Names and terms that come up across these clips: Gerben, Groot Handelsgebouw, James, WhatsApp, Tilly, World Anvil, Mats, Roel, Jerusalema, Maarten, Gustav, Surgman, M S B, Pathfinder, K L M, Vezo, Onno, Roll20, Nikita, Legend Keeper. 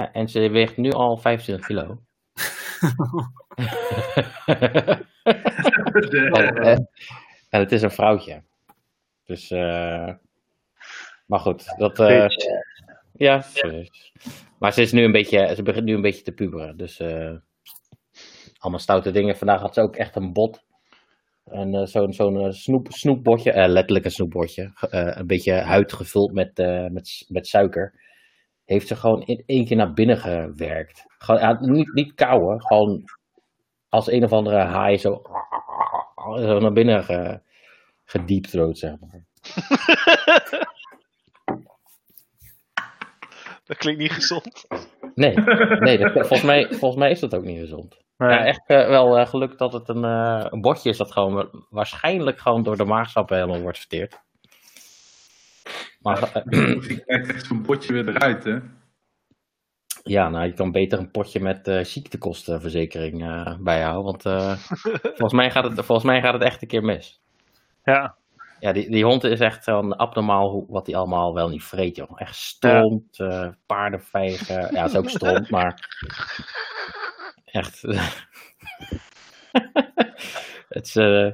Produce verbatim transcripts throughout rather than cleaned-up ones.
Uh, en ze weegt nu al vijfentwintig kilo. en, en, en het is een vrouwtje. Dus, uh, maar goed. Dat, uh, ja, precies. Maar ze is nu een beetje, ze begint nu een beetje te puberen. Dus uh, allemaal stoute dingen. Vandaag had ze ook echt een bot. En uh, zo'n zo'n snoep, snoepbordje, uh, letterlijk een snoepbordje, uh, een beetje huid gevuld met, uh, met, met suiker, heeft ze gewoon in één keer naar binnen gewerkt. Gewoon, uh, niet, niet kauwen, gewoon als een of andere haai zo, zo naar binnen ge, gedieptrood, zeg maar. Dat klinkt niet gezond. Nee, nee dat, volgens, mij, volgens mij is dat ook niet gezond. Nee. Ja, echt uh, wel uh, geluk dat het een, uh, een bordje is dat gewoon waarschijnlijk gewoon door de maagsappen helemaal wordt verteerd. Maar uh, je krijgt echt zo'n bordje weer eruit, hè? Ja, nou, je kan beter een potje met uh, ziektekostenverzekering uh, bijhouden, want uh, volgens, mij gaat het, volgens mij gaat het echt een keer mis. Ja. Ja, die, die hond is echt zo'n abnormaal hoe, wat hij allemaal wel niet vreet, joh. Echt stront, ja. uh, paardenvijgen, ja, het is ook stront, maar... Echt. Het is uh,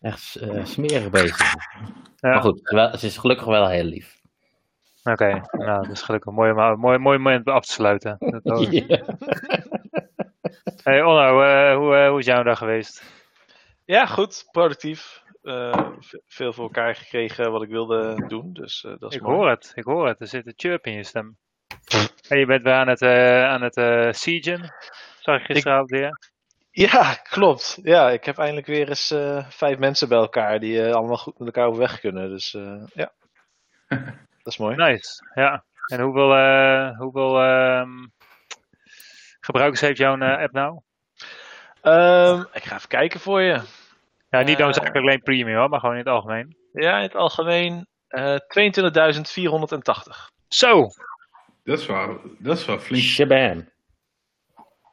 echt uh, smerig bezig. Ja. Maar goed, wel, ze is gelukkig wel heel lief. Oké, okay, nou, dat is gelukkig. Mooi, mooi, mooi moment af te sluiten. Dat yeah. Hey Onno, uh, hoe, uh, hoe is jouw dag geweest? Ja, goed. Productief. Uh, veel voor elkaar gekregen wat ik wilde doen. Dus, uh, dat is ik mooi. hoor het, ik hoor het. Er zit een chirp in je stem. En je bent weer aan het, uh, aan het uh, siegen, zag ik gisteravond weer. Ik... Ja, klopt. Ja, ik heb eindelijk weer eens uh, vijf mensen bij elkaar die uh, allemaal goed met elkaar overweg kunnen. Dus uh, ja, dat is mooi. Nice, ja. En hoeveel, uh, hoeveel uh, gebruikers heeft jouw uh, app nou? Um, ik ga even kijken voor je. Ja, niet dan uh, eigenlijk alleen premium hoor, maar gewoon in het algemeen. Ja, in het algemeen uh, tweeëntwintigduizend vierhonderdtachtig. Zo! Dat is wel, dat is wel flink. Shabam.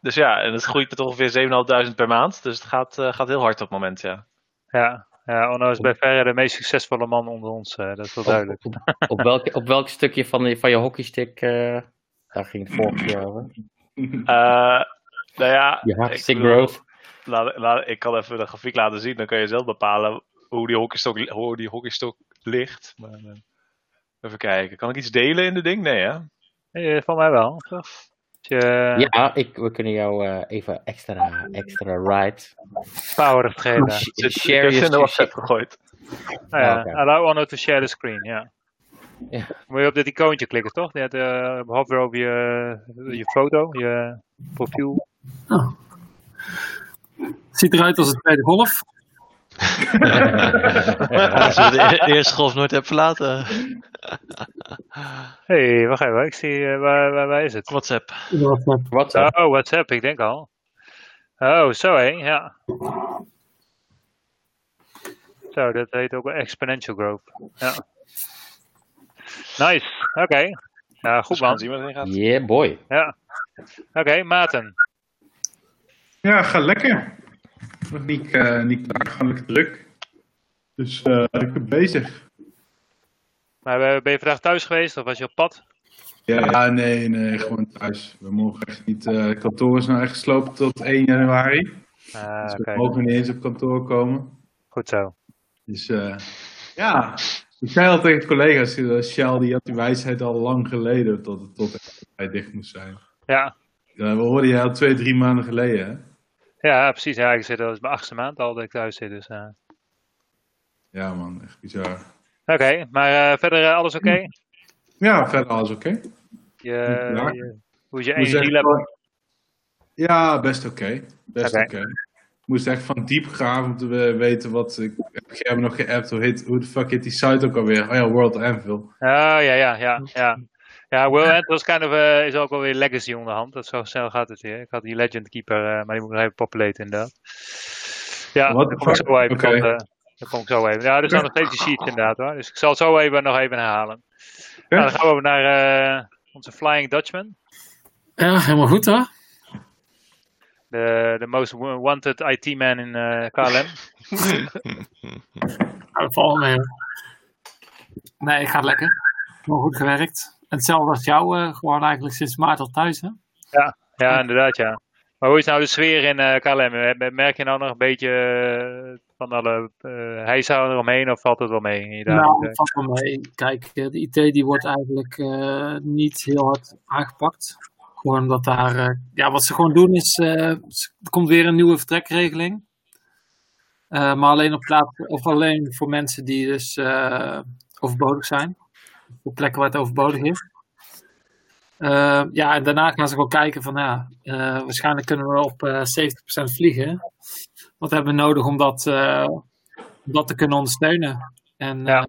Dus ja, en het groeit met ongeveer zevenduizend vijfhonderd per maand. Dus het gaat, uh, gaat heel hard op het moment, ja. Ja, ja, Onno is bij verre de meest succesvolle man onder ons. Uh, dat is wel duidelijk. Op, op, op, welk, op welk stukje van, die, van je hockeystick uh, daar ging het vorige keer over? Uh, nou ja. Je hockeystick growth. Laat, laat, ik kan even de grafiek laten zien. Dan kan je zelf bepalen hoe die hockeystok, hoe die hockeystok ligt. Maar, uh, even kijken. Kan ik iets delen in de ding? Nee, hè? Van mij wel. Je... Ja, ik, we kunnen jou uh, even extra, extra ride. Power geven. Sh- sh- share je screen. Ik heb gegooid. Nou ja, okay. Allow Onno to share the screen, ja. Yeah. Moet je op dit icoontje klikken, toch? Je hebt uh, hover over je, je foto, je profiel. Oh. Ziet eruit als een tweede golf. Als je de eerste golf nooit hebt verlaten. Hé, wacht even. Ik zie, uh, waar, waar, waar is het? WhatsApp. WhatsApp. Oh, WhatsApp, ik denk al. Oh, zo hé, ja. Zo, dat heet ook exponential growth. Ja. Nice, oké. Okay. Ja, goed man. Yeah, boy. Ja. Oké, okay, Maarten. Ja, ga lekker. Nog niet, uh, niet klaar, gewoon lekker druk. Dus uh, ik ben bezig. Maar ben je vandaag thuis geweest of was je op pad? Ja, nee, nee, gewoon thuis. We mogen echt niet. Uh, het kantoor is nou echt gesloopt tot één januari. Ah, dus we okay. mogen niet eens op kantoor komen. Goed zo. Dus uh, ja, ik zei al tegen collega's, uh, Shell die had die wijsheid al lang geleden dat het tot de dicht moest zijn. Ja. Ja, we hoorden je al twee, drie maanden geleden, hè? Ja, precies. Ja, ik zit al mijn achtste maand al dat ik thuis zit, dus... Uh... Ja, man. Echt bizar. Oké, okay, maar uh, verder uh, alles oké? Okay? Ja, verder alles oké. Okay. Ja. Hoe is je energielevel? Ja, best oké. Okay. Best oké. Okay. Okay. Ik moest echt van diep graven om te uh, weten wat... Ik heb nog geappt, hoe, heet, hoe de fuck heet die site ook alweer? Oh ja, World Anvil. Oh, ja, ja, ja, ja. Ja, World Anvil is, kind of, uh, is ook alweer legacy onderhand. Dat zo snel gaat het weer. Ik had die Legend Keeper, uh, maar die moet nog even populaten inderdaad. Ja, daar kom, okay. uh, daar kom ik zo even. Ja, er staan nog steeds die sheets inderdaad hoor. Dus ik zal het zo even nog even herhalen. Nou, dan gaan we over naar uh, onze Flying Dutchman. Ja, helemaal goed hoor. De most wanted I T man in uh, K L M. Volg me. Nee, gaat lekker. Nog goed gewerkt. En hetzelfde als jou, uh, gewoon eigenlijk sinds maart al thuis, hè? Ja, ja, inderdaad, ja. Maar hoe is nou de sfeer in uh, K L M? Merk je nou nog een beetje uh, van alle uh, hijshouden eromheen of valt het wel mee? Nou, het valt wel mee. Kijk, de I T die wordt eigenlijk uh, niet heel hard aangepakt. Gewoon omdat daar... Uh, ja, wat ze gewoon doen is... Uh, er komt weer een nieuwe vertrekregeling. Uh, maar alleen op plaats, of alleen voor mensen die dus uh, overbodig zijn. Op plekken waar het overbodig is. Uh, ja, en daarna gaan ze gewoon kijken van ja, uh, waarschijnlijk kunnen we op uh, zeventig procent vliegen. Wat hebben we nodig om dat, uh, om dat te kunnen ondersteunen? En ja, uh,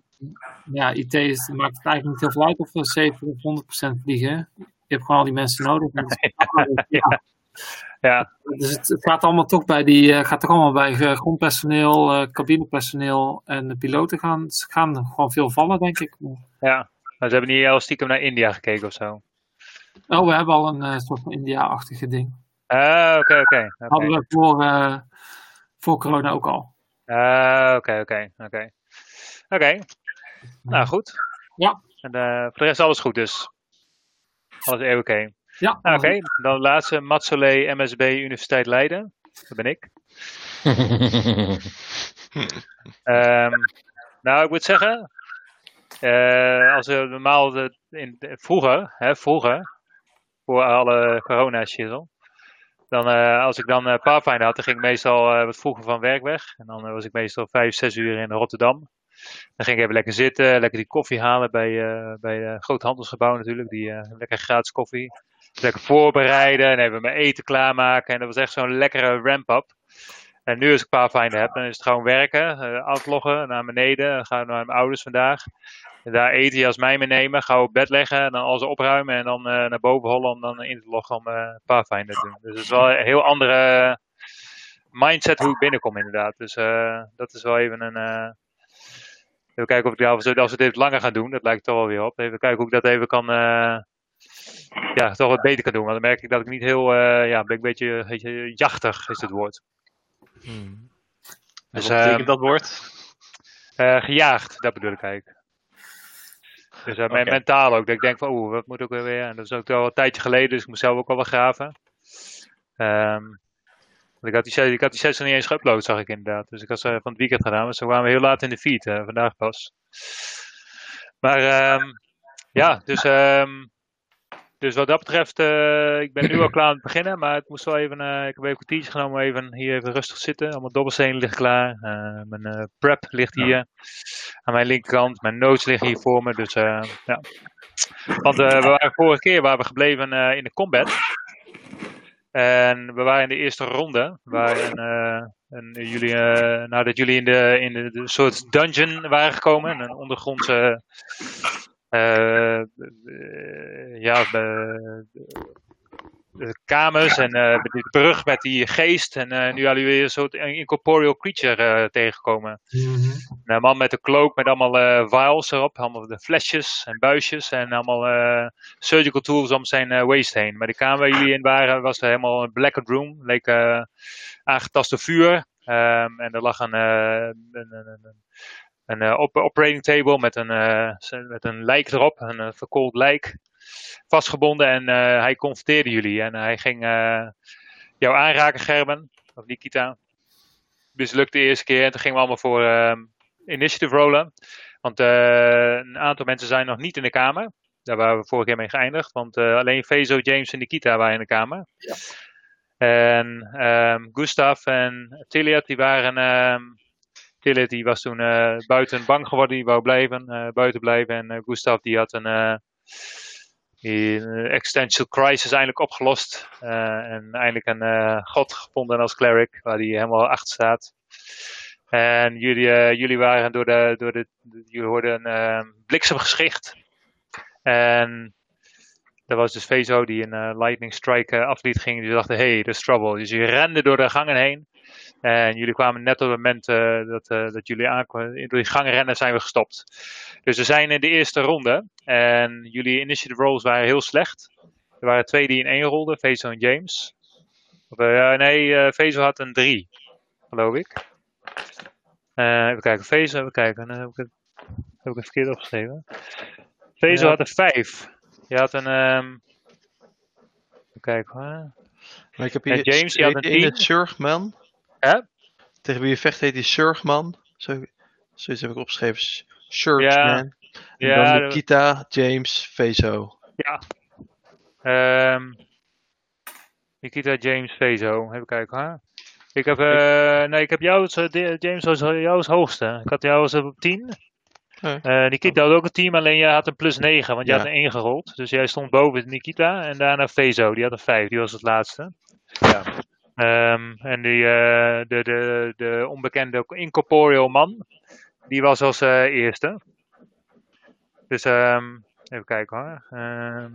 ja I T is, maakt het eigenlijk niet heel veel uit of we zeventig of honderd procent vliegen. Je hebt gewoon al die mensen nodig. Is... ja, ja. Ja. Dus het, het gaat allemaal toch bij die uh, gaat toch allemaal bij grondpersoneel, uh, cabinepersoneel en de piloten gaan, gaan gewoon veel vallen, denk ik. Ja, maar ze hebben niet heel stiekem naar India gekeken of zo. Oh, we hebben al een uh, soort van India-achtige ding. Ah, uh, oké, okay, oké. Okay, okay. Hadden we voor, uh, voor corona ook al. Ah, oké, oké, oké. Oké, nou goed. Ja. En uh, voor de rest alles goed dus. Alles oké. Okay. Ja. Ah, oké, okay. Dan laatste, Mats Solé, M S B, Universiteit Leiden. Dat ben ik. um, nou, ik moet zeggen... Uh, als we normaal de, in, vroeger, hè, vroeger, voor alle corona-shizzle, dan uh, als ik dan uh, Pathfinder had, dan ging ik meestal uh, wat vroeger van werk weg. En dan uh, was ik meestal vijf, zes uur in Rotterdam. Dan ging ik even lekker zitten, lekker die koffie halen bij, uh, bij uh, Groot Handelsgebouw natuurlijk, die uh, lekker gratis koffie. Lekker voorbereiden en even mijn eten klaarmaken en dat was echt zo'n lekkere ramp-up. En nu als ik Pathfinder heb, dan is het gewoon werken, uh, afloggen, naar beneden, gaan naar mijn ouders vandaag. Daar eten, jas mij meenemen, ga op bed leggen en dan alles opruimen en dan uh, naar boven hollen om dan in te loggen om uh, Pathfinder te doen. Dus het is wel een heel andere mindset hoe ik binnenkom inderdaad. Dus uh, dat is wel even een... Uh, even kijken of ik daar, als we dit langer gaan doen, dat lijkt toch wel weer op. Even kijken hoe ik dat even kan... Uh, ja, toch wat beter kan doen. Want dan merk ik dat ik niet heel... Uh, ja, ben ik een beetje, een beetje jachtig is het woord. Hmm. Dus, wat betekent uh, dat woord? Uh, gejaagd, dat bedoel ik eigenlijk. Dus uh, okay. Mentaal ook, dat ik denk van oeh, wat moet ook weer. En dat is ook al een tijdje geleden, dus ik moest zelf ook al wel graven. Um, ik had die sessie, ik had die sessie niet eens geüpload, zag ik inderdaad. Dus ik had ze van het weekend gedaan, dus toen waren we heel laat in de feed, uh, vandaag pas. Maar um, ja, dus, um, dus wat dat betreft, uh, ik ben nu al klaar aan het beginnen, maar het moest wel even, uh, ik heb even een kwartiertje genomen, even hier even rustig zitten. Allemaal dobbelstenen liggen klaar, uh, mijn uh, prep ligt hier. Aan mijn linkerkant, mijn notes liggen hier voor me, dus uh, ja. Want uh, we waren vorige keer waren we gebleven uh, in de combat. En we waren in de eerste ronde, waarin, uh, en jullie, uh, nadat jullie in de, in de, de soort dungeon waren gekomen, een ondergrondse, uh, uh, ja, de, de kamers en uh, de brug met die geest. En uh, nu hadden jullie een soort incorporeal creature uh, tegengekomen. Mm-hmm. Een man met een cloak met allemaal uh, vials erop. Allemaal de flesjes en buisjes. En allemaal uh, surgical tools om zijn uh, waist heen. Maar de kamer waar jullie in waren was helemaal een blackout room. Leek uh, aangetast door vuur. Um, en er lag een, uh, een, een, een, een uh, operating table met een, uh, met een lijk erop. Een uh, verkoold lijk. Vastgebonden en uh, hij confronteerde jullie en hij ging uh, jou aanraken, Gerben of Nikita. Mislukte de eerste keer en toen gingen we allemaal voor uh, initiative rollen, want uh, een aantal mensen zijn nog niet in de kamer. Daar waren we vorige keer mee geëindigd, want uh, alleen Vezo, James en Nikita waren in de kamer. Ja. En um, Gustav en Tilly die waren uh, Tilly die was toen uh, buiten bang geworden, die wou blijven uh, buiten blijven en uh, Gustav die had een uh, die existential crisis eindelijk opgelost. Uh, en eindelijk een uh, god gevonden als cleric. Waar die helemaal achter staat. En jullie, uh, jullie waren door de... Door de, de jullie hoorden een uh, bliksemgeschicht. En dat was dus Vezo die een uh, lightning strike uh, afliet. Ging die dachten, hey, there's trouble. Dus jullie renden door de gangen heen. En jullie kwamen net op het moment uh, dat, uh, dat jullie aankwamen. Door die gangen rennen zijn we gestopt. Dus we zijn in de eerste ronde. En jullie initiative rolls waren heel slecht. Er waren twee die in één rolden. Vezo en James. Of, uh, nee, uh, Vezo had een drie. Geloof ik. Uh, even kijken. Vezo, even kijken. Uh, heb ik het, heb ik het verkeerd opgeschreven? Vezo ja. had een vijf. Je had een... Um... Kijk hoor. Maar ik heb hier James, die had een ene Surgman. Hè? Tegen wie je vecht heet die Surgman. Zo, zoiets heb ik opgeschreven. Surgman. Ja. En ja, dan Nikita, dat... James, Vezo. Ja. Um, Nikita, James, Vezo. Even kijken hoor. Ik heb, uh, nee, ik heb jou, James, was jou als hoogste. Ik had jou als op tien. Uh, Nikita had ook een team, alleen jij had een plus negen, want jij ja. had een één gerold. Dus jij stond boven Nikita en daarna Vezo, die had een vijf, die was het laatste. Ja. Um, en die, uh, de, de, de onbekende incorporeal man, die was als uh, eerste. Dus um, even kijken hoor. Um,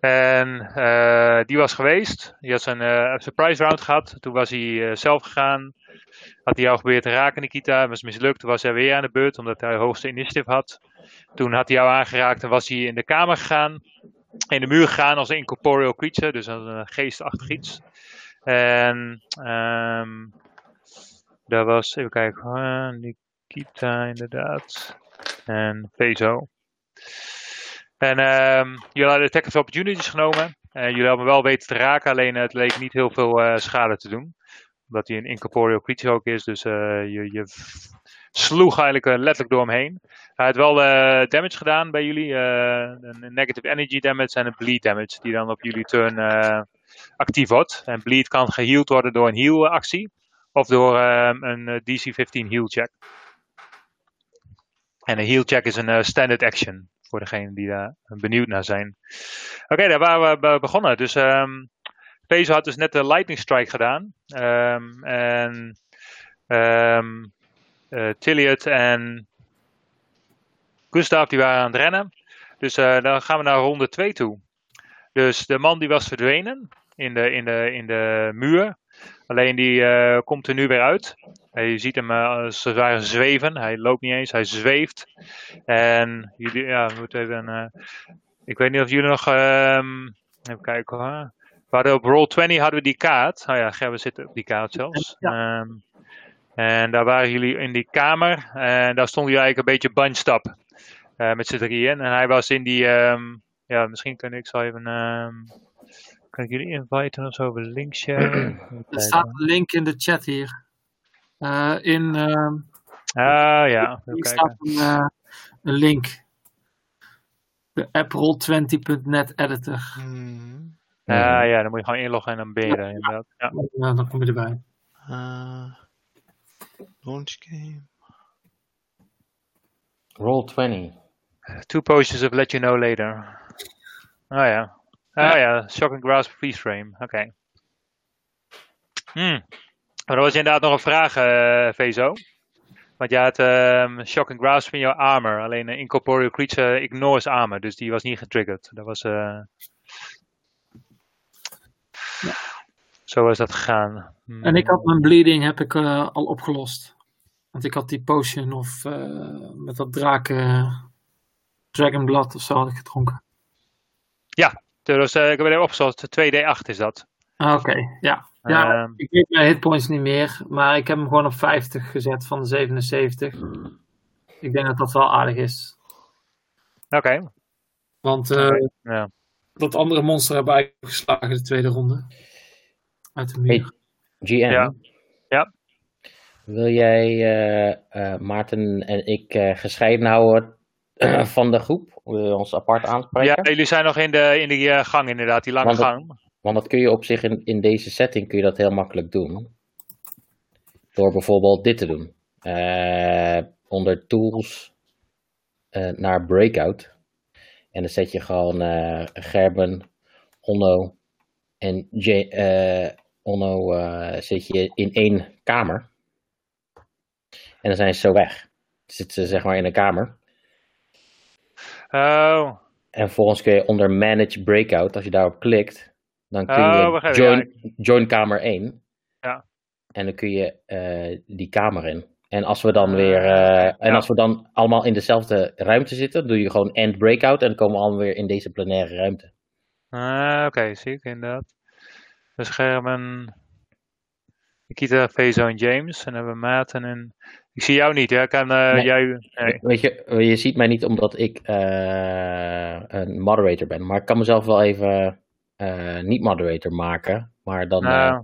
en uh, die was geweest, die had zijn uh, surprise round gehad, toen was hij uh, zelf gegaan. Had hij jou geprobeerd te raken, Nikita, was mislukt, was hij weer aan de beurt, omdat hij hoogste initiatief had. Toen had hij jou aangeraakt en was hij in de kamer gegaan, in de muur gegaan als een incorporeal creature, dus een geestachtig iets. En um, daar was, even kijken, uh, Nikita inderdaad, en Vezo. En um, jullie hadden attack of opportunities genomen, en jullie hadden me wel weten te raken, alleen het leek niet heel veel uh, schade te doen. Omdat hij een incorporeal creature ook is. Dus uh, je, je sloeg eigenlijk uh, letterlijk door hem heen. Hij had wel uh, damage gedaan bij jullie. Uh, een negative energy damage en een bleed damage. Die dan op jullie turn uh, actief wordt. En bleed kan geheeld worden door een heal actie. Of door uh, een D C vijftien heal check. En een heal check is een uh, standard action. Voor degenen die daar benieuwd naar zijn. Oké, okay, daar waren we begonnen. Dus... Um, Vezo had dus net de lightning strike gedaan. Um, en um, uh, Tilliot en Gustav die waren aan het rennen. Dus uh, dan gaan we naar ronde twee toe. Dus de man die was verdwenen in de, in de, in de muur. Alleen die uh, komt er nu weer uit. Je ziet hem uh, als het ware zweven. Hij loopt niet eens, hij zweeft. En jullie, ja, we moeten even... Uh, ik weet niet of jullie nog... Uh, even kijken hoor. We hadden op Roll twintig hadden we die kaart. Nou ja, Gerben zit op die kaart zelfs. Ja. Um, en daar waren jullie in die kamer. En daar stonden jullie eigenlijk een beetje bunched up. Uh, met z'n drieën. En hij was in die... Um, ja, misschien kan ik zo even... Um, kan ik jullie inviten of zo? Een link share? Er staat een link in de chat hier. Uh, in... Um, ah ja. Hier staat een, uh, een link. De app Roll twintig punt net editor. Hmm. Ja, ja, dan moet je gewoon inloggen en dan ben je er, inderdaad. Ja, ja, dan kom je erbij. Uh, launch game. Roll twintig. Two posters of let you know later. Oh ja. Ah ja, shock and grasp freeze frame. Oké. Okay. Hmm. Maar er was inderdaad nog een vraag, uh, Vezo. Want je had um, shock and grasp in je armor. Alleen een uh, incorporeal creature ignores armor. Dus die was niet getriggerd. Dat was... Uh, Ja. Zo is dat gegaan. Hmm. En ik had mijn bleeding heb ik uh, al opgelost. Want ik had die potion of uh, met dat draken uh, dragonblood of zo had ik gedronken. Ja, dus, uh, ik heb het even opgezocht. twee d acht is dat. Ah, oké, okay. ja. ja um, ik weet mijn hitpoints niet meer, maar ik heb hem gewoon op vijftig gezet van de zevenenzeventig. Hmm. Ik denk dat dat wel aardig is. Oké. Okay. Want... Uh, okay. ja. Dat andere monster hebben eigenlijk geslagen de tweede ronde. Uit de muur. Hey, G M. Ja. ja. Wil jij uh, uh, Maarten en ik uh, gescheiden houden uh, van de groep? Wil je ons apart aanspreken? Ja, jullie zijn nog in de, in de uh, gang inderdaad, die lange want dat, gang. Want dat kun je op zich in, in deze setting kun je dat heel makkelijk doen. Door bijvoorbeeld dit te doen. Uh, onder tools uh, naar breakout. En dan zet je gewoon uh, Gerben, Onno en J- uh, Onno uh, zet je in één kamer. En dan zijn ze zo weg. Dan zitten ze zeg maar in een kamer. Oh. En vervolgens kun je onder Manage Breakout, als je daarop klikt, dan kun oh, je join, join kamer één. Ja. En dan kun je uh, die kamer in. En als we dan weer, uh, en ja. als we dan allemaal in dezelfde ruimte zitten, doe je gewoon end breakout en dan komen we allemaal weer in deze plenaire ruimte. Ah, oké, okay, zie ik inderdaad. We schermen Nikita, Vezo en James en dan hebben we Maarten en Ik zie jou niet, hè? Kan, uh, nee. Jij, nee. Weet je, je ziet mij niet omdat ik uh, een moderator ben. Maar ik kan mezelf wel even uh, niet moderator maken. Maar dan, nou, uh,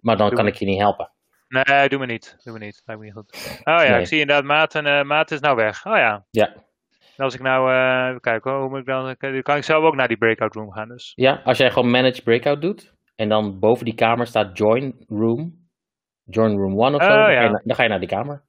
maar dan kan me. ik je niet helpen. Nee, doe me niet. Doe me niet. Lijkt me niet goed. Oh ja, nee. Ik zie inderdaad Maarten. Uh, Maarten is nou weg. Oh ja. Ja. Als ik nou, uh, even kijken, hoe moet ik dan, kan ik zelf ook naar die breakout room gaan dus. Ja, als jij gewoon manage breakout doet en dan boven die kamer staat join room, join room one of oh, zo, dan, ja. ga je, dan ga je naar die kamer.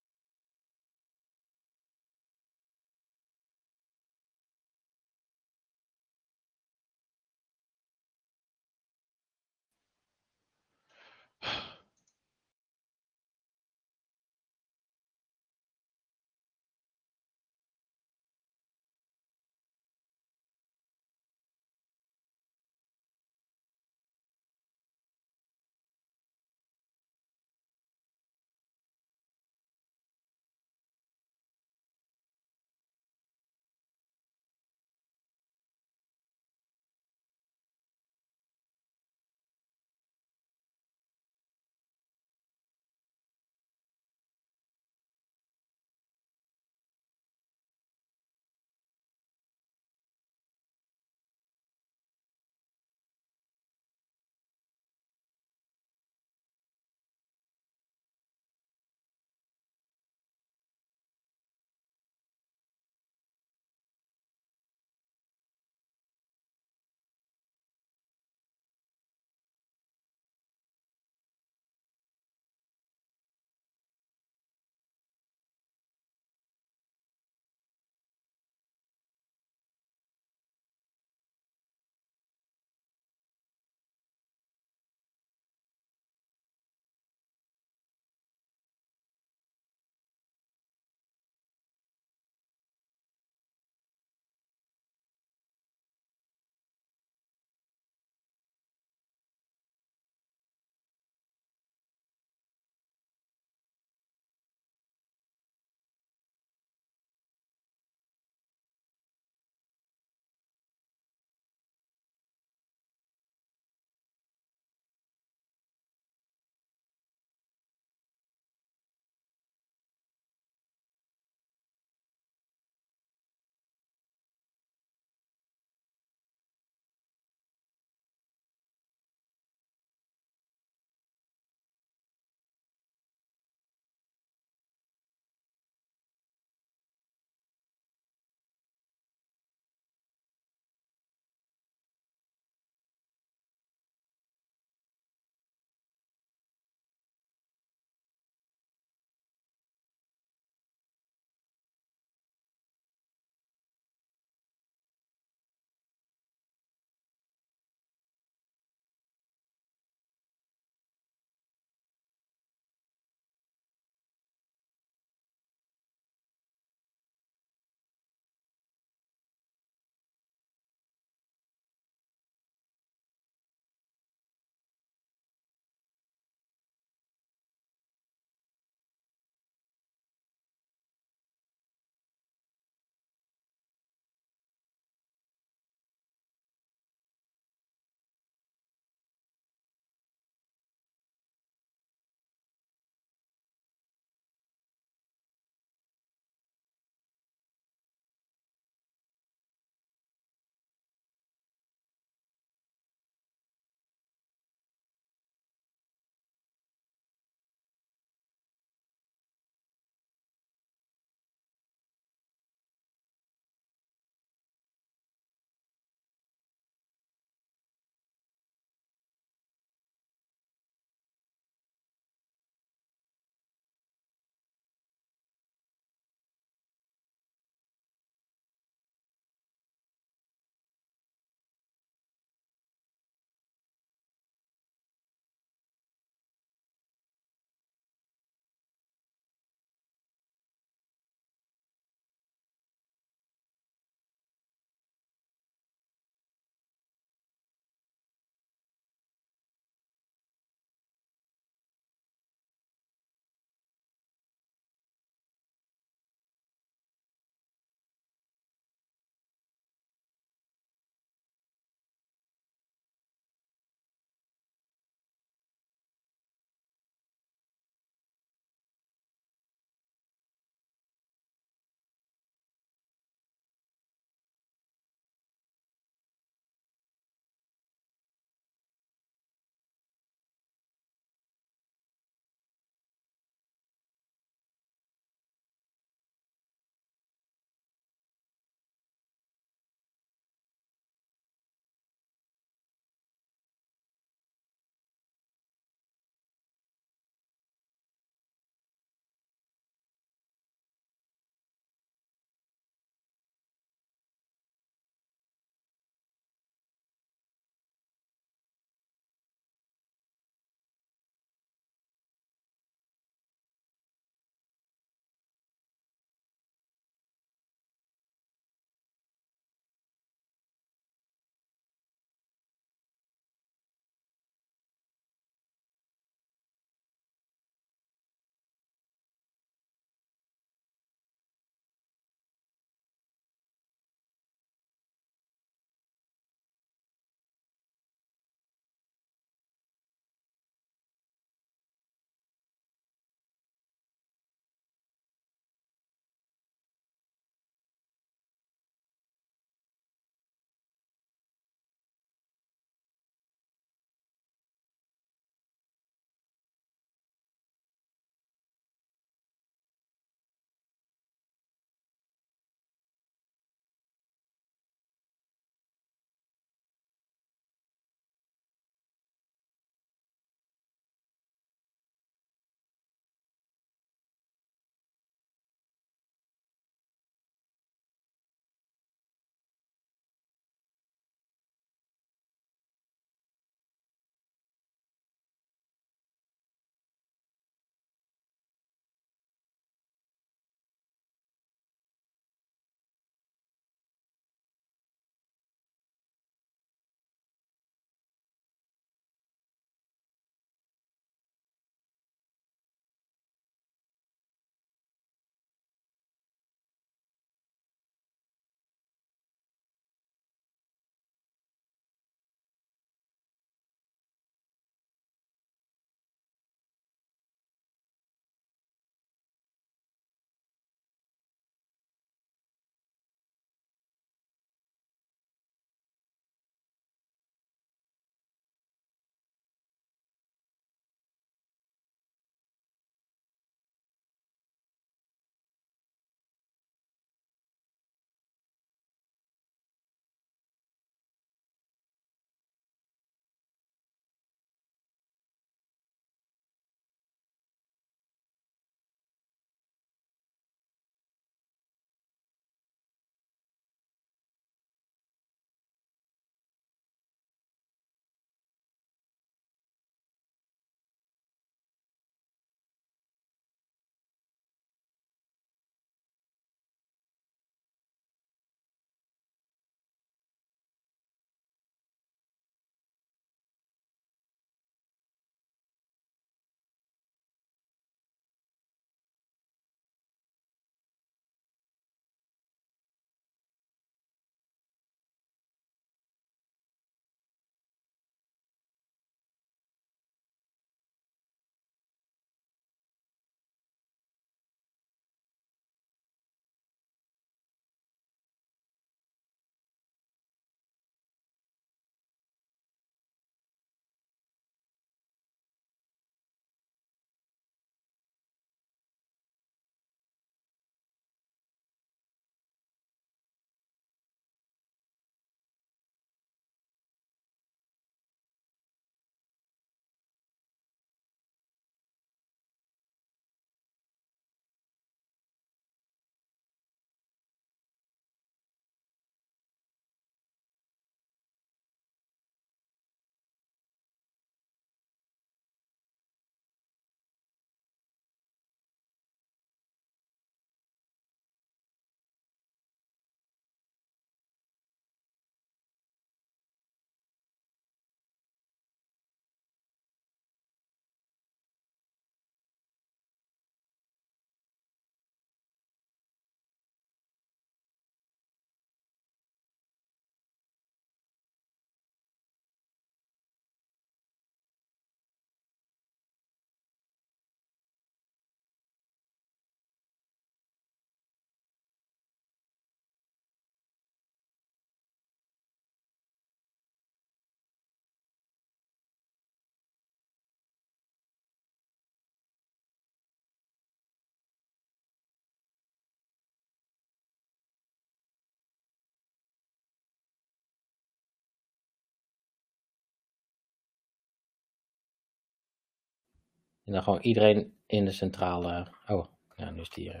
En dan gewoon iedereen in de centrale... Oh, ja, nu is die... Uh...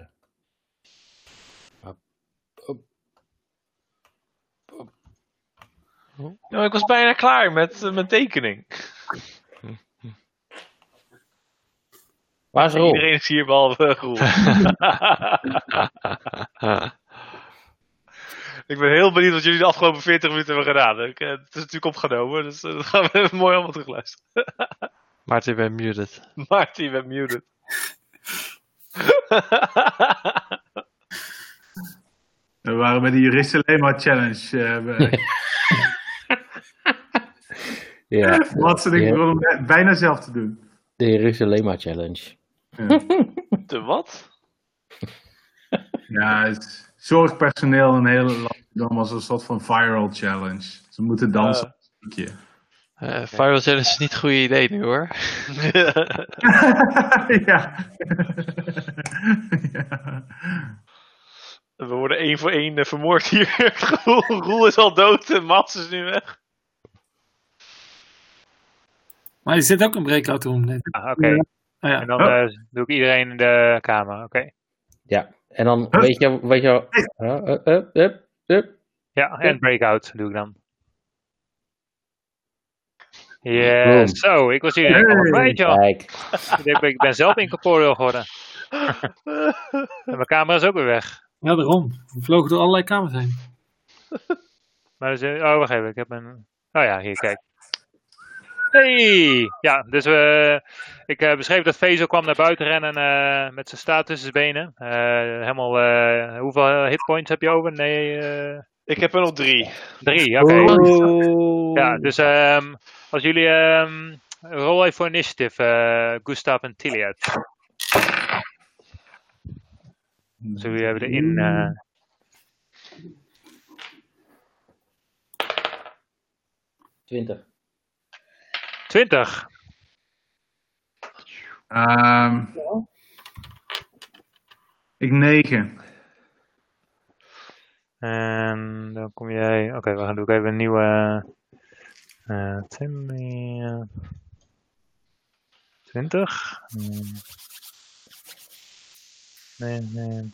Nou, ik was bijna klaar met uh, mijn tekening. Waar is Roel? Iedereen is hier behalve Roel. Ik ben heel benieuwd wat jullie de afgelopen veertig minuten hebben gedaan. Ik, uh, het is natuurlijk opgenomen, dus uh, dat gaan we even mooi allemaal terugluisteren. Maarten, je bent muted. Maarten, je bent muted. We waren bij de Juristen Lema Challenge. Uh, ja. Wat zit ik ja. bijna zelf te doen? De Jerusalema Challenge. Ja. De wat? Ja, het zorgpersoneel in het hele land dan was een soort van viral challenge. Ze moeten dansen. Uh, uh, viral challenge is niet een goed idee nu hoor. Ja. Ja. We worden één voor één vermoord hier. Roel is al dood en Mats is nu weg. Maar je zit ook een breakout room. Ah, oké. Okay. Ja. Ja. En dan oh. uh, doe ik iedereen in de kamer, oké. Okay. Ja, en dan huh? weet je... Weet je uh, uh, uh, uh, uh. Ja, en breakout doe ik dan. Yeah, zo, so, ik was hier al kwijt, joh. Ik ben zelf incorporeal geworden. En mijn camera is ook weer weg. Ja, daarom. We vlogen door allerlei kamers heen. Maar dus, oh, wacht even. Ik heb een... Oh ja, hier, kijk. Hey! Ja, dus we, ik uh, beschreef dat Vezo kwam naar buiten rennen uh, met zijn staart tussen zijn benen. Uh, helemaal, uh, hoeveel hitpoints heb je over? Nee, uh... Ik heb er nog drie. Drie, oké. Okay. Oh. Ja, dus um, als jullie... Um, rol even voor initiatief, uh, Gustav en Tilly uit. Dus jullie hebben erin... Uh... twintig. twintig. Um, ik negen. En dan kom jij... Oké, okay, we gaan doen even een nieuwe... Uh, twintig. Nee, nee.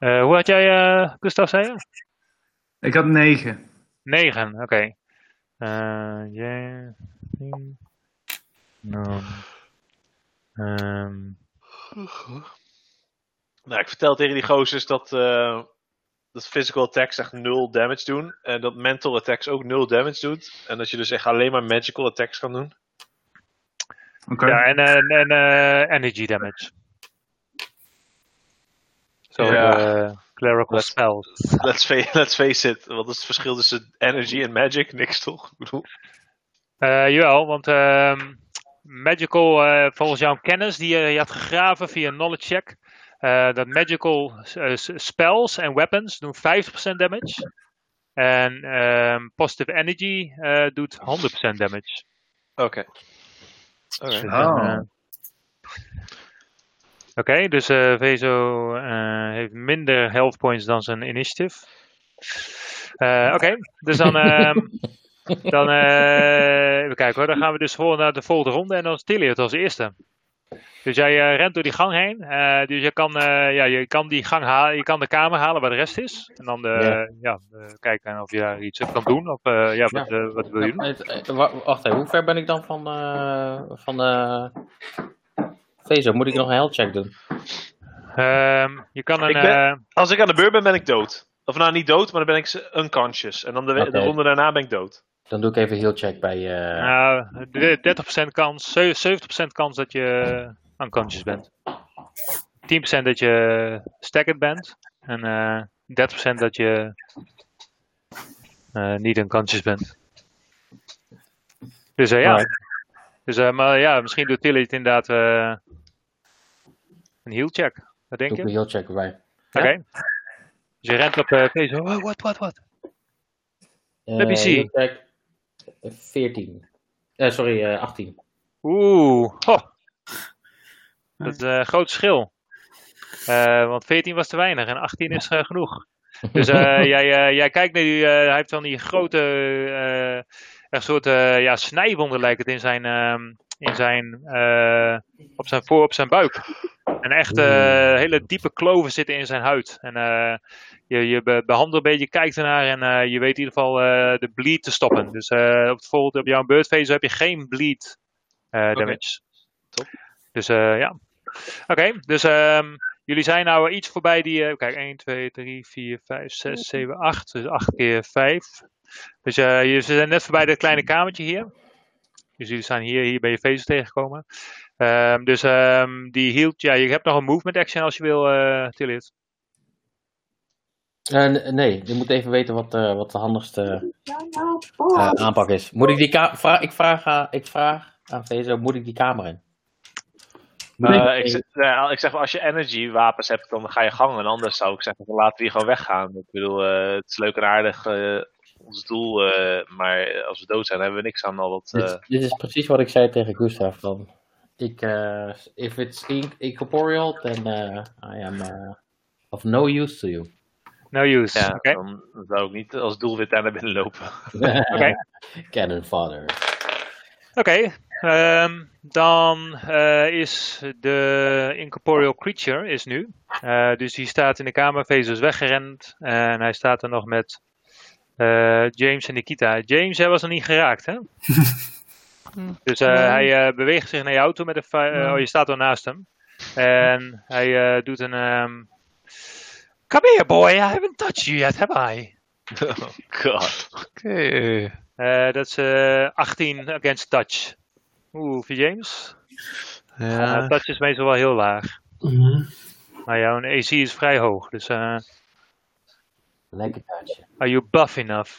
Uh, hoe had jij, uh, Gustav, zei je? Ik had negen. negen, oké. Okay. Uh, yeah. No. Um. Nou, ik vertel tegen die gozers dat, uh, dat physical attacks echt nul damage doen. En dat mental attacks ook nul damage doet. En dat je dus echt alleen maar magical attacks kan doen. Okay. Ja, en, en, en uh, energy damage. Zo, so, yeah. uh, clerical let's, spells. Let's face, let's face it. Wat is het verschil tussen energy en magic? Niks toch? Ik bedoel... Uh, jawel, want uh, magical, uh, volgens jouw kennis die je, je had gegraven via een knowledge check, uh, dat magical uh, spells en weapons doen vijftig procent damage. En um, positive energy uh, doet honderd procent damage. Oké. Okay. Okay. So, oh. uh, Oké, okay, dus uh, Vezo uh, heeft minder health points dan zijn initiative. Uh, Oké, okay, dus dan... Um, Dan, uh, even kijken hoor, dan gaan we dus gewoon naar de volgende ronde en dan is Tilly het als eerste. Dus jij uh, rent door die gang heen, uh, dus je kan, uh, ja, je kan die gang halen, je kan de kamer halen waar de rest is. En dan uh, ja. Ja, uh, kijken of je daar iets op kan doen, of uh, ja, wat, ja. Uh, wat wil je doen? W- wacht even, hoe ver ben ik dan van, uh, van uh, Vezo? Moet ik nog een health check doen? Um, je kan een, ik ben, uh, als ik aan de beurt ben, ben ik dood. Of nou, niet dood, maar dan ben ik unconscious. En dan de, okay. de ronde daarna ben ik dood. Dan doe ik even heel check bij... Uh... Uh, dertig procent kans, zeventig procent kans dat je unconscious bent. tien procent dat je staggered bent. En uh, dertig procent dat je uh, niet unconscious bent. Dus uh, ja. Right. Dus, uh, maar ja, misschien doet Tilly het inderdaad uh, een heal check. Wat denk doe je? Doe een heal check erbij. Oké. Okay. Ja? Dus je rent op uh, deze. Oh, wat, wat, wat? Uh, Let me see. veertien. Uh, sorry, uh, achttien. Oeh. Oh. Dat is uh, een groot verschil. Uh, want veertien was te weinig en achttien is uh, genoeg. Dus uh, jij, uh, jij kijkt naar die. Uh, hij heeft dan die grote. Uh, echt soort. Uh, ja, snijwonden lijkt het in zijn. Uh, in zijn, uh, op zijn voor, op zijn buik. En echt uh, hele diepe kloven zitten in zijn huid. En uh, je, je behandelt een beetje, kijkt ernaar en uh, je weet in ieder geval uh, de bleed te stoppen. Dus uh, bijvoorbeeld op jouw Birdface heb je geen bleed uh, damage. Okay. Top. Dus uh, ja. Oké, okay, dus um, jullie zijn nou iets voorbij die... Uh, kijk, één, twee, drie, vier, vijf, zes, zeven, acht. Dus acht keer vijf. Dus uh, jullie zijn net voorbij dat kleine kamertje hier. Dus jullie staan hier, hier bij je Vezo tegengekomen. Um, dus um, die hield... Ja, je hebt nog een movement action als je wil, uh, Tilly. Uh, nee, je moet even weten wat, uh, wat de handigste uh, aanpak is. Moet ik die ka- vraag, ik, vraag, uh, ik vraag aan Vezo, moet ik die kamer in? Uh, ik, zeg, nou, ik zeg, als je energy wapens hebt, dan ga je gang. En anders zou ik zeggen, laten we hier gewoon weggaan. Ik bedoel, uh, het is leuk en aardig, uh, ons doel. Uh, maar als we dood zijn, hebben we niks aan al dat... Uh... Dit, dit is precies wat ik zei tegen Gustav. Dan. Ik, uh, if it's incorporeal, then uh, I am uh, of no use to you. No use, ja, okay. Dan zou ik niet als doelwit daar naar binnen lopen. Okay. Cannon father. Oké, okay, um, dan uh, is de incorporeal creature is nu. Uh, dus die staat in de kamer, Vezo is weggerend. En hij staat er nog met uh, James en Nikita. James, hij was nog niet geraakt, hè? Dus uh, hij uh, beweegt zich naar jou toe met een... Fi- uh, oh, je staat er naast hem. En hij uh, doet een... Um, Come here, boy, I haven't touched you yet, have I? Oh, god. Oké... Okay. Dat is achttien against touch. Oeh, voor James. Ja. Uh, touch is meestal wel heel laag. Mm-hmm. Maar jouw A C is vrij hoog. Dus, uh, lekker touch. Are you buff enough?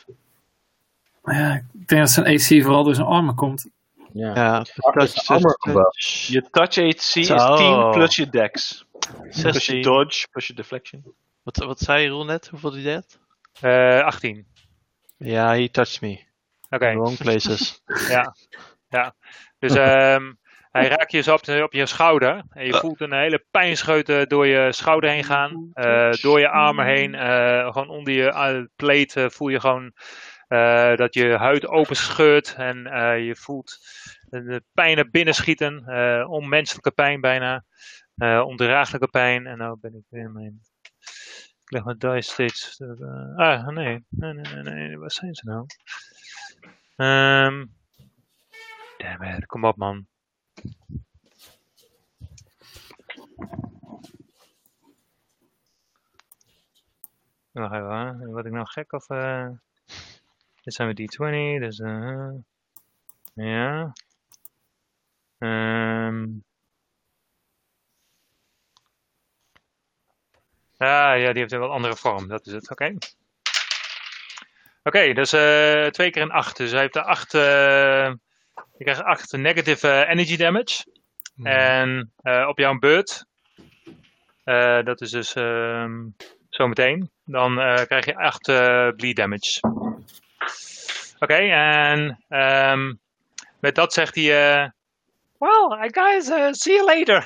Ja, ik denk dat zijn A C vooral door zijn armen komt. Ja, ja touch, armor touch. Je touch A C is oh. tien plus je dex. zestien. Plus je dodge, plus je deflection. Wat, wat zei je Roel net? Hoeveel die deed? Uh, achttien. Ja, he touched me. Oké. Okay. Wrong places. ja. ja. Dus um, hij raakt je zo op, op je schouder. En je voelt een hele pijnscheut door je schouder heen gaan. Uh, door je armen heen. Uh, gewoon onder je uh, pleet uh, voel je gewoon uh, dat je huid open scheurt. En uh, je voelt de pijn naar binnen schieten. Uh, onmenselijke pijn bijna. Uh, ondraaglijke pijn. En nou ben ik weer in mijn... Ik leg mijn dice steeds... Uh, ah, nee. Nee, nee, nee, nee. Waar zijn ze nou? Um, damn it, kom op man. Wacht even, hè? Word ik nou gek of... Uh... Dit zijn we D twintig, dus... Ja. Uh... Yeah. Um... Ah, ja, die heeft een wat andere vorm, dat is het, oké. Okay. Oké, okay, dat is uh, twee keer een acht. Dus hij heeft de acht. Uh, je krijgt acht negative uh, energy damage. Mm. En uh, op jouw beurt. Uh, dat is dus um, zometeen. Dan uh, krijg je acht uh, bleed damage. Oké, okay, en um, met dat zegt hij. Uh, well, I guys, uh, see you later.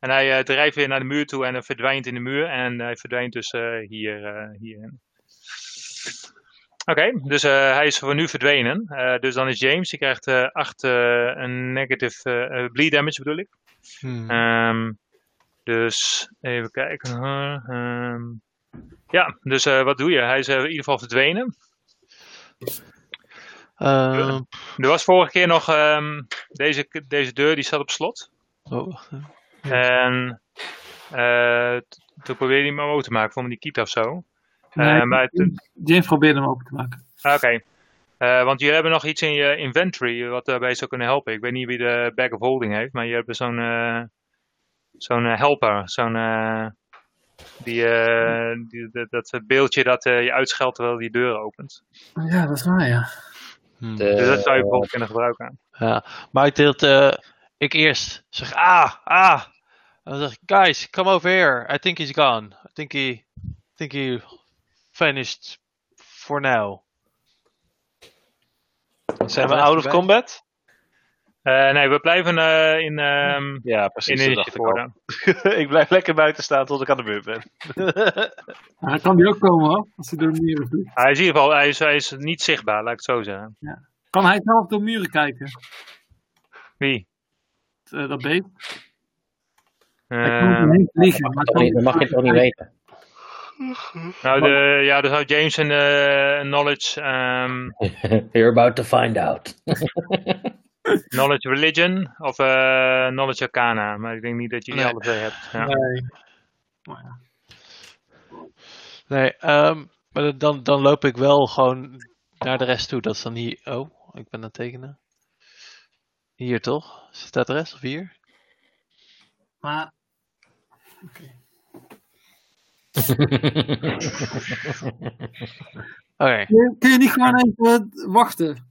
En hij uh, drijft weer naar de muur toe en hij verdwijnt in de muur. En hij verdwijnt dus uh, hier, uh, hierin. Oké, okay, dus uh, hij is voor nu verdwenen. Uh, dus dan is James, die krijgt acht uh, uh, negative uh, bleed damage bedoel ik. Hmm. Um, dus even kijken. Uh, um, ja, dus uh, wat doe je? Hij is uh, in ieder geval verdwenen. Uh, er was vorige keer nog um, deze, deze deur, die zat op slot. Oh. Ja. En uh, toen probeerde hij hem open te maken, vond hij die key of zo. Nee, uh, maar het... James probeerde hem open te maken. Oké, okay. uh, want jullie hebben nog iets in je inventory wat daarbij zou kunnen helpen. Ik weet niet wie de bag of holding heeft, maar je hebt zo'n uh, zo'n helper, zo'n uh, die, uh, die, dat, dat beeldje dat uh, je uitscheldt terwijl die deur opent. Ja, dat is waar, ja. Hmm. De... Dus dat zou je bijvoorbeeld kunnen gebruiken. Ja, maar ik deelt, uh, ik eerst zeg ah, ah, en dan zeg ik guys, come over here, I think he's gone, I think he, I think he finished for now. Zijn we out of combat? Uh, nee, we blijven uh, in um, ja, precies, in initiatieforde. Ik blijf lekker buiten staan tot ik aan de beurt ben. Hij kan die ook komen hoor, als hij door de muren vliegt. Hij is in ieder geval hij is, hij is niet zichtbaar, laat ik het zo zeggen. Ja. Kan hij zelf door muren kijken? Wie? Uh, dat beest. Uh, dat mag je toch niet weten. Nou, de, ja, dan zou James en uh, knowledge... Um, You're about to find out. Knowledge religion of uh, knowledge arcana. Maar ik denk niet dat je die nee. alle twee hebt. Ja. Nee. Oh, ja. Nee, um, maar dan, dan loop ik wel gewoon naar de rest toe. Dat is dan hier... Oh, ik ben aan het tekenen. Hier toch? Zit dat de rest of hier? Maar... Oké. Okay. Okay. Kun je niet gewoon even wachten?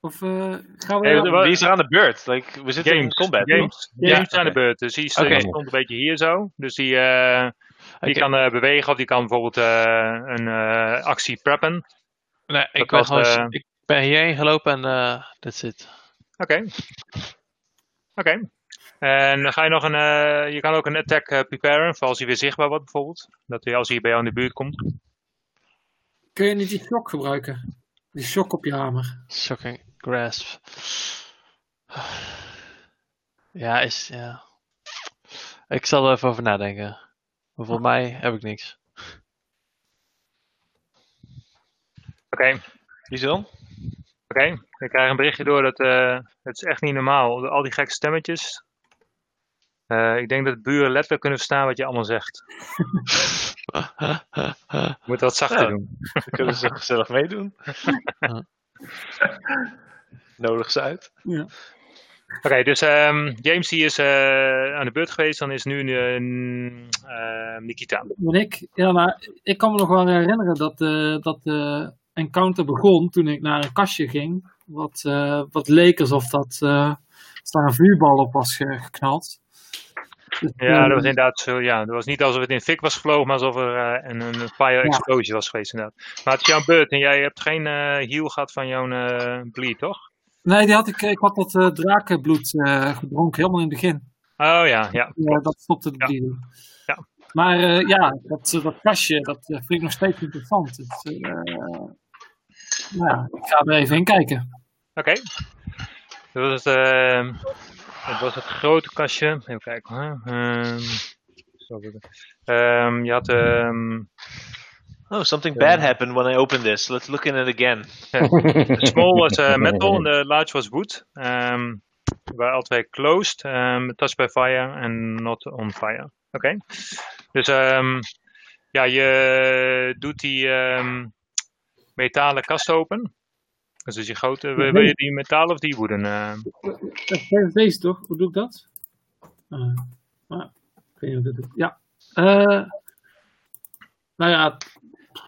Of uh, gaan we... Hey, aan... Wie is er aan de beurt? Like, we zitten James, in combat. James, James, James ja. aan de beurt. Dus die okay. stond een beetje hier zo. Dus die, uh, okay. die kan uh, bewegen. Of die kan bijvoorbeeld uh, een uh, actie preppen. Nee, ik ben, was, gewoon, uh, ik ben hierheen gelopen en dat uh, zit. Oké. Okay. Oké. Okay. En dan ga je nog een, uh, je kan ook een attack uh, preparen, voor als hij weer zichtbaar wordt bijvoorbeeld. Dat hij, als hij bij jou in de buurt komt. Kun je niet die shock gebruiken? Die shock op je hamer. Shocking grasp. Ja, is, ja. Ik zal er even over nadenken. Maar voor mij heb ik niks. Oké. Diesel? Oké, ik krijg een berichtje door dat uh, het is echt niet normaal. Al die gekke stemmetjes. Uh, ik denk dat buren letterlijk kunnen verstaan wat je allemaal zegt. Moet wat zachter ja, doen. Dan kunnen ze gezellig meedoen. Nodig ze uit. Ja. Oké, okay, dus um, James die is uh, aan de beurt geweest. Dan is nu uh, Nikita. Ik, ja, maar ik kan me nog wel herinneren dat de uh, dat, uh, encounter begon toen ik naar een kastje ging. Wat, uh, wat leek alsof dat, uh, daar een vuurbal op was geknald. Ja, dat was inderdaad zo. Ja, dat was niet alsof het in fik was gevlogen, maar alsof er uh, een, een fire explosie ja. was geweest inderdaad. Maar het is jouw beurt en jij hebt geen uh, heal gehad van jouw uh, bleed, toch? Nee, die had ik, ik had dat uh, drakenbloed uh, gedronken, helemaal in het begin. Oh ja, ja. Uh, dat stopte de bleeding. Ja. Ja. Maar uh, ja, dat, uh, dat kastje, dat uh, vind ik nog steeds interessant. Dus, uh, ja, ik ga er even in kijken. Oké. Okay. Dat was het... Uh... Het was het grote kastje. Even kijken hoor. Um, um, je had... Um, oh, something uh, bad happened when I opened this. Let's look in it again. Yeah. The small was uh, metal and the large was wood. Um, Waar all twee closed. Um, touched by fire and not on fire. Oké. Okay. Dus um, ja, je doet die um, metalen kast open. Dus is die grote, wil, wil je die metalen of die woeden? Uh... Deze toch? Hoe doe ik dat? Uh, maar, ik weet niet hoe ik dat doe. Ja. Uh, nou ja,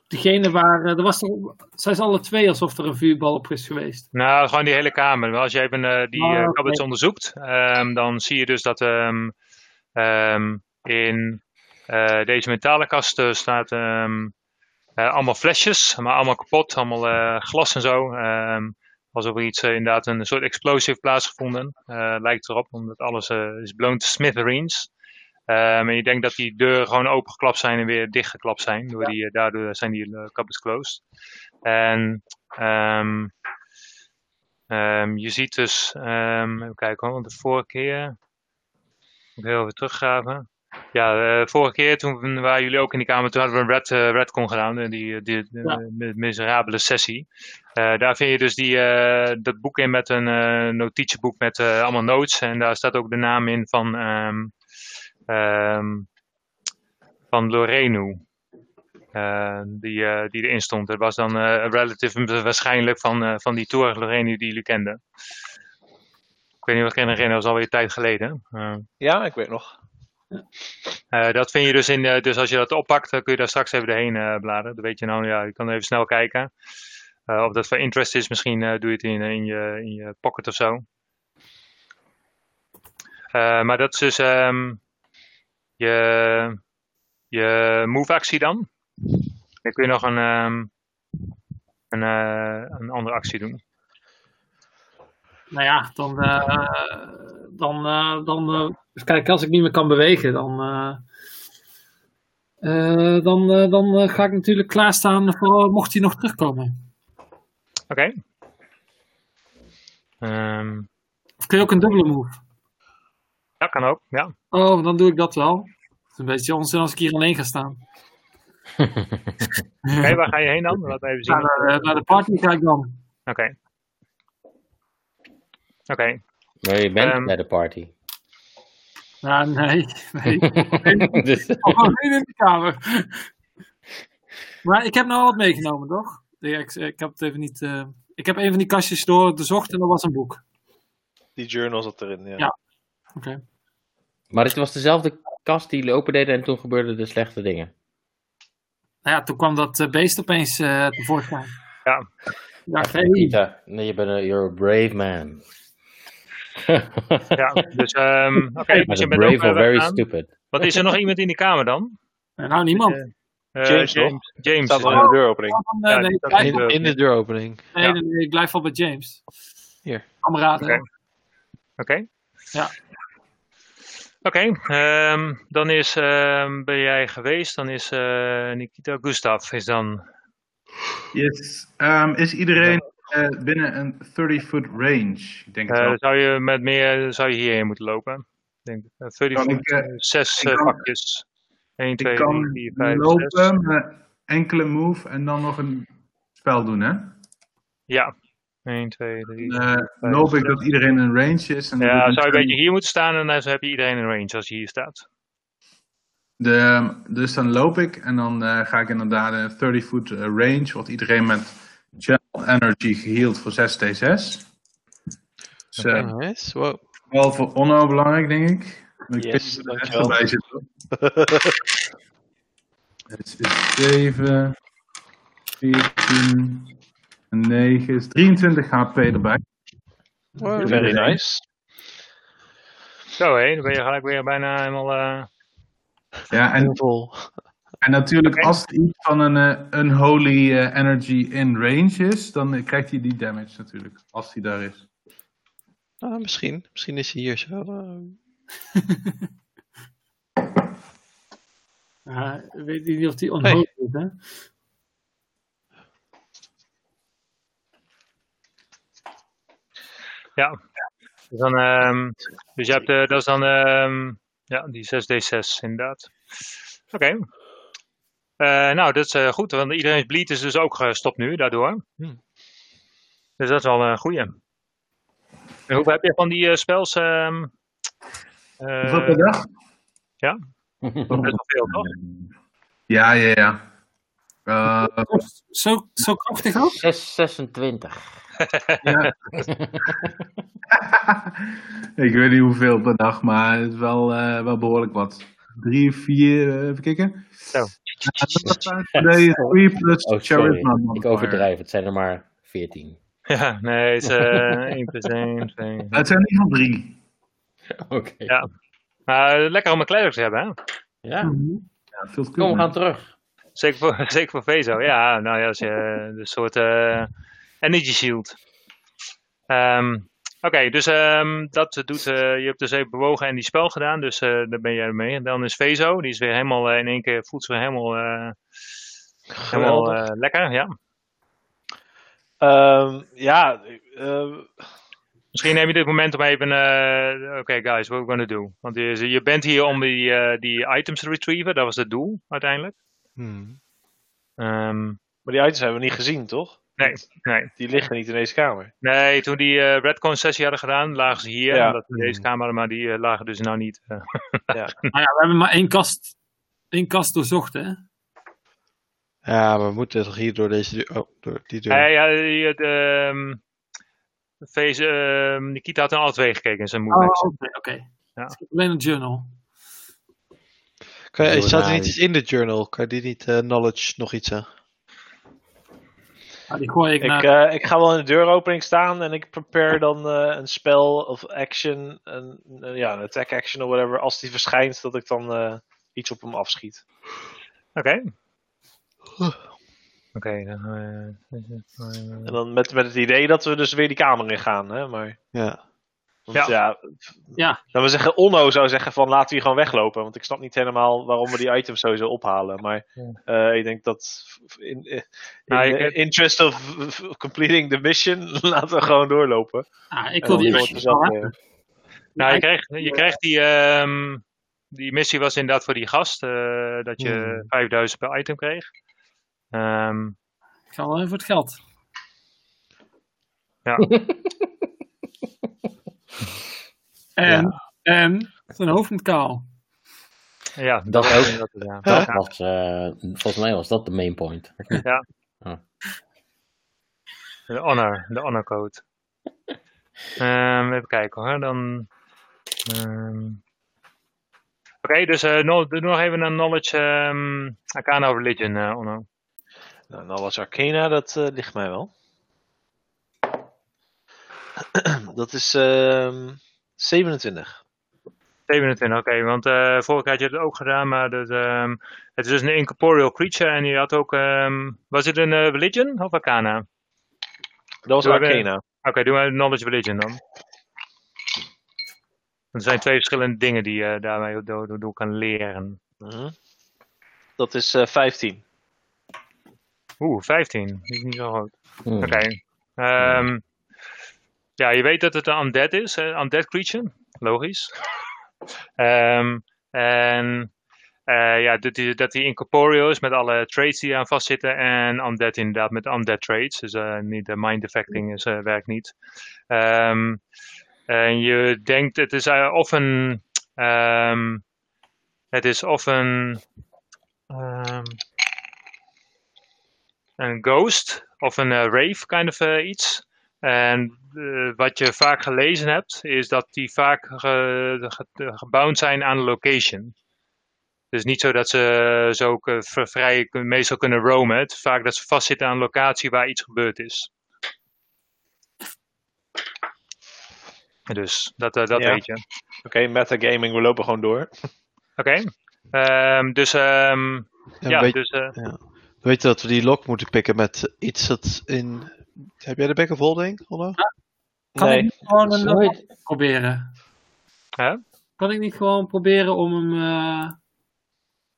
diegene waar, er was toch, zijn ze alle twee alsof er een vuurbal op is geweest? Nou, gewoon die hele kamer. Als je even uh, die uh, kabels onderzoekt, um, dan zie je dus dat um, um, in uh, deze metalen kasten staat... Um, Uh, allemaal flesjes, maar allemaal kapot, allemaal uh, glas en zo. Uh, alsof er iets, uh, inderdaad een soort explosie heeft plaatsgevonden. Uh, lijkt erop, omdat alles uh, is blown to smithereens. Uh, en je denkt dat die deuren gewoon opengeklapt zijn en weer dichtgeklapt zijn. Door die, ja. Daardoor zijn die uh, cupboards closed. En um, um, je ziet dus, um, even kijken hoor, want de vorige keer, ik wil heel even teruggraven. Ja, uh, vorige keer toen waren jullie ook in die kamer, toen hadden we een red, uh, redcon gedaan, die, die, die ja. uh, miserabele sessie. Uh, daar vind je dus die, uh, dat boek in met een uh, notitieboek met uh, allemaal notes en daar staat ook de naam in van, um, um, van Lorenu, uh, die, uh, die erin stond. Dat was dan uh, relatief waarschijnlijk van, uh, van die Tour Lorenu die jullie kenden. Ik weet niet wat ik herinner, dat was alweer een tijd geleden. Uh, ja, ik weet nog. Uh, dat vind je dus in, uh, dus als je dat oppakt, dan kun je daar straks even doorheen uh, bladeren. Dan weet je nou, ja, je kan even snel kijken. Uh, of dat van interest is, misschien uh, doe je het in, in, je, in je pocket of zo. Uh, maar dat is dus um, je, je move actie dan. Dan kun je nog een, um, een, uh, een andere actie doen. Nou ja, dan... Uh... Dan, uh, dan uh, dus kijk, als ik niet meer kan bewegen, dan, uh, uh, dan, uh, dan uh, ga ik natuurlijk klaarstaan voor uh, mocht hij nog terugkomen. Oké. Okay. Um, Of kun je ook een dubbele move? Ja, kan ook, ja. Oh, dan doe ik dat wel. Het is een beetje onzin als ik hier alleen ga staan. Oké, okay, waar ga je heen dan? Laat even zien. Naar de, naar de party ga ik dan. Oké. Okay. Oké. Okay. Nee, je bent um, bij de party. Ah, nee, nee. Dus... Oh, niet in de kamer. Maar ik heb nou wat meegenomen, toch? Ja, ik, ik heb het even niet... Uh... Ik heb een van die kastjes doorgezocht en er was een boek. Die journal zat erin, ja. Ja, oké. Okay. Maar het was dezelfde kast die jullie open deden en toen gebeurden de slechte dingen. Nou ja, toen kwam dat beest opeens uh, tevoorschijn. Ja. Ja, Nikita, je bent een you're a brave man. Ja, dus... Um, oké, okay, dus je bent brave or very stupid. Wat is er nog iemand in de kamer dan? Nou, niemand. Uh, Uh, James, James, James staat wel in de deuropening. Ja, nee, nee, in, in de deuropening. Nee, ja. nee, nee, ik blijf wel bij James. Hier. Kameraden. Oké. Okay. Okay. Ja. Oké, okay, um, dan is, um, ben jij geweest, dan is uh, Nikita Gustav is dan... Yes. Um, is iedereen uh, binnen een thirty foot range? Ik denk uh, wel. Zou je met meer, zou je hierheen moeten lopen? Denk, uh, thirty foot, uh, zes uh, vakjes. een, twee, ik kan drie, vier, vijf, lopen, zes. Enkele move en dan nog een spel doen, hè? Ja. een, twee, drie, uh, vijf, loop zes. Ik dat iedereen in range is. En ja, zou je een beetje hier moeten staan en dan heb je iedereen in range als je hier staat. De, dus dan loop ik en dan uh, ga ik inderdaad een thirty foot uh, range, wordt iedereen met Gel Energy geheeld voor zes d zes. Dus, uh, okay, nice. Wow. Wel voor Onno belangrijk, denk ik. Ik yes, er echt erbij zitten. Het is zeven, veertien, negen, is drieëntwintig H P erbij. Wow, very nice. Zo hé, dan ben je gelijk weer bijna helemaal uh... ja, en, vol. En natuurlijk okay. Als het iets van een uh, unholy uh, energy in range is, dan krijgt hij die damage natuurlijk, als hij daar is. Ah, misschien. Misschien is hij hier zo... Uh... uh, weet je niet of die onhoog hey. Is, hè? Ja. Dus, dan, um, dus je hebt, uh, dat is dan um, ja, die zes d zes inderdaad. Oké. Okay. Uh, nou, dat is uh, goed, want iedereen's bleed is dus ook gestopt nu, daardoor. Hm. Dus dat is wel een uh, goeie. En hoeveel heb je van die uh, spels... Um, Uh, Wat per dag? Ja? Dat is best wel veel, toch? Ja, ja, ja. Uh, zo, zo krachtig ook? zes, zesentwintig. Ja. Ik weet niet hoeveel per dag, maar het is wel, uh, wel behoorlijk wat. Drie, vier, uh, even kijken. Zo. drie plus oh, charisma. Ik overdrijf, het zijn er maar veertien. Ja, nee, het is één plus één. Het zijn niet van drie. Oké. Okay. Ja. Uh, lekker om een kleding te hebben, hè? Ja. Mm-hmm. Ja, veel cool, kom, we gaan terug. Zeker voor, zeker voor Vezo. Ja, nou ja, als je een soort uh, energy shield. Um, Oké, okay, dus um, dat doet, uh, je hebt dus even bewogen en die spel gedaan, dus uh, daar ben jij mee. En dan is Vezo, die is weer helemaal uh, in één keer voedsel helemaal, uh, helemaal uh, lekker, ja. Um, ja, uh... Misschien neem je dit moment om even, uh, oké okay guys, what are we gonna do? Want je, je bent hier om die, uh, die items te retrieven, dat was het doel uiteindelijk. Hmm. Um, maar die items hebben we niet gezien, toch? Nee, nee. Die liggen niet in deze kamer. Nee, toen die uh, Redcon sessie hadden gedaan, lagen ze hier, ja. Omdat we in deze kamer, maar die uh, lagen dus nou niet. Uh, ja. Nou ja, we hebben maar één kast, één kast doorzocht, hè? Ja, maar we moeten toch hier door deze deur, oh, door die deur. Ja, ja, ja, de... Face, uh, Nikita had aan alle twee gekeken in zijn movements. Oh, oké. Okay, okay. Ja. Alleen een journal. Kan je, staat er niet iets in de journal? Kan die niet uh, knowledge nog iets aan? Ah, ik, ik, naar... uh, ik ga wel in de deuropening staan en ik prepare dan uh, een spel of action, een, uh, ja, een attack action of whatever. Als die verschijnt, dat ik dan uh, iets op hem afschiet. Oké. Okay. Huh. Oké, okay, dan uh, en dan met, met het idee dat we dus weer die kamer in gaan, hè? Maar... Ja. Want ja, ja, ja. Dan we zeggen, Onno zou zeggen van laten we hier gewoon weglopen. Want ik snap niet helemaal waarom we die items sowieso ophalen. Maar ja. uh, ik denk dat in, in nou, the interest of completing the mission, laten we gewoon doorlopen. Ah, ik wil die mission wel hebben. Nou, je krijgt, je krijgt die, um, die missie was inderdaad voor die gast. Uh, dat je hmm. vijfduizend per item kreeg. Um, ik ga wel even voor het geld. Ja. En, ja. en zijn hoofd moet kaal. Ja, dat ook. Dat, ja. dat ja. was, uh, volgens mij was dat de main point. Ja. Oh. De honor, de honor code. um, even kijken hoor. Dan. Um... Oké, okay, dus uh, no, doe nog even een knowledge um, arcana of religion, uh, Onno. Nou, knowledge arcana, dat uh, ligt mij wel. Dat is uh, zevenentwintig. zevenentwintig, oké. Okay, want uh, vorige keer had je het ook gedaan, maar dat, um, het is dus een incorporeal creature. En je had ook... Um, was het een uh, religion of arcana? Dat was arcana. Oké, okay, doen we knowledge religion dan. Er zijn twee verschillende dingen die je daarmee door, door kan leren. Uh-huh. Dat is uh, vijftien. Oeh, vijftien. Dat is niet zo groot. Mm. Oké. Okay. Ehm... Um, Ja, je weet dat het een undead is, een undead creature, logisch. um, en uh, ja, dat die, dat die incorporeal is met alle traits die eraan vastzitten en undead inderdaad met undead traits. Dus uh, niet de mind affecting is, uh, werkt niet. Um, en je denkt, het is uh, of een, um, het is of een, um, een ghost of een uh, wraith kind of uh, iets. En uh, wat je vaak gelezen hebt, is dat die vaak ge, ge, gebound zijn aan de location. Dus niet zo dat ze zo k- vrij meestal kunnen roamen. Het is vaak dat ze vastzitten aan een locatie waar iets gebeurd is. Dus dat, uh, dat ja. weet je. Oké, okay, metagaming, we lopen gewoon door. Oké, okay. um, dus, um, ja, weet, dus uh, ja. weet je dat we die lock moeten pikken met iets dat in... Heb jij de back of holding, Onno? Ja, kan nee. ik niet gewoon een nooit proberen? Huh? Kan ik niet gewoon proberen om hem... Uh...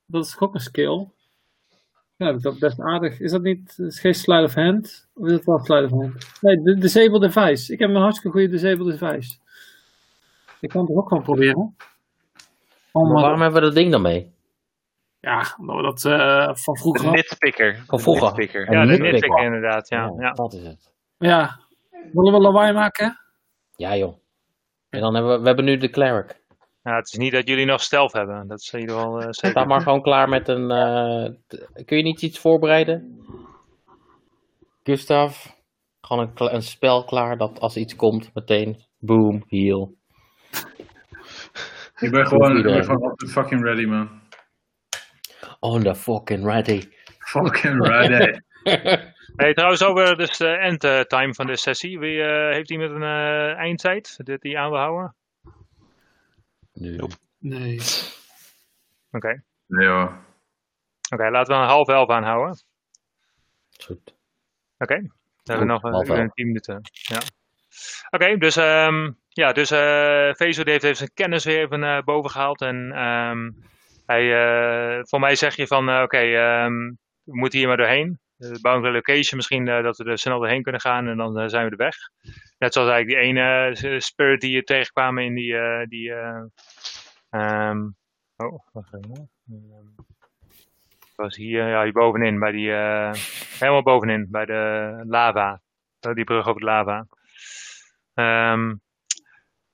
Dat is ook een skill. Ja, dat is best aardig. Is dat niet... Is geen slide of hand? Of is dat wel slide of hand? Nee, de disable device. Ik heb een hartstikke goede disable device. Ik kan het ook gewoon proberen. Om, maar waarom uh... hebben we dat ding dan mee? Ja, omdat we dat uh, van vroeger... De nitpicker. Van vroeger. De nitpicker. Ja, de nitpicker inderdaad, ja. Ja, ja. Dat is het. Ja. Willen we lawaai maken? Ja, joh. En dan hebben we... We hebben nu de cleric. Ja, het is niet dat jullie nog stealth hebben. Dat is in ieder geval uh, zeker. Sta maar gewoon klaar met een... Uh, t- kun je niet iets voorbereiden? Gustav. Gewoon een, kla- een spel klaar dat als iets komt, meteen... Boom, heal. Ik ben gewoon... Ik ben gewoon fucking ready, man. On the fucking ready. Fucking ready. Hey, trouwens, over dus de end uh, time van de sessie. Wie, uh, heeft iemand een uh, eindtijd dat die aan wil houden? Nee. Nee. Oké. Okay. Nee hoor. Oké, okay, laten we een half elf aanhouden. Goed. Oké. Okay. Dan hebben we nog een tien minuten. Ja. Oké, okay, dus, um, ja, dus uh, Vezo heeft even zijn kennis weer even uh, boven gehaald en... Um, Hij, uh, voor mij zeg je van, uh, oké, okay, um, we moeten hier maar doorheen. Uh, Bound location misschien, uh, dat we er snel doorheen kunnen gaan en dan uh, zijn we er weg. Net zoals eigenlijk die ene uh, spirit die je tegenkwamen in die... Uh, die uh, um, oh, wacht even. Um, was hier, ja, hier bovenin, bij die, uh, helemaal bovenin, bij de lava. Die brug over de lava. Um,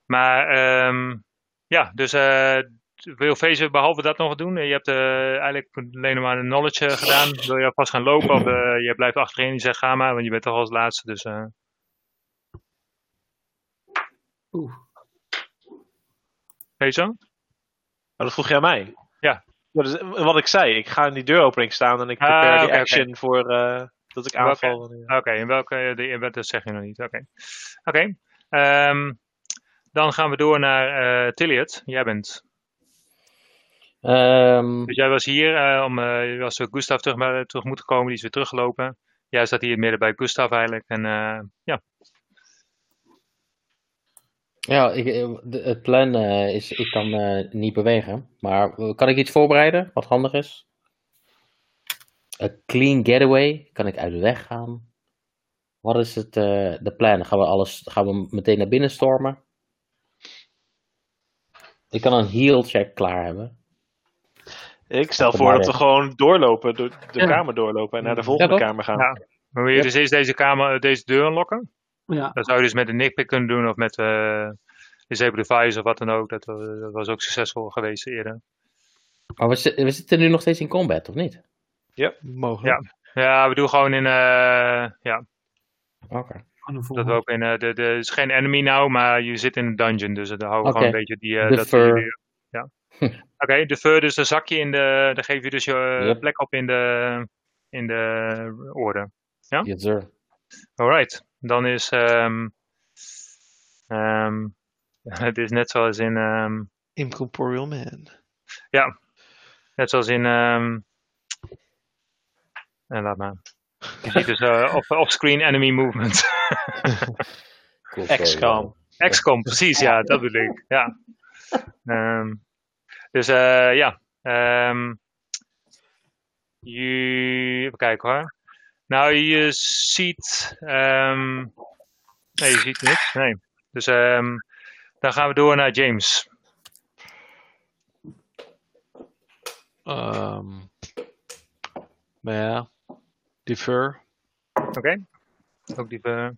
maar, um, ja, dus... Uh, Wil Vezo behalve dat nog doen? Je hebt uh, eigenlijk alleen maar een knowledge uh, gedaan. Wil je alvast gaan lopen? Of uh, je blijft achterin? Je zegt ga maar, want je bent toch als laatste. Dus, uh... Oeh. Vezo? Nou, dat vroeg jij mij. Ja. Dat is wat ik zei. Ik ga in die deuropening staan en ik prepare ah, okay, die action okay. voor uh, dat ik aanval. Oké, okay. okay. in welke de, in, dat zeg je nog niet. Oké. Okay. Okay. Um, dan gaan we door naar uh, Tilliot. Jij bent... Um, dus jij was hier, uh, om, uh, als we Gustav terug, maar, terug moeten komen, die is weer teruggelopen. Jij zat hier midden bij Gustav eigenlijk. En, uh, ja. Ja, ik, het plan uh, is, ik kan uh, niet bewegen. Maar kan ik iets voorbereiden wat handig is? Een clean getaway? Kan ik uit de weg gaan? Wat is het, uh, de plan? Gaan we, alles, gaan we meteen naar binnen stormen? Ik kan een heal check klaar hebben. Ik stel voor dat we gewoon doorlopen, de, de ja. kamer doorlopen en naar de volgende ja, kamer gaan. Ja. Dan wil je dus eerst deze, kamer, deze deur unlocken. Ja. Dat zou je dus met een nitpick kunnen doen of met uh, Disable Device of wat dan ook. Dat, dat was ook succesvol geweest eerder. Maar oh, we, we zitten nu nog steeds in combat, of niet? Ja, mogelijk. Ja, ja we doen gewoon in... Uh, ja. Oké. Okay. Dat we ook in... Uh, de, de, het is geen enemy nou, maar je zit in een dungeon. Dus dan houden we okay. gewoon een beetje die... Uh, dat die ja. Oké, okay, de fur, dus dan zak je in de... Dan geef je dus je yep. plek op in de... In de orde. Ja? Yes, sir. Alright. Dan is... Um, um, het is net zoals in... Um, Incorporeal Man. Ja. Net zoals in... Um, en laat maar. Je ziet dus uh, off-screen enemy movement. X COM. X COM, precies. Ja, dat bedoel ik. Ja. Um, dus uh, ja. Um, je, even kijken hoor. Nou, je ziet... Um, nee, je ziet niks. Nee. Dus um, dan gaan we door naar James. Um, maar ja... Defer. Oké. Okay. Ook defer.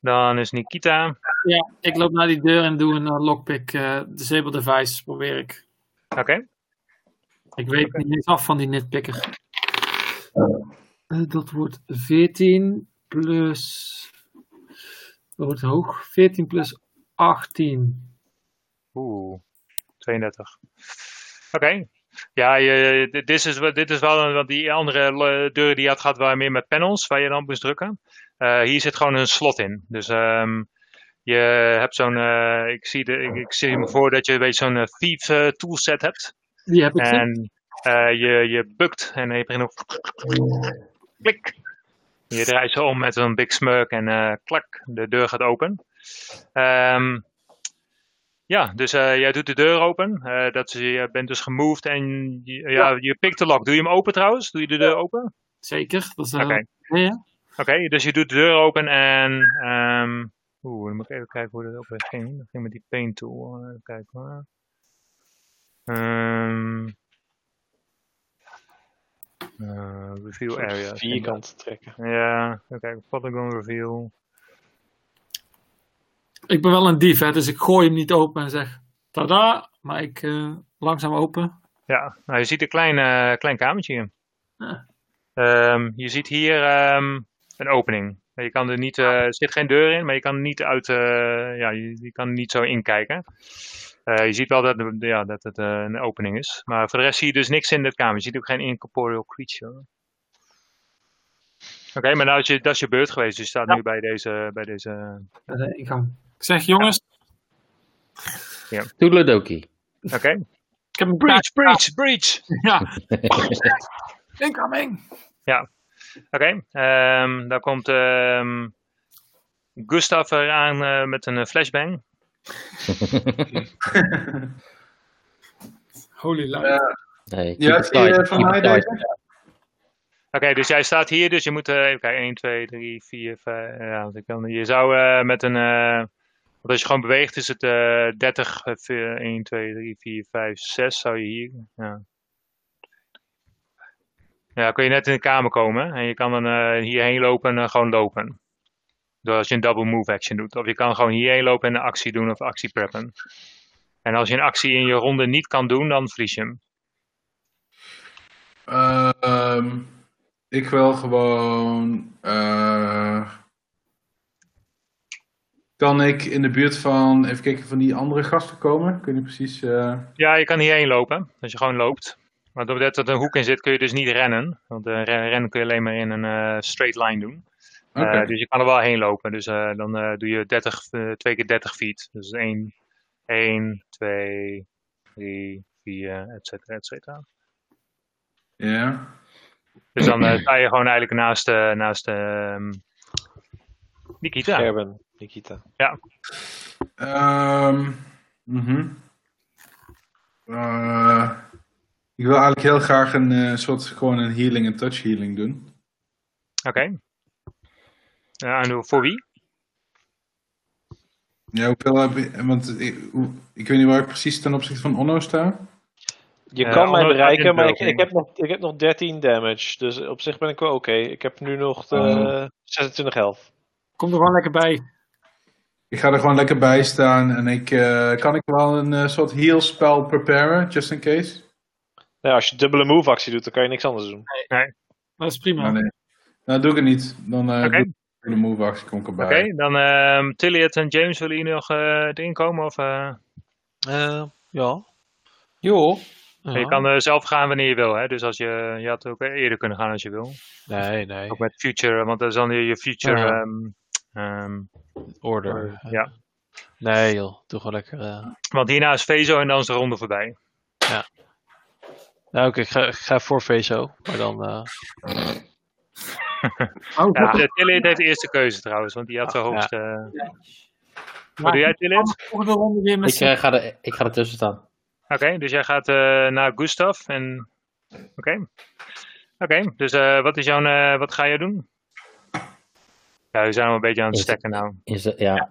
Dan is Nikita. Ja, ik loop naar die deur en doe een uh, lockpick. Uh, disable device probeer ik. Oké. Okay. Ik weet okay. niet af van die nitpicker. Uh, dat wordt veertien plus... Dat wordt hoog. veertien plus achttien. Oeh. tweeëndertig. Oké. Okay. Ja, je, dit, is, dit is wel een, want die andere deuren die je had gehad waren meer met panels waar je dan moest drukken. Uh, hier zit gewoon een slot in. Dus um, je hebt zo'n, uh, ik, zie de, ik, ik zie me voor dat je een beetje zo'n uh, thief uh, toolset hebt. Die heb ik en uh, je, je bukt en je begint op klik. Je draait ze om met een big smirk en uh, klak, de deur gaat open. Um, Ja, dus uh, jij doet de deur open. Uh, dat is, je bent dus gemoved en je, ja, ja. je pikt de lock. Doe je hem open trouwens? Doe je de deur open? Zeker. Dat is uh, Oké, okay. ja. okay, dus je doet de deur open en... Um, Oeh, dan moet ik even kijken hoe dat open ging. Dat ging met die paint tool. Even kijken hoor. Um, uh, reveal area. Vierkant trekken. Ja, even kijken. Polygon reveal. Ik ben wel een dief, hè, dus ik gooi hem niet open en zeg tada, maar ik uh, langzaam open. Ja, nou, je ziet een klein, uh, klein kamertje hier. Ja. Um, je ziet hier um, een opening. Je kan er, niet, uh, er zit geen deur in, maar je kan niet uit, uh, ja, je, je kan niet zo inkijken. Uh, je ziet wel dat, ja, dat het uh, een opening is, maar voor de rest zie je dus niks in dit kamer. Je ziet ook geen incorporeal creature. Oké, okay, maar nou is je, dat is je beurt geweest, je staat ja. nu bij deze... Bij deze... Uh, ik ga... Ik zeg jongens. Ja. Toedeledokie. Oké. Okay. Ik heb een breach, breach, breach. Ja. Incoming. Ja. Oké. Okay. Um, daar komt um, Gustav eraan uh, met een flashbang. Holy light. Uh, hey, ja, zie je van mij deze? Oké, okay, dus jij staat hier, dus je moet uh, even kijken, één, twee, drie, vier, vijf, ja, ik kan, je zou uh, met een, uh, want als je gewoon beweegt is het uh, dertig, vier, één, twee, drie, vier, vijf, zes, zou je hier, ja. Ja, kun je net in de kamer komen en je kan dan uh, hierheen lopen en uh, gewoon lopen. Dus als je een double move action doet, of je kan gewoon hierheen lopen en een actie doen of actie preppen. En als je een actie in je ronde niet kan doen, dan verlies je hem. Ehm... Uh, um... Ik wil gewoon... Uh, kan ik in de buurt van... Even kijken, van die andere gasten komen? Kun je precies... Uh... Ja, je kan hierheen lopen. Als je gewoon loopt. Want omdat er een hoek in zit, kun je dus niet rennen. Want uh, rennen kun je alleen maar in een uh, straight line doen. Okay. Uh, dus je kan er wel heen lopen. Dus uh, dan uh, doe je dertig, uh, twee keer dertig feet. Dus één, één, twee, drie, vier, et cetera, et cetera. Ja... Yeah. Dus dan uh, sta je gewoon eigenlijk naast, uh, naast uh, Nikita. Gerben, Nikita. Ja. Um, mm-hmm. uh, ik wil eigenlijk heel graag een uh, soort gewoon een healing en touch healing doen. Oké. Okay. Uh, en voor wie? Ja, hoeveel heb je, want ik, hoe, ik weet niet waar ik precies ten opzichte van Onno sta. Je uh, kan mij bereiken, maar ik, ik, heb nog, ik heb nog dertien damage. Dus op zich ben ik wel oké. Okay. Ik heb nu nog de, uh, zesentwintig health. Kom er gewoon lekker bij. Ik ga er gewoon lekker bij staan. En ik uh, kan ik wel een uh, soort heal spell preparen, just in case? Nou, als je dubbele move actie doet, dan kan je niks anders doen. Nee, nee. Dat is prima. Nou, nee. nou, doe ik het niet. Dan uh, okay. doe ik de move actie, kom ik erbij. Oké, okay, dan uh, Tilliot en James, willen jullie nog uh, erin komen? Of, uh... Uh, ja. Joh. Ja. Je kan uh, zelf gaan wanneer je wil, hè? Dus als je, je had ook eerder kunnen gaan als je wil. Nee, nee. Ook met future, want dat is dan je future ja. um, um, order. order. Ja. Nee joh, doe gewoon lekker. Uh... Want hierna is Vezo en dan is de ronde voorbij. Ja. Nou oké, ik ga, ga voor Vezo, maar dan... Uh... oh, ja, Tilly heeft de eerste keuze trouwens, want die had de oh, hoogste... Ja. Ja. Wat doe jij, Tilly? Ik, uh, ga er, ik ga er tussen staan. Oké, okay, dus jij gaat uh, naar Gustav en oké, okay. okay, dus uh, wat is jouw, uh, wat ga jij doen? Ja, we zijn wel een beetje aan het stekken nou. In zijn, ja,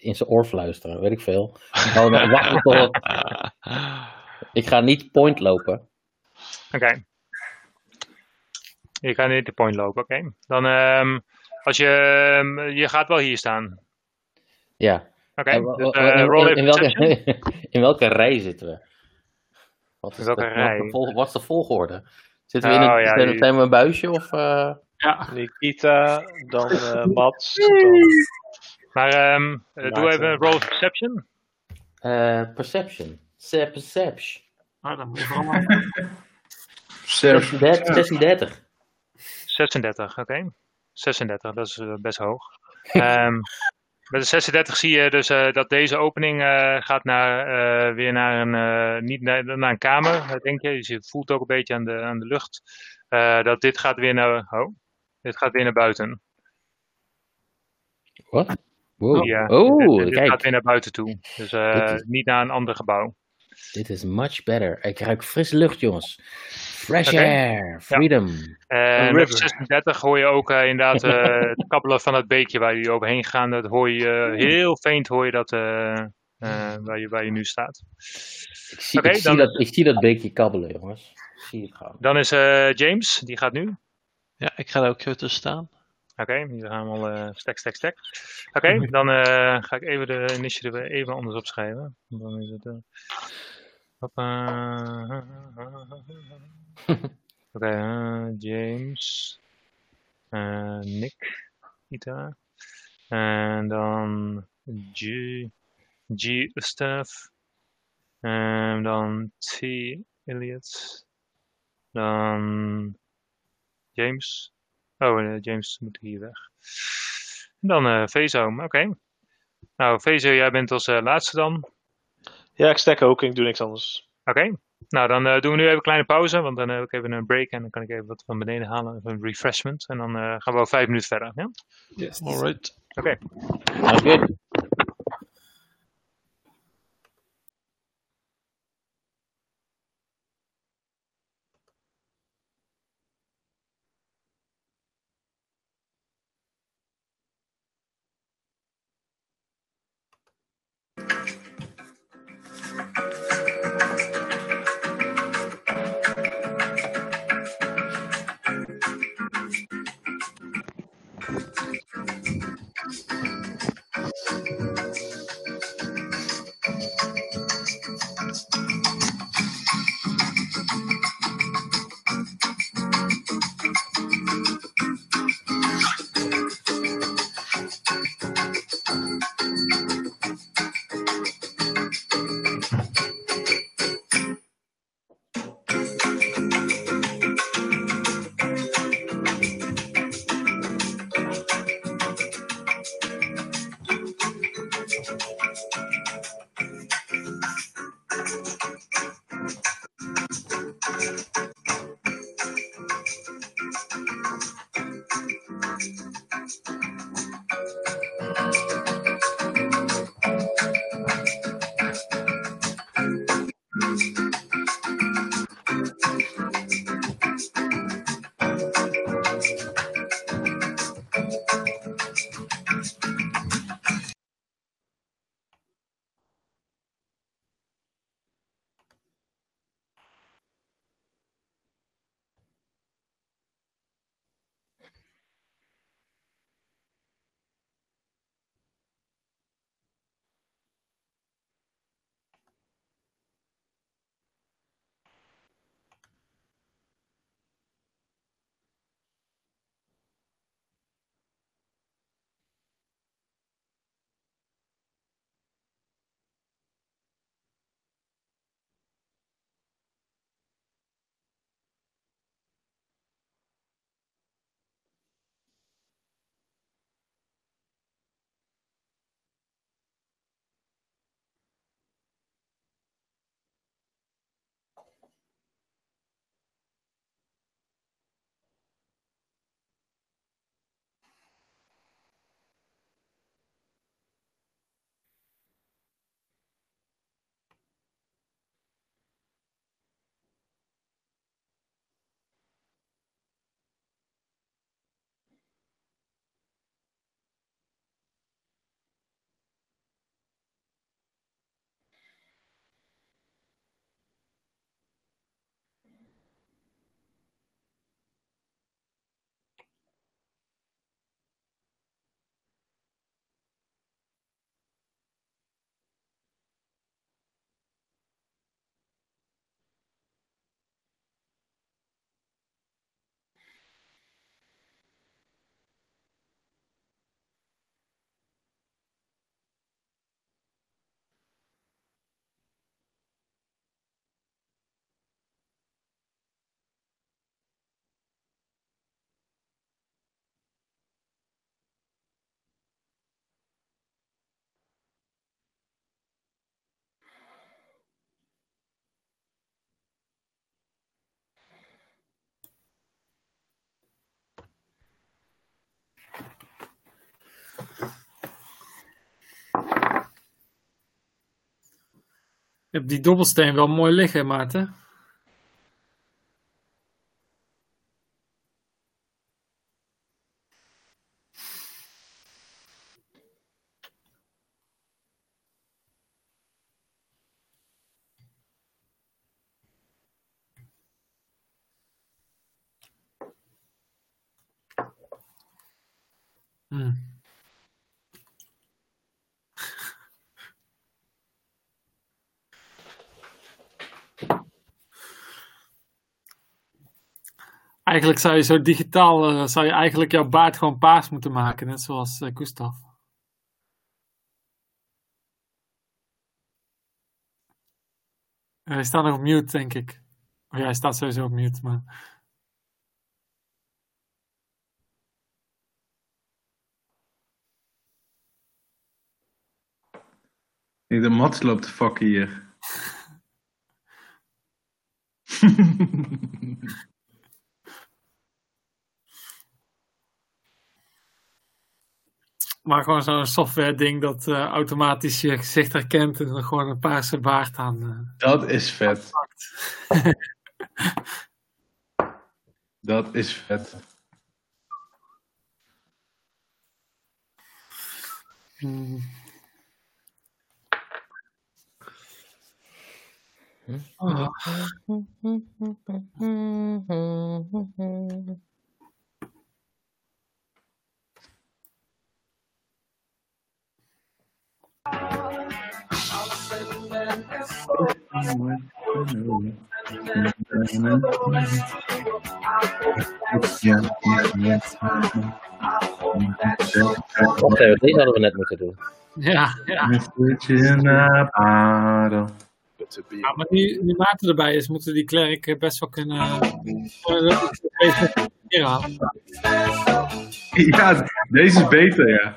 in zijn oor fluisteren, weet ik veel. Oh, nou, wacht tot... Ik ga niet point lopen. Oké. Okay. Je gaat niet de point lopen, oké. Okay. Dan um, als je, um, je gaat wel hier staan. Ja. Oké, in welke rij zitten we? Wat is, welke de, rij? Welke vol, wat is de volgorde? Zitten oh, we in een, ja, die... een buisje of... Uh... Ja, Nikita, dan uh, Mats. Dan... Maar um, uh, doe even een roll perception. Uh, perception. Se- perception. Ah, dat moet allemaal. zesendertig. zesendertig, oké. Okay. zesendertig, dat is uh, best hoog. Um, Met de zesendertig zie je dus uh, dat deze opening uh, gaat naar, uh, weer naar een, uh, niet naar, naar een kamer, denk je. Dus je voelt ook een beetje aan de, aan de lucht uh, dat dit gaat weer naar, oh, dit gaat weer naar buiten. Wat? Wow. Ja, oh, dit, dit kijk. gaat weer naar buiten toe. Dus uh, is... niet naar een ander gebouw. Dit is much better. Ik ruik frisse lucht, jongens. Fresh okay. air, freedom. Ja. En op zesendertig hoor je ook uh, inderdaad uh, het kabbelen van het beekje waar jullie overheen gaan. Dat hoor je uh, heel faint, hoor je dat uh, uh, waar, je, waar je nu staat. Ik zie, okay, ik dan, zie, dat, ik zie dat beekje kabbelen, jongens. Ik zie het gaan. Dan is uh, James, die gaat nu. Ja, ik ga daar ook tussen staan. Oké, okay, die gaan allemaal uh, stek, stek, stek. Oké, okay, mm-hmm. dan uh, ga ik even de initiative even anders opschrijven. Dan is het... Uh... Oké, okay, uh, James, uh, Nick, Ita, en dan G, G, Staff, en dan T, Elliot, dan James, oh, uh, James moet hier weg, en dan uh, Vezo, oké. Okay. Nou, Vezo, jij bent als uh, laatste dan. Ja, ik stek ook en ik doe niks anders. Oké, okay. nou dan uh, doen we nu even een kleine pauze, want dan heb ik even een break en dan kan ik even wat van beneden halen, even een refreshment. En dan uh, gaan we al vijf minuten verder, ja? Yes. Alright. Oké. Okay. Okay. Thank you. Je hebt die dobbelsteen wel mooi liggen, Maarten. Hmm. Eigenlijk zou je zo digitaal, uh, zou je eigenlijk jouw baard gewoon paars moeten maken, net zoals uh, Gustav. Hij uh, staat nog op mute, denk ik. Oh ja, hij staat sowieso op mute, maar... De Mats loopt te fucken hier. Maar gewoon zo'n software ding dat uh, automatisch je gezicht herkent en er gewoon een paarse baard aan. Uh, dat is vet. Dat is vet. Hmm. Oh. Oké, dit hadden we net moeten doen. Ja, ja. Ja, maar nu, nu Maarten erbij is, moeten die klerk best wel kunnen... Ja, deze is beter, ja.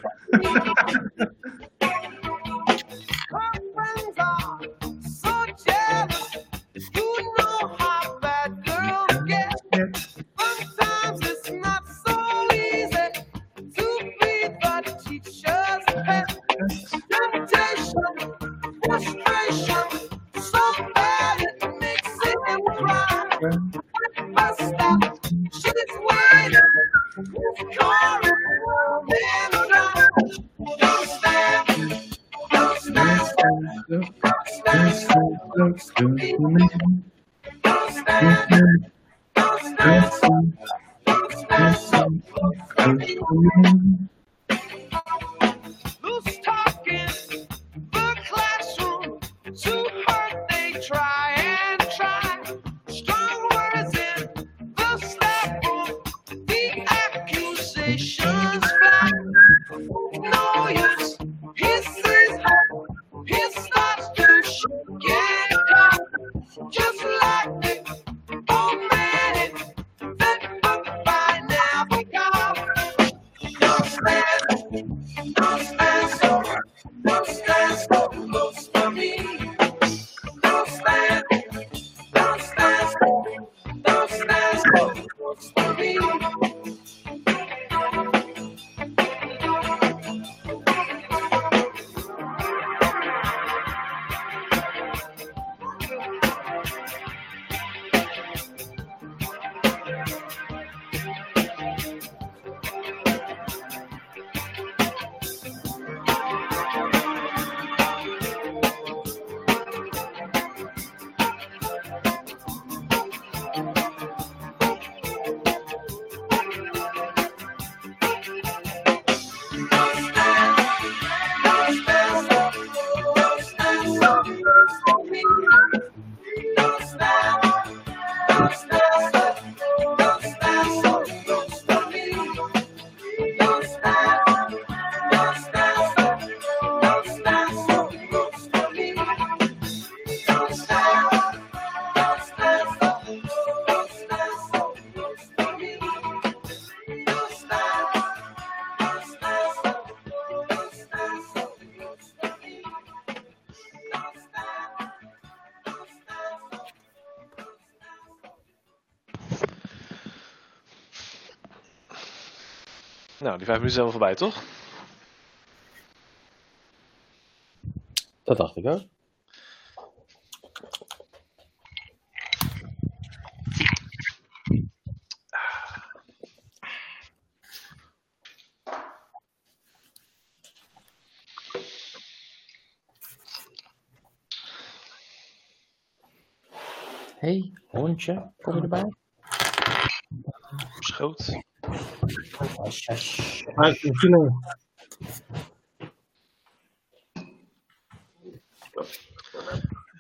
Nou, die vijf minuten zijn wel voorbij, toch? Dat dacht ik, hè? Hé, hey, hondje, kom je erbij? Schoot.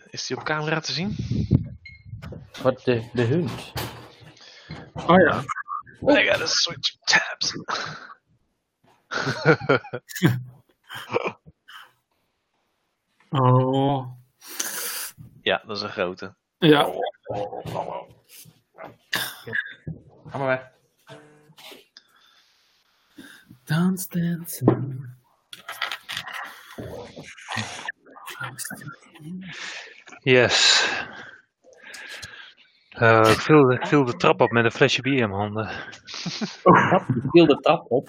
Is die op camera te zien? Wat, de, de hond? Oh ja. I gotta switch tabs. Oh. Ja, dat is een grote. Ja. Oh, oh, oh, oh. Ga maar weg. Dans dansen. Yes. Uh, ik, viel, ik viel de trap op met een flesje bier in mijn handen. Oh, ik viel de trap op?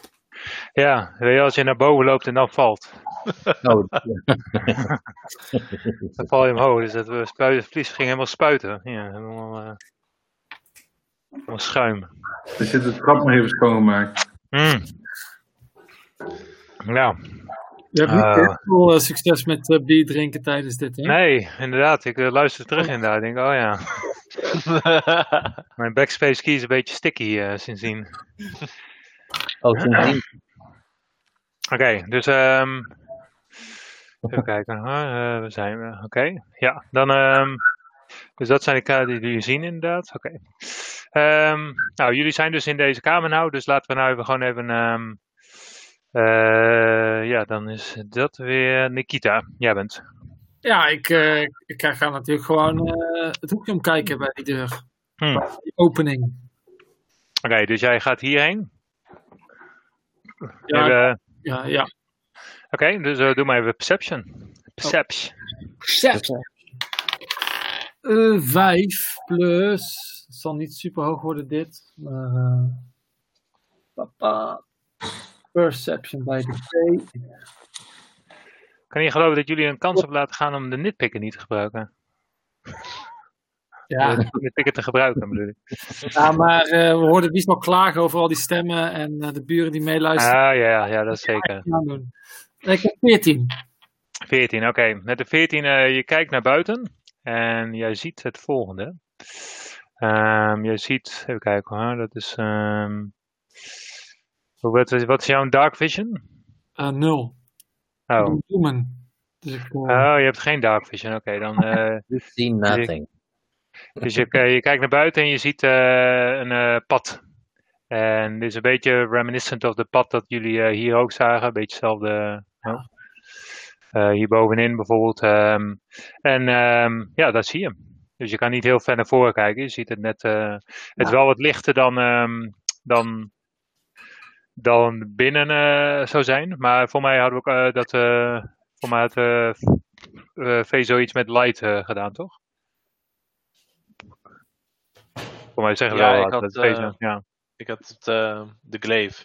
Ja, weet je, als je naar boven loopt en dan valt. Oh, ja. Dan val je omhoog, dus dat we spuiten, het vlies ging helemaal spuiten. Ja, helemaal, uh, helemaal schuim. Dus je de trap maar even schoongemaakt. Mm. Ja. Je hebt niet uh, heel veel uh, succes met uh, bier drinken tijdens dit, hè? Nee, inderdaad. Ik uh, luister terug inderdaad. Ik denk, oh ja. Mijn backspace key is een beetje sticky uh, sindsdien. Oh, sindsdien. Oké, okay, dus um, even kijken. Uh, uh, we zijn we. Oké, okay. Ja. Dan, um, dus dat zijn de kaarten die jullie zien inderdaad. Oké. Okay. Um, nou, jullie zijn dus in deze kamer nou, dus laten we nou even gewoon even... Um, Uh, ja, dan is dat weer Nikita. Jij bent. Ja, ik, uh, ik ga natuurlijk gewoon uh, het hoekje omkijken bij die deur. Hmm. Bij die opening. Oké, okay, dus jij gaat hierheen? Ja, even, uh... ja. ja. Oké, okay, dus uh, doe maar even Perception. Perception. Oh. Perception. Uh, vijf plus. Het zal niet super hoog worden dit. Maar, uh... Papa. Perception bij de twee. Ik kan niet geloven dat jullie een kans op laten gaan om de nitpikken niet te gebruiken. Ja. De nitpikken te gebruiken bedoel ik. Ja, maar uh, we hoorden Wiesma klagen over al die stemmen en uh, de buren die meeluisteren. Ah ja, ja, dat is zeker. Ik heb veertien. veertien, oké. Okay. Met de veertien, uh, je kijkt naar buiten en jij ziet het volgende. Um, jij ziet, even kijken hoor, dat is... Um... Wat, wat is jouw dark vision? Uh, nul. Oh. Dus ik, uh... oh, je hebt geen dark vision. Oké, okay, dan... Uh, you see nothing. Je, dus je, je kijkt naar buiten en je ziet uh, een uh, pad. En dit is een beetje reminiscent of de pad dat jullie uh, hier ook zagen. Een beetje hetzelfde. Uh, uh, hier bovenin bijvoorbeeld. Um, en um, ja, dat zie je. Dus je kan niet heel ver naar voren kijken. Je ziet het net... Uh, het ja. is wel wat lichter dan... Um, dan dan binnen uh, zou zijn. Maar voor mij hadden we ook uh, dat... Uh, voor mij had uh, uh, Vezo iets met light uh, gedaan, toch? Voor mij zeggen we ja, wel ik had, dat Vezo, uh, ja. Ik had het, uh, de glaive.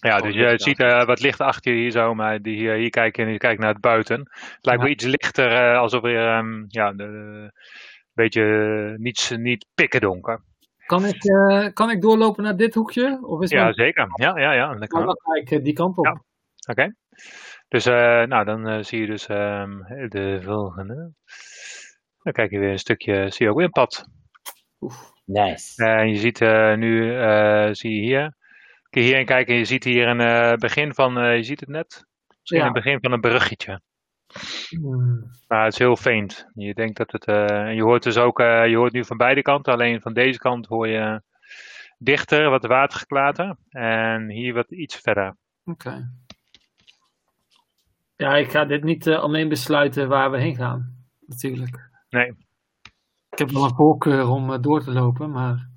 Ja, oh, dus je gedaan. Ziet uh, wat licht achter je hier zo. Maar die hier, hier kijken en je kijkt naar het buiten. Het lijkt ja. me iets lichter. Uh, alsof weer um, ja, een beetje uh, niet, niet pikken donker. Kan ik, uh, kan ik doorlopen naar dit hoekje? Of is ja, dat... zeker. Ja, ja, ja. Dan ga ik uh, die kant op. Ja. Oké. Okay. Dus, uh, nou, dan uh, zie je dus um, de volgende. Dan kijk je weer een stukje, zie je ook weer een pad. Oef. Nice. En uh, je ziet uh, nu, uh, zie je hier. Kun je hierin kijken, je ziet hier een uh, begin van, uh, je ziet het net. Misschien ja. een begin van een bruggetje. Hmm. Maar het is heel faint. Je denkt dat het. Uh, je hoort dus ook. Uh, je hoort nu van beide kanten. Alleen van deze kant hoor je dichter, wat watergeklater. En hier wat iets verder. Oké. Okay. Ja, ik ga dit niet uh, alleen besluiten waar we heen gaan. Natuurlijk. Nee. Ik heb wel een voorkeur om uh, door te lopen, maar.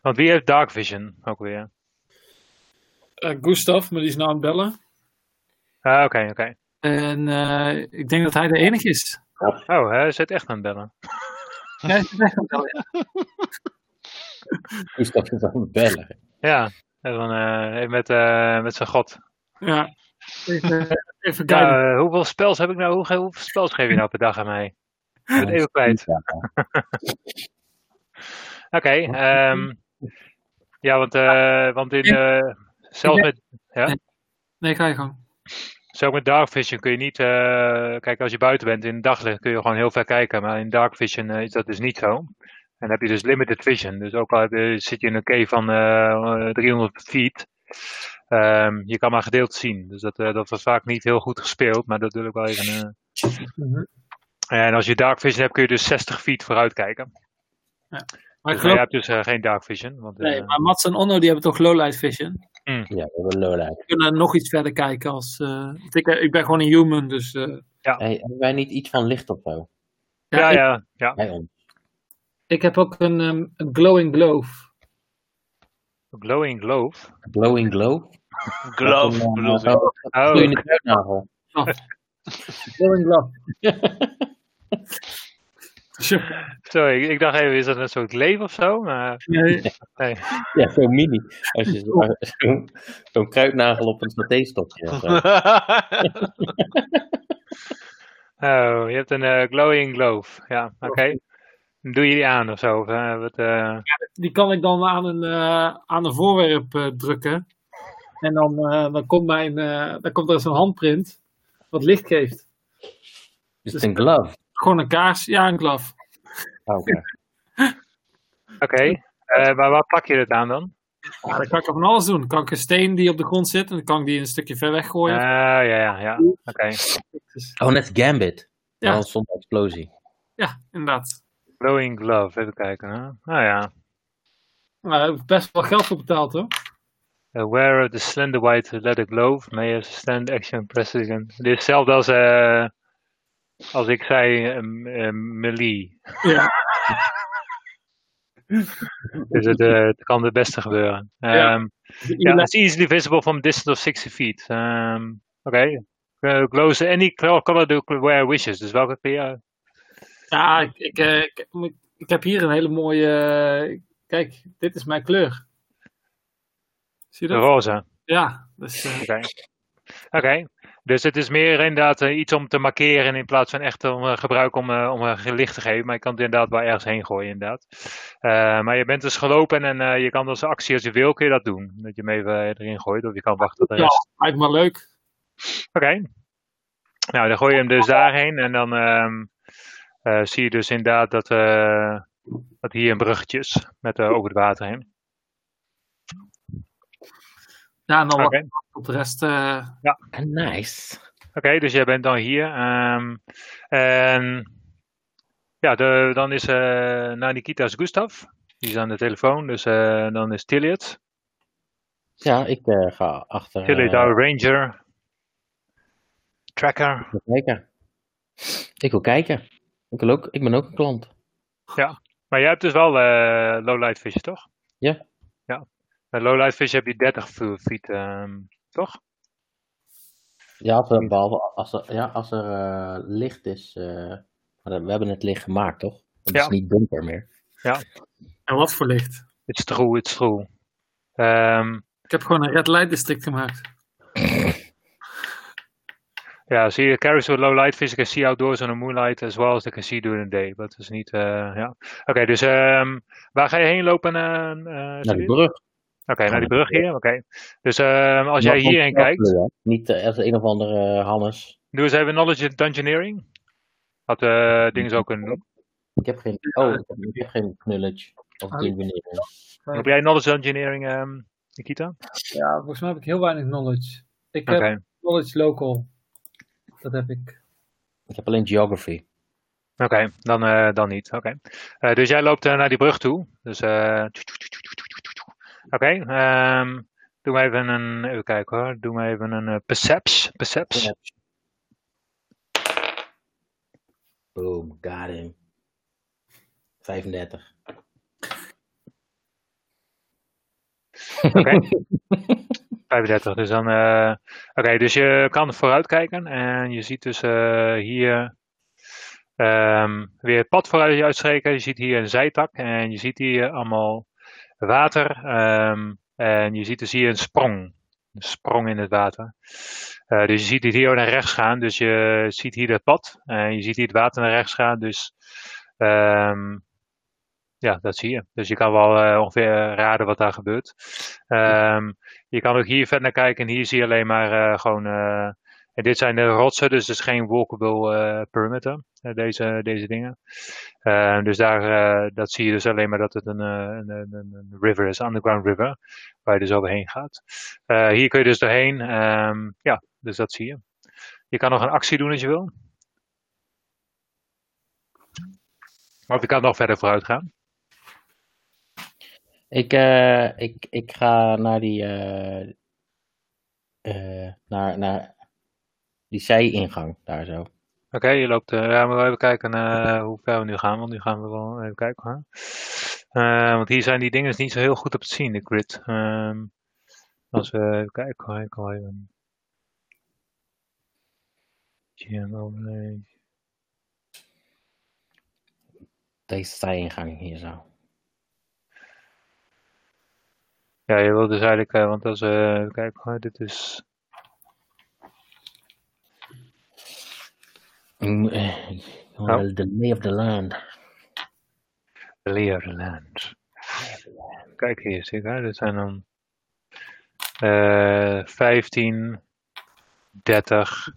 Want wie heeft dark vision ook weer? Uh, Gustav, maar die is nou aan het bellen. Ah, oké, okay, oké. Okay. En uh, ik denk dat hij de enige is. Oh, hij zit echt aan het bellen. Hij zit echt aan het bellen, ja. Gustav zit aan het bellen. Ja, even, uh, met, uh, met zijn god. Ja. Even, even uh, hoeveel spels heb ik nou? Hoe, hoeveel spels geef je nou per dag aan mij? Ik ben even kwijt. Oké. Um, ja, want, uh, want in... Uh, zelfs met... Ja? Nee, ga je gang. Zo met dark vision kun je niet, uh, kijk als je buiten bent in het daglicht kun je gewoon heel ver kijken, maar in dark vision uh, is dat dus niet zo. En dan heb je dus limited vision, dus ook al heb je, zit je in een cave van uh, driehonderd feet, um, je kan maar gedeeld zien. Dus dat, uh, dat was vaak niet heel goed gespeeld, maar dat wil ik wel even... Uh... Mm-hmm. En als je dark vision hebt kun je dus zestig feet vooruit kijken. Ja. Maar dus geloof... je hebt dus uh, geen dark vision. Want, uh... Nee, maar Mats en Onno die hebben toch low light vision? Mm. Ja, we hebben low light. We kunnen nog iets verder kijken als... Uh... Ik, ik ben gewoon een human, dus... Uh... Ja. Hey, hebben wij niet iets van licht of zo? Ja, ja. Ik, ja, ja. Hey, ik heb ook een, um, een glowing glove. Glowing glove? Glowing glove? Glove. Glove. Oh. In de oh. Glowing glove. Sorry, ik dacht even, is dat een soort leef of zo? Maar... Nee. Nee. Ja, zo'n mini. Als je zo'n, zo'n kruidnagel op een saté stopt. Oh, je hebt een uh, glowing glove. Ja, oké. Okay. Doe je die aan of zo? Uh, wat, uh... Ja, die kan ik dan aan een, uh, aan een voorwerp uh, drukken. En dan, uh, dan, komt mijn, uh, dan komt er zo'n handprint wat licht geeft. Is het een glove? Gewoon een kaars, ja, een glove. Oké, okay. Okay. Uh, maar waar plak je het aan dan? Ja, dan kan ik er van alles doen. Dan kan ik een steen die op de grond zit en dan kan ik die een stukje ver weggooien. Ah, uh, ja, ja, ja. Oké. Okay. Oh, net Gambit. Ja. Zonder explosie. Ja, inderdaad. Glowing glove, even kijken. Hè? Nou ja. Nou, daar heb ik best wel geld voor betaald hoor. Aware of the slender white leather glove, may have stand action president. Dit is hetzelfde als... Uh... Als ik zei um, um, melee. Ja. Dus het, uh, het kan het beste gebeuren. Ja. Um, yeah, it's easily visible from a distance of sixty feet. Um, Oké. Okay. Uh, glows any color to where wishes. Dus welke kleur? Ja, ik, ik, uh, ik, ik heb hier een hele mooie... Uh, kijk, dit is mijn kleur. Zie je dat? Roze. Ja. Dus, uh... Oké. Okay. Okay. Dus het is meer inderdaad uh, iets om te markeren in plaats van echt om, uh, gebruik om, uh, om uh, licht te geven. Maar je kan het inderdaad wel ergens heen gooien inderdaad. Uh, maar je bent dus gelopen en uh, je kan als actie, als je wil, kun je dat doen. Dat je hem even uh, erin gooit of je kan wachten tot de rest. Ja, lijkt me leuk. Oké. Okay. Nou, dan gooi je hem dus daarheen en dan uh, uh, zie je dus inderdaad dat, uh, dat hier een bruggetje is met uh, over het water heen. Ja, en dan okay. Op de rest... Uh... Ja, nice. Oké, okay, dus jij bent dan hier. Um, en ja, de, dan is uh, na Nikita's Gustav. Die is aan de telefoon, dus uh, dan is Tilly het. Ja, ik uh, ga achter... Tilly, uh, our ranger. Tracker. Ik wil kijken. Ik wil kijken. Ik, wil ook, ik ben ook een klant. Ja, maar jij hebt dus wel uh, low light vision, toch? Ja. Ja. Met low light vision heb je dertig feet, um, toch? Ja, als er, behalve als er, ja, als er uh, licht is. Uh, we hebben het licht gemaakt, toch? Het ja. Is niet donker meer. Ja. En wat voor licht? It's true, it's true. Um, Ik heb gewoon een red light district gemaakt. Ja, zie je, carries with low light vision can see outdoors on the moonlight as well as they can see during the day. Dat is niet, uh, ja. Oké, okay, dus um, waar ga je heen lopen? Uh, uh, Naar de brug. Oké, okay, naar die brug hier. Oké. Okay. Dus uh, als jij hierheen kijkt... Ja. Niet uh, als een of andere uh, Hannes. Doe eens even knowledge dungeoneering. Had uh, dingen zo kunnen doen. Ik heb geen... Oh, ik heb, ik heb geen knowledge. Of ah, dungeoneering. Ah, heb jij knowledge dungeoneering, um, Nikita? Ja, volgens mij heb ik heel weinig knowledge. Ik heb okay. knowledge local. Dat heb ik. Ik heb alleen geography. Oké, okay, dan, uh, dan niet. Oké. Okay. Uh, dus jij loopt uh, naar die brug toe. Dus... Uh, Oké, okay, um, doe maar even een, even kijken hoor, doe maar even een uh, perceps, perceps. Boom, got him. vijfendertig. Oké, okay. vijfendertig, dus dan, uh, oké, okay, dus je kan vooruit kijken en je ziet dus uh, hier... Um, weer het pad vooruit uitstreken, je ziet hier een zijtak en je ziet hier allemaal... water um, en je ziet dus hier een sprong, een sprong in het water. Uh, dus je ziet het hier naar rechts gaan, dus je ziet hier dat pad en je ziet hier het water naar rechts gaan, dus um, ja, dat zie je. Dus je kan wel uh, ongeveer raden wat daar gebeurt. Um, je kan ook hier verder naar kijken en hier zie je alleen maar uh, gewoon uh, En dit zijn de rotsen, dus het is geen walkable uh, perimeter, uh, deze, deze dingen. Uh, dus daar uh, dat zie je dus alleen maar dat het een, een, een, een river is, underground river, waar je dus overheen gaat. Uh, hier kun je dus doorheen, um, ja, dus dat zie je. Je kan nog een actie doen als je wil. Of je kan nog verder vooruit gaan. Ik, uh, ik, ik ga naar die, uh, uh, naar, naar die zij-ingang daar zo. Oké, okay, je loopt, uh, ja, maar we even kijken uh, hoe ver we nu gaan, want nu gaan we wel even kijken. Uh, want hier zijn die dingen niet zo heel goed op te zien, de grid. Uh, als we even kijken, ik kan even... G M overlay. Deze zij-ingang hier zo. Ja, je wilt dus eigenlijk, want als we, kijk, dit is... Mm, uh, well, the lay of the land. The lay of the land. Kijk hier, zie ik, dit zijn dan uh, vijftien, dertig,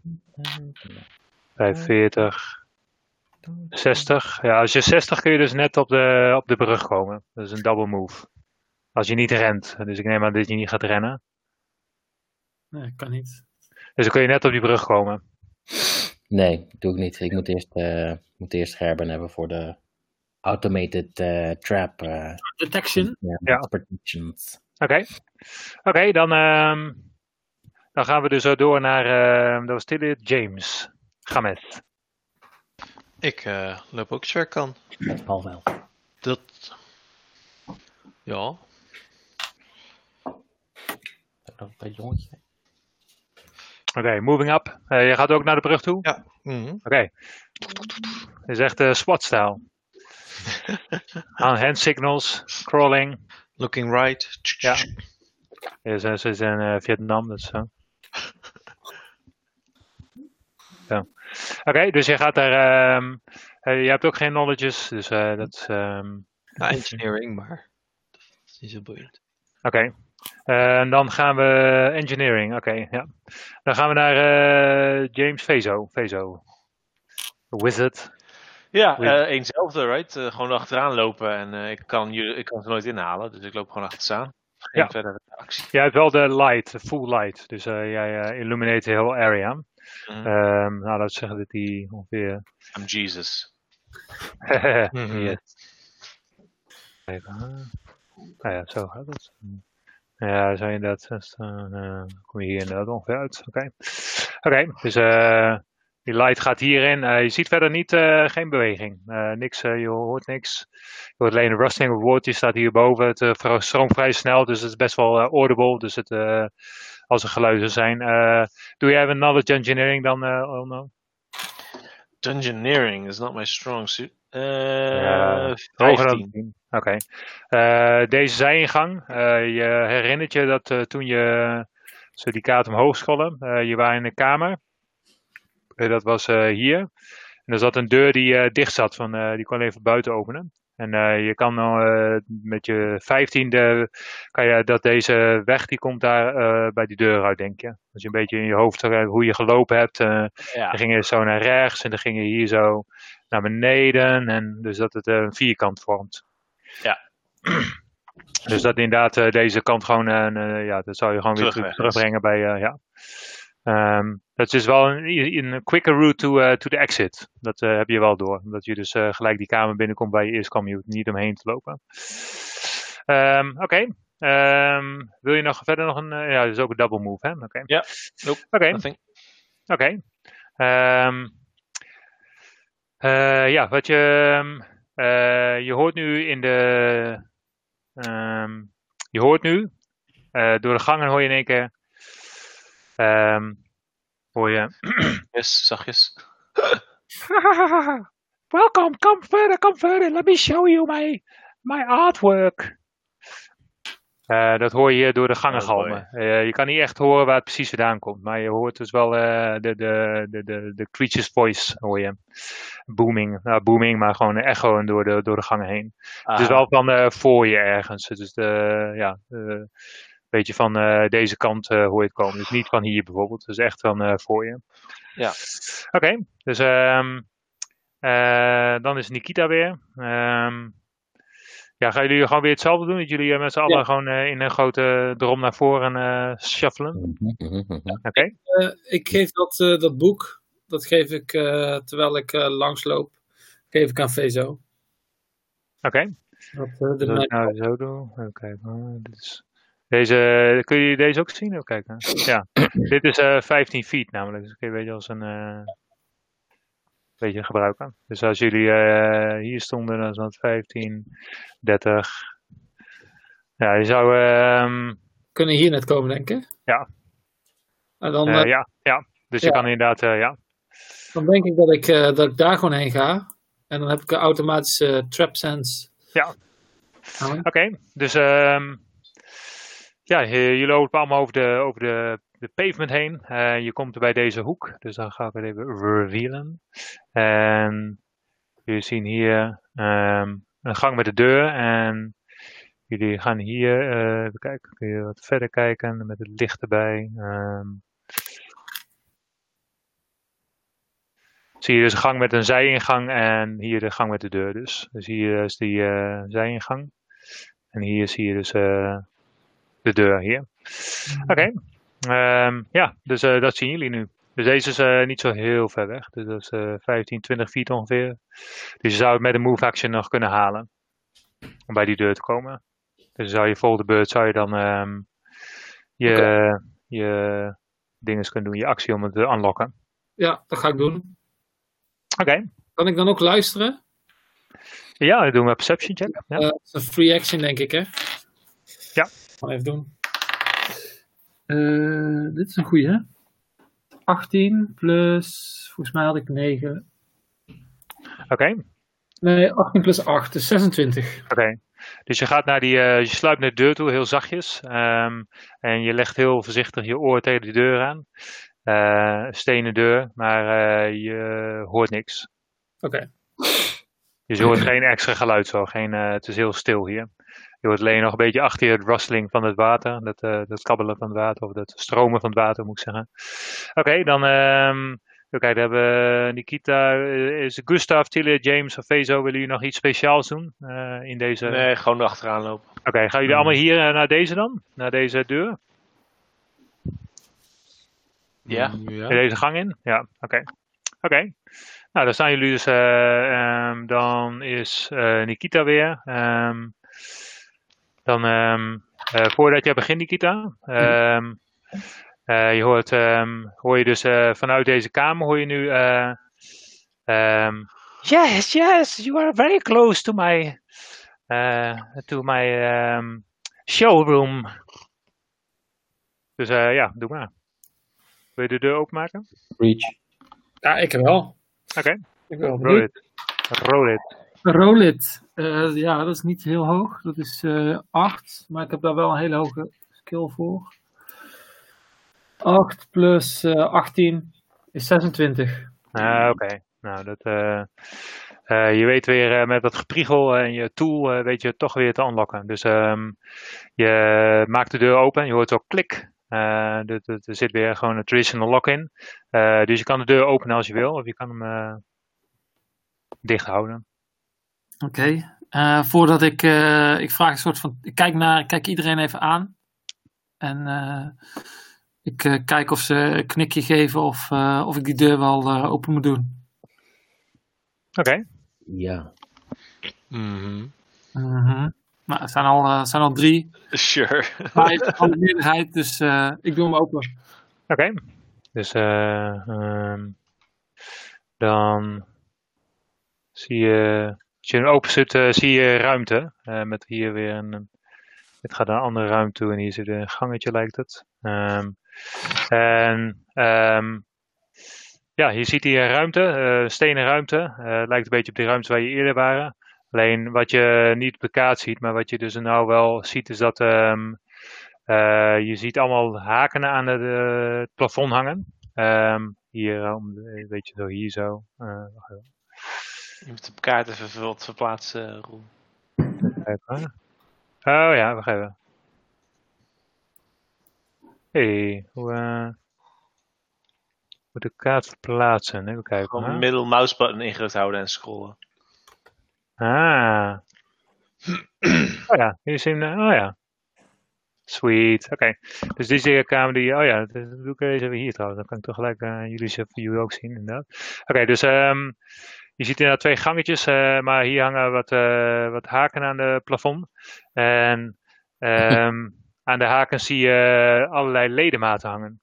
vijfenveertig, zestig. Ja, als je zestig kun je dus net op de, op de brug komen. Dat is een double move. Als je niet rent. Dus ik neem aan dat je niet gaat rennen. Nee, kan niet. Dus dan kun je net op die brug komen. Nee, doe ik niet. Ik moet eerst, uh, moet eerst Gerben hebben voor de automated uh, trap. Uh, Detection. Ja. ja. Oké, okay. okay, dan, uh, dan gaan we dus zo door naar uh, dat was Tilly, James. Ga met. Ik uh, loop ook zwaar kan. Al wel. Dat... Ja... Oké, okay, moving up. Uh, je gaat ook naar de brug toe? Ja. Mm-hmm. Oké. Okay. Het is echt uh, SWAT-stijl. Hand signals, crawling. Looking right. Ja. Ze is, is in uh, Vietnam, dat is zo. Oké, okay, dus je gaat daar... Um, uh, je hebt ook geen knowledges, dus uh, dat... Um, nou, engineering, maar... Dat is niet zo boeiend. Oké. Okay. En uh, dan gaan we engineering, oké, okay, ja. Dan gaan we naar uh, James Vezo, Vezo. Wizard. Ja, uh, eenzelfde, right? Uh, gewoon achteraan lopen en uh, ik, kan, ik kan ze nooit inhalen, dus ik loop gewoon achteraan. Geen ja. verdere actie. Jij hebt wel de light, de full light, dus uh, jij uh, illumineert de hele area. Mm. Um, nou, dat zeggen dat die ongeveer... I'm Jesus. mm-hmm. yes. Even, nou ja, zo gaat het. Ja, zo inderdaad. Dus, uh, kom je hier inderdaad ongeveer uit. Oké, okay. okay, dus uh, die light gaat hierin. Uh, je ziet verder niet, uh, geen beweging. Uh, niks, uh, je hoort niks. Je hoort alleen een rusting of woord. Die staat hierboven. Het uh, stroomt vrij snel, dus het is best wel uh, audible. Dus het, uh, als er geluiden zijn. Uh, doe jij even knowledge engineering dan, uh, Onno? Engineering is not my strong suit. Uh, ja, vijftien. Oké. Okay. Uh, deze zijingang. Uh, je herinnert je dat uh, toen je zo die kaart omhoog scrollen, uh, je was in een kamer. Uh, dat was uh, hier. En er zat een deur die uh, dicht zat. Van, uh, die kon even buiten openen. En uh, je kan uh, met je vijftiende kan je dat deze weg die komt daar uh, bij die deur uit, denk je. Dus je een beetje in je hoofd hoe je gelopen hebt. Uh, ja. Dan ging je zo naar rechts en dan ging je hier zo naar beneden. En dus dat het uh, een vierkant vormt. Ja. Dus dat inderdaad uh, deze kant gewoon, uh, uh, ja, dat zou je gewoon Terug, weer terugbrengen bij, uh, ja. Dat um, is wel een, een quicker route to, uh, to the exit. Dat uh, heb je wel door. Omdat je dus uh, gelijk die kamer binnenkomt waar je eerst kwam. Je hoeft niet omheen te lopen. Um, Oké. Okay. Um, wil je nog verder nog een... Uh, ja, dat is ook een double move, hè? Oké. Okay. Ja. Nope, Oké. Okay. Okay. Um, uh, ja, wat je... Um, uh, je hoort nu in de... Um, je hoort nu... Uh, door de gangen hoor je in één keer... Um, hoor je... Yes, zachtjes. Welkom, kom verder, kom verder. Let me show you my, my artwork. Uh, dat hoor je hier door de gangen galmen. Oh, uh, je kan niet echt horen waar het precies vandaan komt. Maar je hoort dus wel uh, de, de, de, de, de creature's voice hoor je. Booming. Nou, booming, maar gewoon echoen door de, door de gangen heen. Ah. Het is wel van uh, voor je ergens. Dus de, ja... De, beetje van uh, deze kant uh, hoor je het komen. Dus niet van hier bijvoorbeeld. Dus echt van uh, voor je. Ja. Oké, okay, dus um, uh, dan is Nikita weer. Um, ja, gaan jullie gewoon weer hetzelfde doen? Dat jullie uh, met z'n ja. allen gewoon uh, in een grote drom naar voren uh, shuffelen? Oké. Okay. Uh, ik geef dat, uh, dat boek, dat geef ik uh, terwijl ik uh, langsloop, geef ik aan Vezo. Oké. Okay. Dat uh, ik nou zo doe. Even kijken hoor. Dit is... Deze, kun je deze ook zien? Even kijken. Ja. Dit is uh, vijftien feet namelijk. Dus kun je een beetje als een uh, beetje gebruiken. Dus als jullie uh, hier stonden, dan is dat vijftien, dertig. Ja, je zou... Uh, kunnen hier net komen, denk ik? Ja. En dan, uh, uh, ja, ja. Dus ja. je kan inderdaad, uh, ja. Dan denk ik dat ik, uh, dat ik daar gewoon heen ga. En dan heb ik een automatische uh, trap sense. Ja. Ah. Oké, okay, dus... Um, ja, jullie lopen allemaal over de, over de, de pavement heen. Uh, je komt bij deze hoek. Dus dan ga ik het even revealen. En jullie zien hier um, een gang met de deur. En jullie gaan hier, uh, even kijken, kun je wat verder kijken met het licht erbij. Um, zie je dus een gang met een zijingang en hier de gang met de deur dus. Dus hier is die uh, zijingang. En hier zie je dus... Uh, de deur hier. Oké. Okay. Um, ja, dus uh, dat zien jullie nu. Dus deze is uh, niet zo heel ver weg. Dus dat is uh, vijftien, twintig feet ongeveer. Dus je zou het met een move action nog kunnen halen. Om bij die deur te komen. Dus zou je volgende beurt zou je dan um, je, okay. je dinges kunnen doen. Je actie om het te unlocken. Ja, dat ga ik doen. Oké. Okay. Kan ik dan ook luisteren? Ja, dan doen we een perception check. Ja. Uh, dat is een free action denk ik hè? Ja. Even doen. Uh, dit is een goeie, hè? achttien plus... Volgens mij had ik negen. Oké. Okay. Nee, achttien plus acht, dus zesentwintig. Oké. Okay. Dus je gaat naar die... Uh, je sluipt naar de deur toe, heel zachtjes. Um, en je legt heel voorzichtig je oor tegen de deur aan. Uh, stenen deur, maar uh, je hoort niks. Oké. Okay. Dus je hoort geen extra geluid zo. Geen, uh, het is heel stil hier. Je hoort alleen nog een beetje achter je het rustling van het water. Dat, uh, dat kabbelen van het water. Of dat stromen van het water moet ik zeggen. Oké, okay, dan um, okay, dan hebben we Nikita. Is Gustav, Tilly, James of Vezo. Willen jullie nog iets speciaals doen? Uh, in deze... Nee, gewoon achteraan lopen. Oké, okay, gaan jullie allemaal hier uh, naar deze dan? Naar deze deur? Ja. ja. Deze gang in? Ja, oké. Okay. Oké. Okay. Nou, dan staan jullie dus. Uh, um, dan is uh, Nikita weer. Um, Dan, um, uh, voordat jij begint, Nikita, um, uh, je hoort, um, hoor je dus uh, vanuit deze kamer, hoor je nu... Uh, um, yes, yes, you are very close to my, uh, to my um, showroom. Dus uh, ja, doe maar. Wil je de deur openmaken? Reach. Ja, ik wel. Oké. Okay. Ik wel. Roll it. Roll it. Roll it. Uh, ja, dat is niet heel hoog. Dat is uh, acht. Maar ik heb daar wel een hele hoge skill voor. acht plus uh, achttien is zesentwintig. Ah, oké. Okay. Nou, dat, uh, uh, je weet weer uh, met dat gepriegel en je tool uh, weet je toch weer te unlocken. Dus um, je maakt de deur open. Je hoort zo klik. Uh, er, er zit weer gewoon een traditional lock in. Uh, dus je kan de deur openen als je wil. Of je kan hem uh, dicht houden. Oké, okay. uh, voordat ik, uh, ik vraag een soort van, ik kijk naar, ik kijk iedereen even aan en uh, ik uh, kijk of ze een knikje geven of, uh, of ik die deur wel uh, open moet doen. Oké. Okay. Ja. Mm-hmm. Uh-huh. Maar het zijn al, uh, het zijn al drie. Sure. Maar ik heb al de meerderheid, dus uh, ik doe hem open. Oké, okay. dus uh, um, dan zie je... Als je hem open zit, uh, zie je ruimte. Uh, met hier weer een... Dit gaat naar een andere ruimte toe. En hier zit een gangetje, lijkt het. Um, en... Um, ja, je ziet hier een ruimte. Uh, stenen ruimte. Uh, het lijkt een beetje op die ruimte waar je eerder waren. Alleen wat je niet op de kaart ziet, maar wat je dus nou wel ziet, is dat... Um, uh, je ziet allemaal haken aan het, uh, het plafond hangen. Um, hier, om, een beetje zo hier zo. Uh, Je moet de kaarten vervuld verplaatsen, Roel. Oh ja, wacht even. Hey, hoe, uh, moet ik kaart verplaatsen? Even kijken. Gewoon de middel mouse button ingedrukt houden en scrollen. Ah. Oh ja, hier zien we. Oh ja. Sweet. Oké. Okay. Dus deze kamer die. Oh ja, dat doe ik eens even hier trouwens. Dan kan ik tegelijk uh, jullie, jullie ook zien, inderdaad. Oké, okay, dus. Um, Je ziet inderdaad twee gangetjes, uh, maar hier hangen wat, uh, wat haken aan het plafond. En um, aan de haken zie je allerlei ledematen hangen.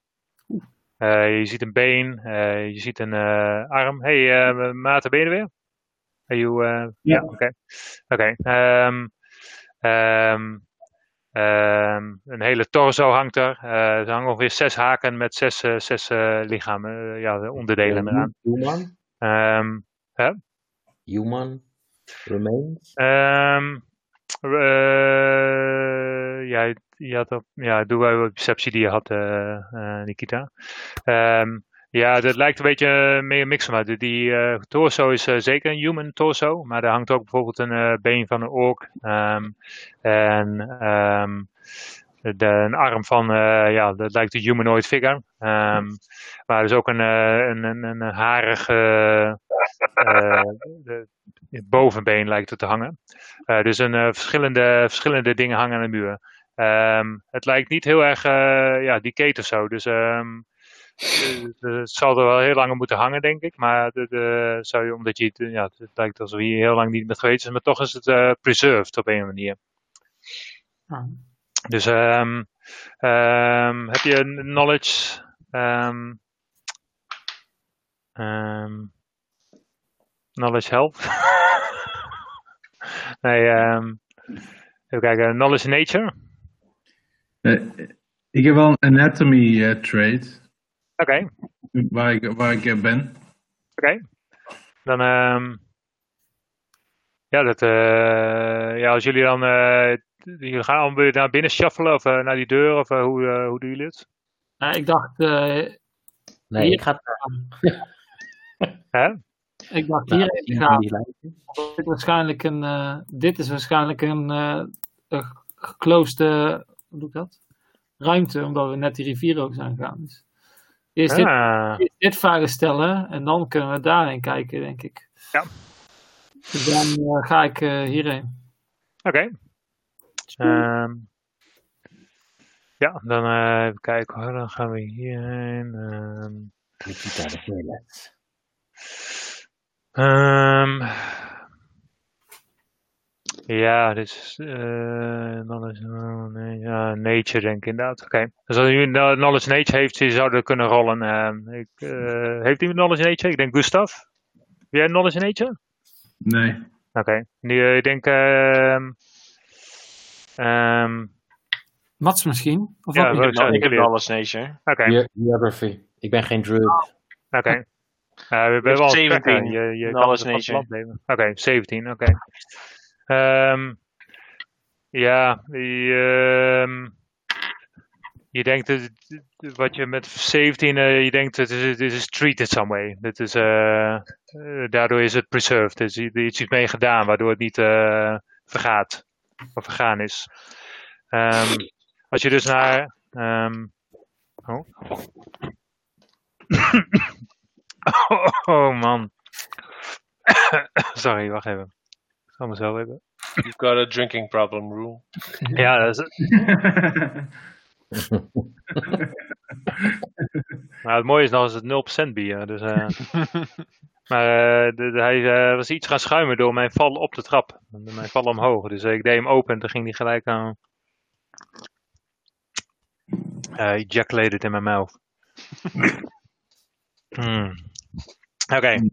Uh, je ziet een been, uh, je ziet een uh, arm. Hé, hey, uh, Maarten, ben je er weer? Are you, uh, ja. Oké. Okay. Okay. Um, um, um, een hele torso hangt er. Uh, er hangen ongeveer zes haken met zes, uh, zes uh, lichamen, uh, ja, onderdelen eraan. Um, Huh? Human remains? Um, uh, ja, je had op, ja, doe wij op perceptie die je had, uh, uh, Nikita. Um, ja, dat lijkt een beetje meer mix van. Die, die uh, torso is uh, zeker een human torso, maar daar hangt ook bijvoorbeeld een uh, been van een ork. Um, en um, de, een arm van, uh, ja, dat lijkt een humanoid figure. Um, maar er is ook een, een, een, een harige... Uh, de, het bovenbeen lijkt er te hangen. Uh, dus een, uh, verschillende, verschillende dingen hangen aan de muur. Um, het lijkt niet heel erg uh, ja, decayed of zo. Dus um, de, de, het zal er wel heel lang moeten hangen, denk ik. Maar de, de, zou je, omdat je, ja, het lijkt alsof je hier heel lang niet met geweest is. Maar toch is het uh, preserved op een manier. Ah. Dus um, um, heb je knowledge... Um, um, Knowledge help. nee, um, even kijken. Knowledge nature. Uh, ik heb wel een anatomy uh, trait. Oké. Okay. Waar ik, waar ik uh, ben. Oké. Okay. Dan, um, ja, dat, uh, ja, als jullie dan, uh, jullie gaan naar binnen shuffelen of uh, naar die deur of uh, hoe, uh, hoe doen jullie het? Uh, ik dacht, uh, nee, ik ga. Hè? Ik dacht nou, hier ik ga, dit, waarschijnlijk een, uh, dit is waarschijnlijk een uh, geclosede uh, ruimte, omdat we net die rivier ook zijn gegaan. Dus eerst ah. dit, dit vragen stellen en dan kunnen we daarheen kijken, denk ik. Ja. Dus dan uh, ga ik uh, hierheen. Oké. Okay. Um, ja, dan uh, even kijken hoor, dan gaan we hierheen. Um... Nikita, dat is heel leuk. Um, ja, dit is uh, knowledge, uh, nee, uh, nature denk ik inderdaad. Oké, okay. Dus als u knowledge nature heeft, die zouden kunnen rollen. Uh, ik, uh, heeft iemand knowledge nature? Ik denk Gustav. Heb jij knowledge nature? Nee. Oké, okay. uh, ik denk... Uh, um, Mats misschien? Of ja, ik heb knowledge nature. Oké. Geography. Ik ben geen druid. Oh. Oké. Okay. Uh, we hebben wel zeventien. Je, je kan het van het land nemen. Oké, okay, zeventien. Oké. Okay. Um, ja, je, um, je denkt dat, wat je met zeventien, uh, je denkt dat het is treated some way. Dat is, uh, uh, daardoor is het preserved. Er is iets mee gedaan waardoor het niet uh, vergaat of vergaan is. Um, als je dus naar. Um, oh. Oh, oh man. Sorry, wacht even. Ik zal mezelf even. You've got a drinking problem, Roel. Ja, dat is het. Nou, het mooie is nog is het nul procent bier. Dus, uh... maar uh, de, de, hij uh, was iets gaan schuimen door mijn val op de trap. Door mijn val omhoog. Dus uh, ik deed hem open en toen ging hij gelijk aan. Uh, ejaculated in mijn mouth. Hmm. Oké, okay.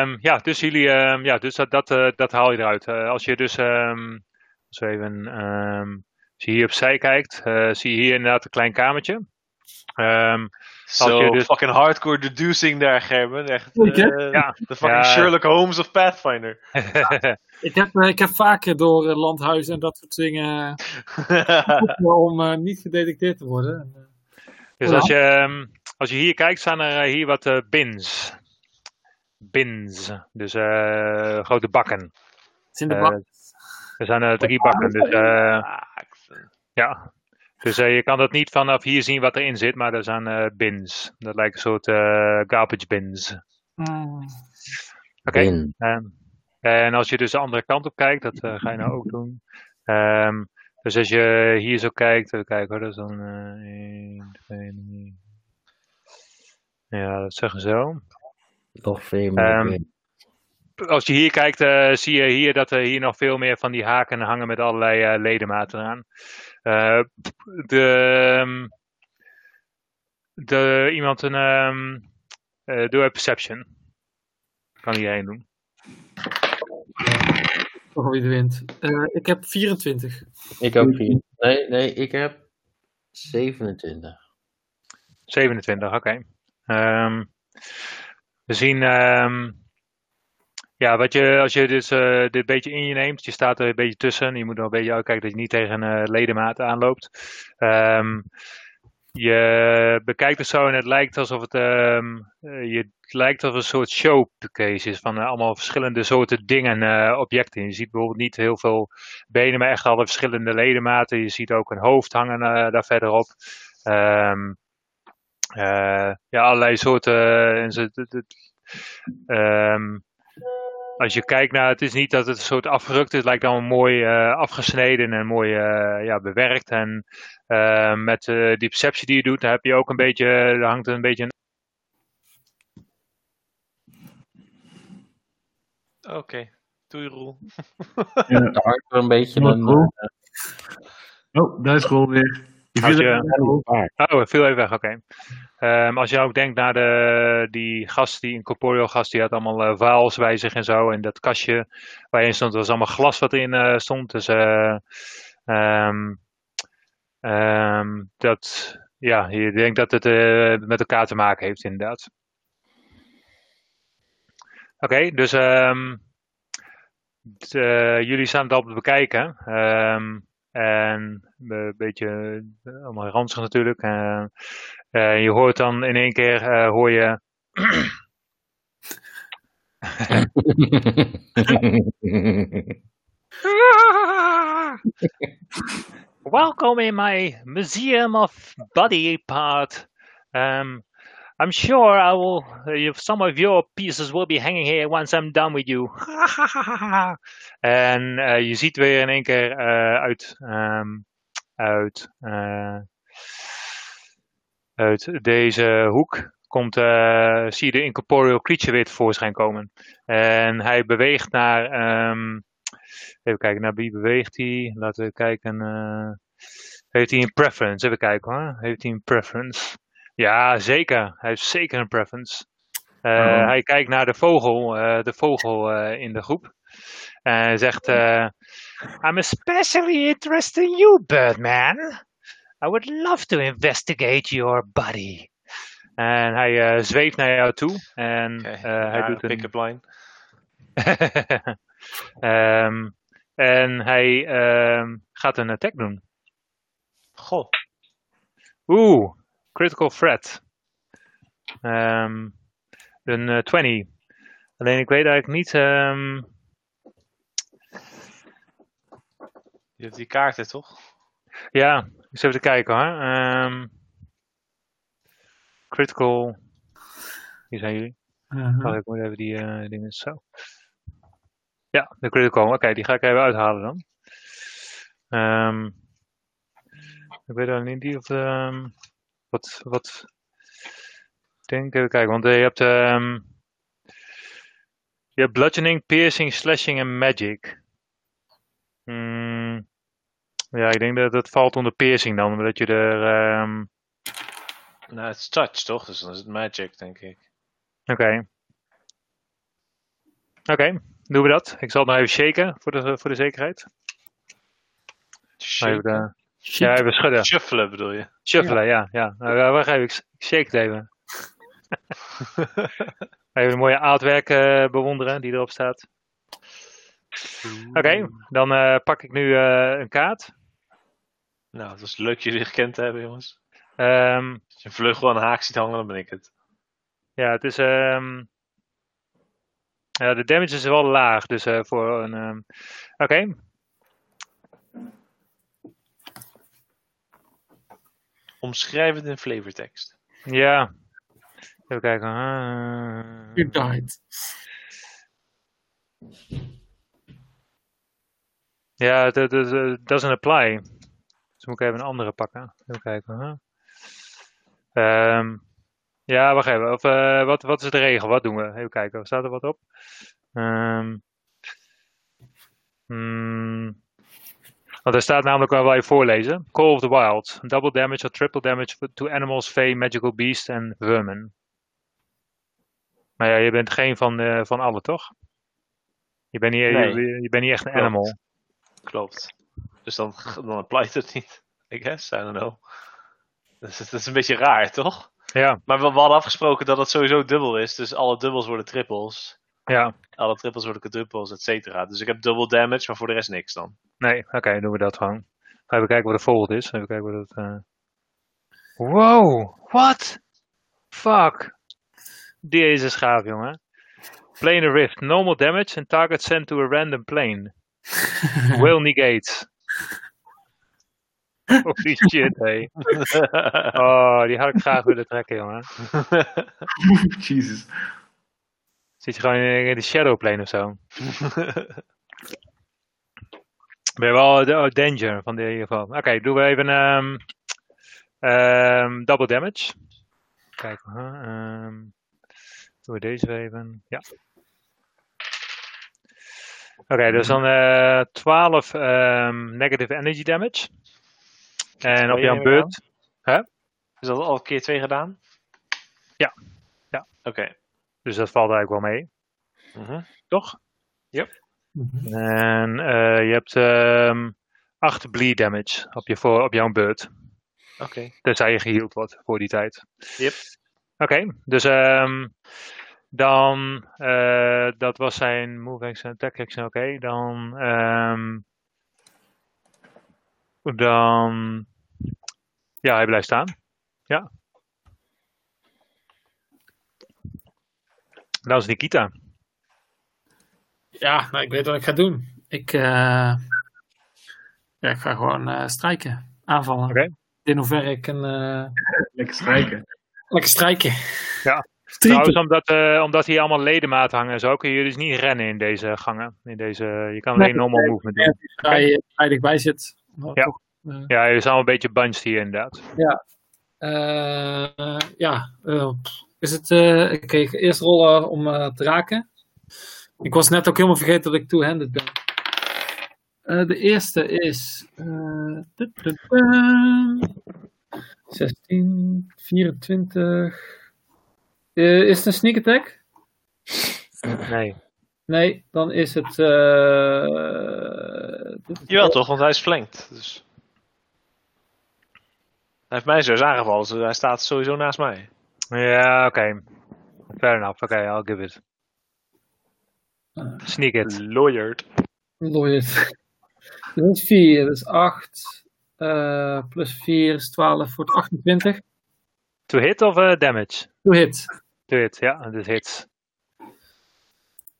um, ja, dus jullie, um, ja, dus dat, dat, uh, dat haal je eruit. Uh, als je dus, um, als even, um, als je hier opzij kijkt, uh, zie je hier inderdaad een klein kamertje. Um, Zo so dus... fucking hardcore deducing daar, Gerben. Echt, uh, ja. De fucking ja. Sherlock Holmes of Pathfinder. Ja, ik, heb, ik heb vaker door uh, landhuis en dat soort dingen om uh, niet gedetecteerd te worden. Dus ja. als je... Um, Als je hier kijkt, staan er hier wat uh, bins. Bins. Dus uh, grote bakken. Het zijn de bakken. Uh, er zijn uh, drie bakken. Dus, uh, ja. Dus uh, je kan dat niet vanaf hier zien wat erin zit, maar dat zijn uh, bins. Dat lijkt een soort uh, garbage bins. Mm. Oké. Okay. Bin. Um, en als je dus de andere kant op kijkt, dat uh, ga je nou ook doen. Um, dus als je hier zo kijkt, uh, kijk hoor, dat is dan één, twee, drie. Ja, dat zeggen ze zo. Nog veel meer. Um, als je hier kijkt, uh, zie je hier dat er hier nog veel meer van die haken hangen met allerlei uh, ledematen aan. Uh, de, de, iemand een um, uh, doe een perception. Kan hierheen doen. Oh, wie de wind. Uh, ik heb vierentwintig. Ik heb vierentwintig. Nee, nee, ik heb zevenentwintig. zevenentwintig, oké. Okay. Um, we zien... Um, Ja, wat je, als je dus, uh, dit beetje in je neemt, je staat er een beetje tussen. Je moet er een beetje uitkijken dat je niet tegen een uh, ledemaat aanloopt. Um, je bekijkt het zo en het lijkt alsof het, um, je, het lijkt alsof het een soort showcase is van uh, allemaal verschillende soorten dingen, uh, objecten. Je ziet bijvoorbeeld niet heel veel benen, maar echt alle verschillende ledematen. Je ziet ook een hoofd hangen uh, daar verderop. Um, uh, ja, allerlei soorten... Uh, en zo, d- d- um, Als je kijkt naar, het is niet dat het een soort afgerukt is. Het lijkt dan mooi uh, afgesneden en mooi uh, ja, bewerkt. En uh, met uh, die perceptie die je doet, daar heb je ook een beetje, daar hangt een beetje een... Oké, okay. Doei Roel. Ja, daar hangt er een beetje oh, een... Uh... Oh, daar is Roel weer. Je... Oh, het viel even weg, oké. Okay. Um, als je ook denkt naar de, die gast, die incorporeal gast, die had allemaal uh, vaals bij zich en zo. En dat kastje waar je in stond, was allemaal glas wat in uh, stond. Dus uh, um, um, dat, ja, je denkt dat het uh, met elkaar te maken heeft, inderdaad. Oké, okay, dus um, t, uh, jullie staan het al te bekijken. Um, En een beetje allemaal ranzig natuurlijk. Uh, uh, je hoort dan in één keer, uh, hoor je... Welcome in my museum of body part. Um, I'm sure I will. Uh, some of your pieces will be hanging here once I'm done with you. En uh, je ziet weer in één keer uh, uit, um, uit, uh, uit deze hoek komt, uh, zie je de incorporeal creature weer tevoorschijn komen. En hij beweegt naar, um, even kijken, naar wie beweegt hij? Laten we kijken. Uh, heeft hij een preference? Even kijken hoor. Heeft hij een preference? Ja, zeker. Hij heeft zeker een preference. Uh, oh. Hij kijkt naar de vogel, uh, de vogel uh, in de groep. En hij zegt, uh, I'm especially interested in you, Birdman. I would love to investigate your body. En hij uh, zweeft naar jou toe. En okay. uh, hij ja, doet een pick-up line. um, en hij um, gaat een attack doen. Goh. Oeh. Critical threat. Um, een uh, twintig. Alleen ik weet eigenlijk niet... Um... Je hebt die kaarten, toch? Ja, eens even te kijken hoor. Um... Critical... Hier zijn jullie. Uh-huh. Oh, ik moet even die uh, dingen zo. Ja, de critical. Oké, okay, die ga ik even uithalen dan. Um... Ik weet alleen niet of... Um... Wat, wat, ik denk, even kijken, want je hebt, um, je hebt bludgeoning, piercing, slashing en magic. Mm, ja, ik denk dat dat valt onder piercing dan, omdat je er... Um... Nou, het is touch toch, dus dan is het magic, denk ik. Oké. Okay. Oké, okay, doen we dat. Ik zal het nog even shaken, voor de, voor de zekerheid. Shaken. Even, uh... Ja, even schudden. Shuffelen bedoel je? Shuffelen, ja. ja, ja. Nou, wacht even, ik shake het even. Even een mooie aardwerk uh, bewonderen die erop staat. Oké, okay, dan uh, pak ik nu uh, een kaart. Nou, het was leuk jullie gekend te hebben, jongens. Um, Als je een vleugel aan een haak ziet hangen, dan ben ik het. Ja, het is... Um, uh, de damage is wel laag, dus uh, voor een... Um, Oké. Okay. omschrijvend in flavortekst. Ja. Even kijken. Uh... You died. Ja, dat doesn't apply. Dus moet ik even een andere pakken. Even kijken. Huh? Um, ja, wacht even. Of, uh, wat, wat is de regel? Wat doen we? Even kijken. Staat er wat op? Um, um, want er staat namelijk waar wij voorlezen. Call of the Wild. Double damage or triple damage to animals, fae, magical beasts en vermin. Maar ja, je bent geen van, uh, van alle, toch? Je bent niet, nee. je, je bent niet echt een Klopt. Animal. Klopt. Dus dan, dan applies het niet. I guess, I don't know. Dat is, dat is een beetje raar, toch? Ja. Maar we, we hadden afgesproken dat het sowieso dubbel is. Dus alle dubbels worden trippels. Ja. Alle trippels worden quadruples, et cetera. Dus ik heb double damage, maar voor de rest niks dan. Nee, oké, okay, doen we dat gewoon. Even kijken wat de volgende is. Even kijken wat het... Uh... Wow, what? Fuck. Die is een schaaf, jongen. Plane rift, normal damage and target sent to a random plane. Will negate. Holy shit, hé. Hey. Oh, die had ik graag willen trekken, jongen. Jesus. Zit je gewoon in de shadowplane of zo? Ben je wel de oh, danger van in ieder geval. Oké, okay, doen we even um, um, double damage. Kijk, uh, um, doen we deze even. Ja. Oké, okay, dus dan uh, twaalf um, negative energy damage. En op jouw beurt. Hè? Is dat al een keer twee gedaan? Ja. Ja. Oké. Okay. Dus dat valt eigenlijk wel mee. Mm-hmm. Toch? Ja. Yep. Mm-hmm. En uh, je hebt um, acht bleed damage op, je voor, op jouw beurt. Oké. Okay. Tenzij je geheeld wordt voor die tijd. Yep. Oké, okay, dus um, dan, uh, dat was zijn move action en attack action, oké. Okay. Dan, um, dan, ja, hij blijft staan. Ja. Dat is Nikita. Ja, nou, ik weet wat ik ga doen. Ik, uh, ja, ik ga gewoon uh, strijken, aanvallen. Okay. In hoeverre ik een... Uh, Lekker strijken. Lekker strijken. Ja. Trouwens, omdat, uh, omdat hier allemaal ledemaat hangen en zo, kun je dus niet rennen in deze gangen. In deze, je kan alleen nee, normal nee, movement doen. Ja, waar je veilig bij zit. Ja, toch, uh, ja, je is allemaal een beetje bunched hier inderdaad. Ja. Uh, ja, uh, Is het, uh, ik kreeg eerst rollen om uh, te raken. Ik was net ook helemaal vergeten dat ik two-handed ben. Uh, de eerste is... Uh, zestien, vierentwintig... Uh, is het een sneak attack? Nee. Nee, dan is het... Uh, Jawel toch, want hij is flanked. Dus. Hij heeft mij zo aangevallen, dus hij staat sowieso naast mij. Ja, oké. Okay. Fair enough. Oké, okay, I'll give it. Sneak it. Lawyered. Lawyered. Dat is vier, dat is acht. Uh, plus vier is twaalf, wordt achtentwintig. To hit of uh, damage? To hit. To hit, ja, dat is hits.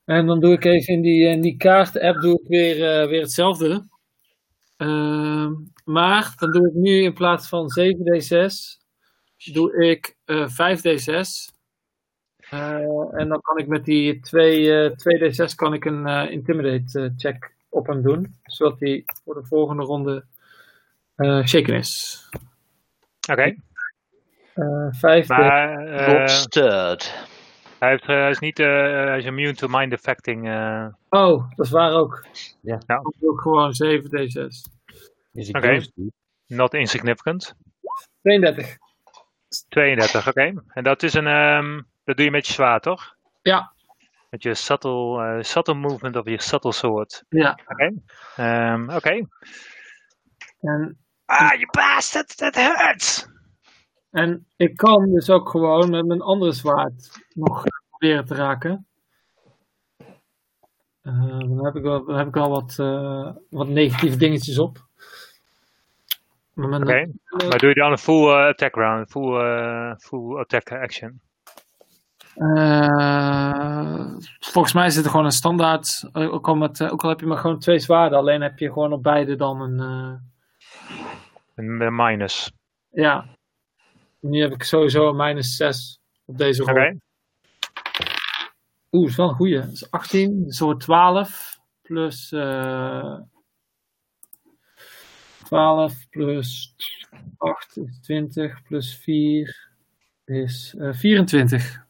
En dan doe ik even in die, in die kaart-app doe ik weer, uh, weer hetzelfde. Uh, maar dan doe ik nu in plaats van zeven d zes... doe ik uh, vijf d zes. Uh, en dan kan ik met die twee d zes kan ik een uh, intimidate uh, check op hem doen. Zodat hij voor de volgende ronde uh, shaken is. Oké. Okay. Uh, vijf d zes. Uh, hij, heeft, uh, hij is niet uh, is immune to mind affecting. Uh... Oh, dat is waar ook. Yeah. Ja. Dan doe ik gewoon zeven d zes. Oké. Okay. Not insignificant. tweeëndertig. tweeëndertig, oké. Okay. En dat is een, um, dat doe je met je zwaard, toch? Ja. Met je subtle, uh, subtle movement of je subtle sword. Ja. Oké. Okay. Um, oké. Okay. En... Ah, je bastard, dat hurts! En ik kan dus ook gewoon met mijn andere zwaard nog proberen te raken. Uh, dan, heb ik wel, dan heb ik al wat, uh, wat negatieve dingetjes op. Oké, okay. uh, maar doe je dan een full uh, attack round, full, uh, full attack action? Uh, volgens mij zit er gewoon een standaard, ook al, met, ook al heb je maar gewoon twee zwaarden, alleen heb je gewoon op beide dan een... Uh... Een minus. Ja, Nu heb ik sowieso een minus zes op deze rol. Okay. Oeh, dat is wel een goeie. Dat is achttien, zo twaalf plus... Uh, twaalf plus acht is twintig, plus vier is uh, vierentwintig.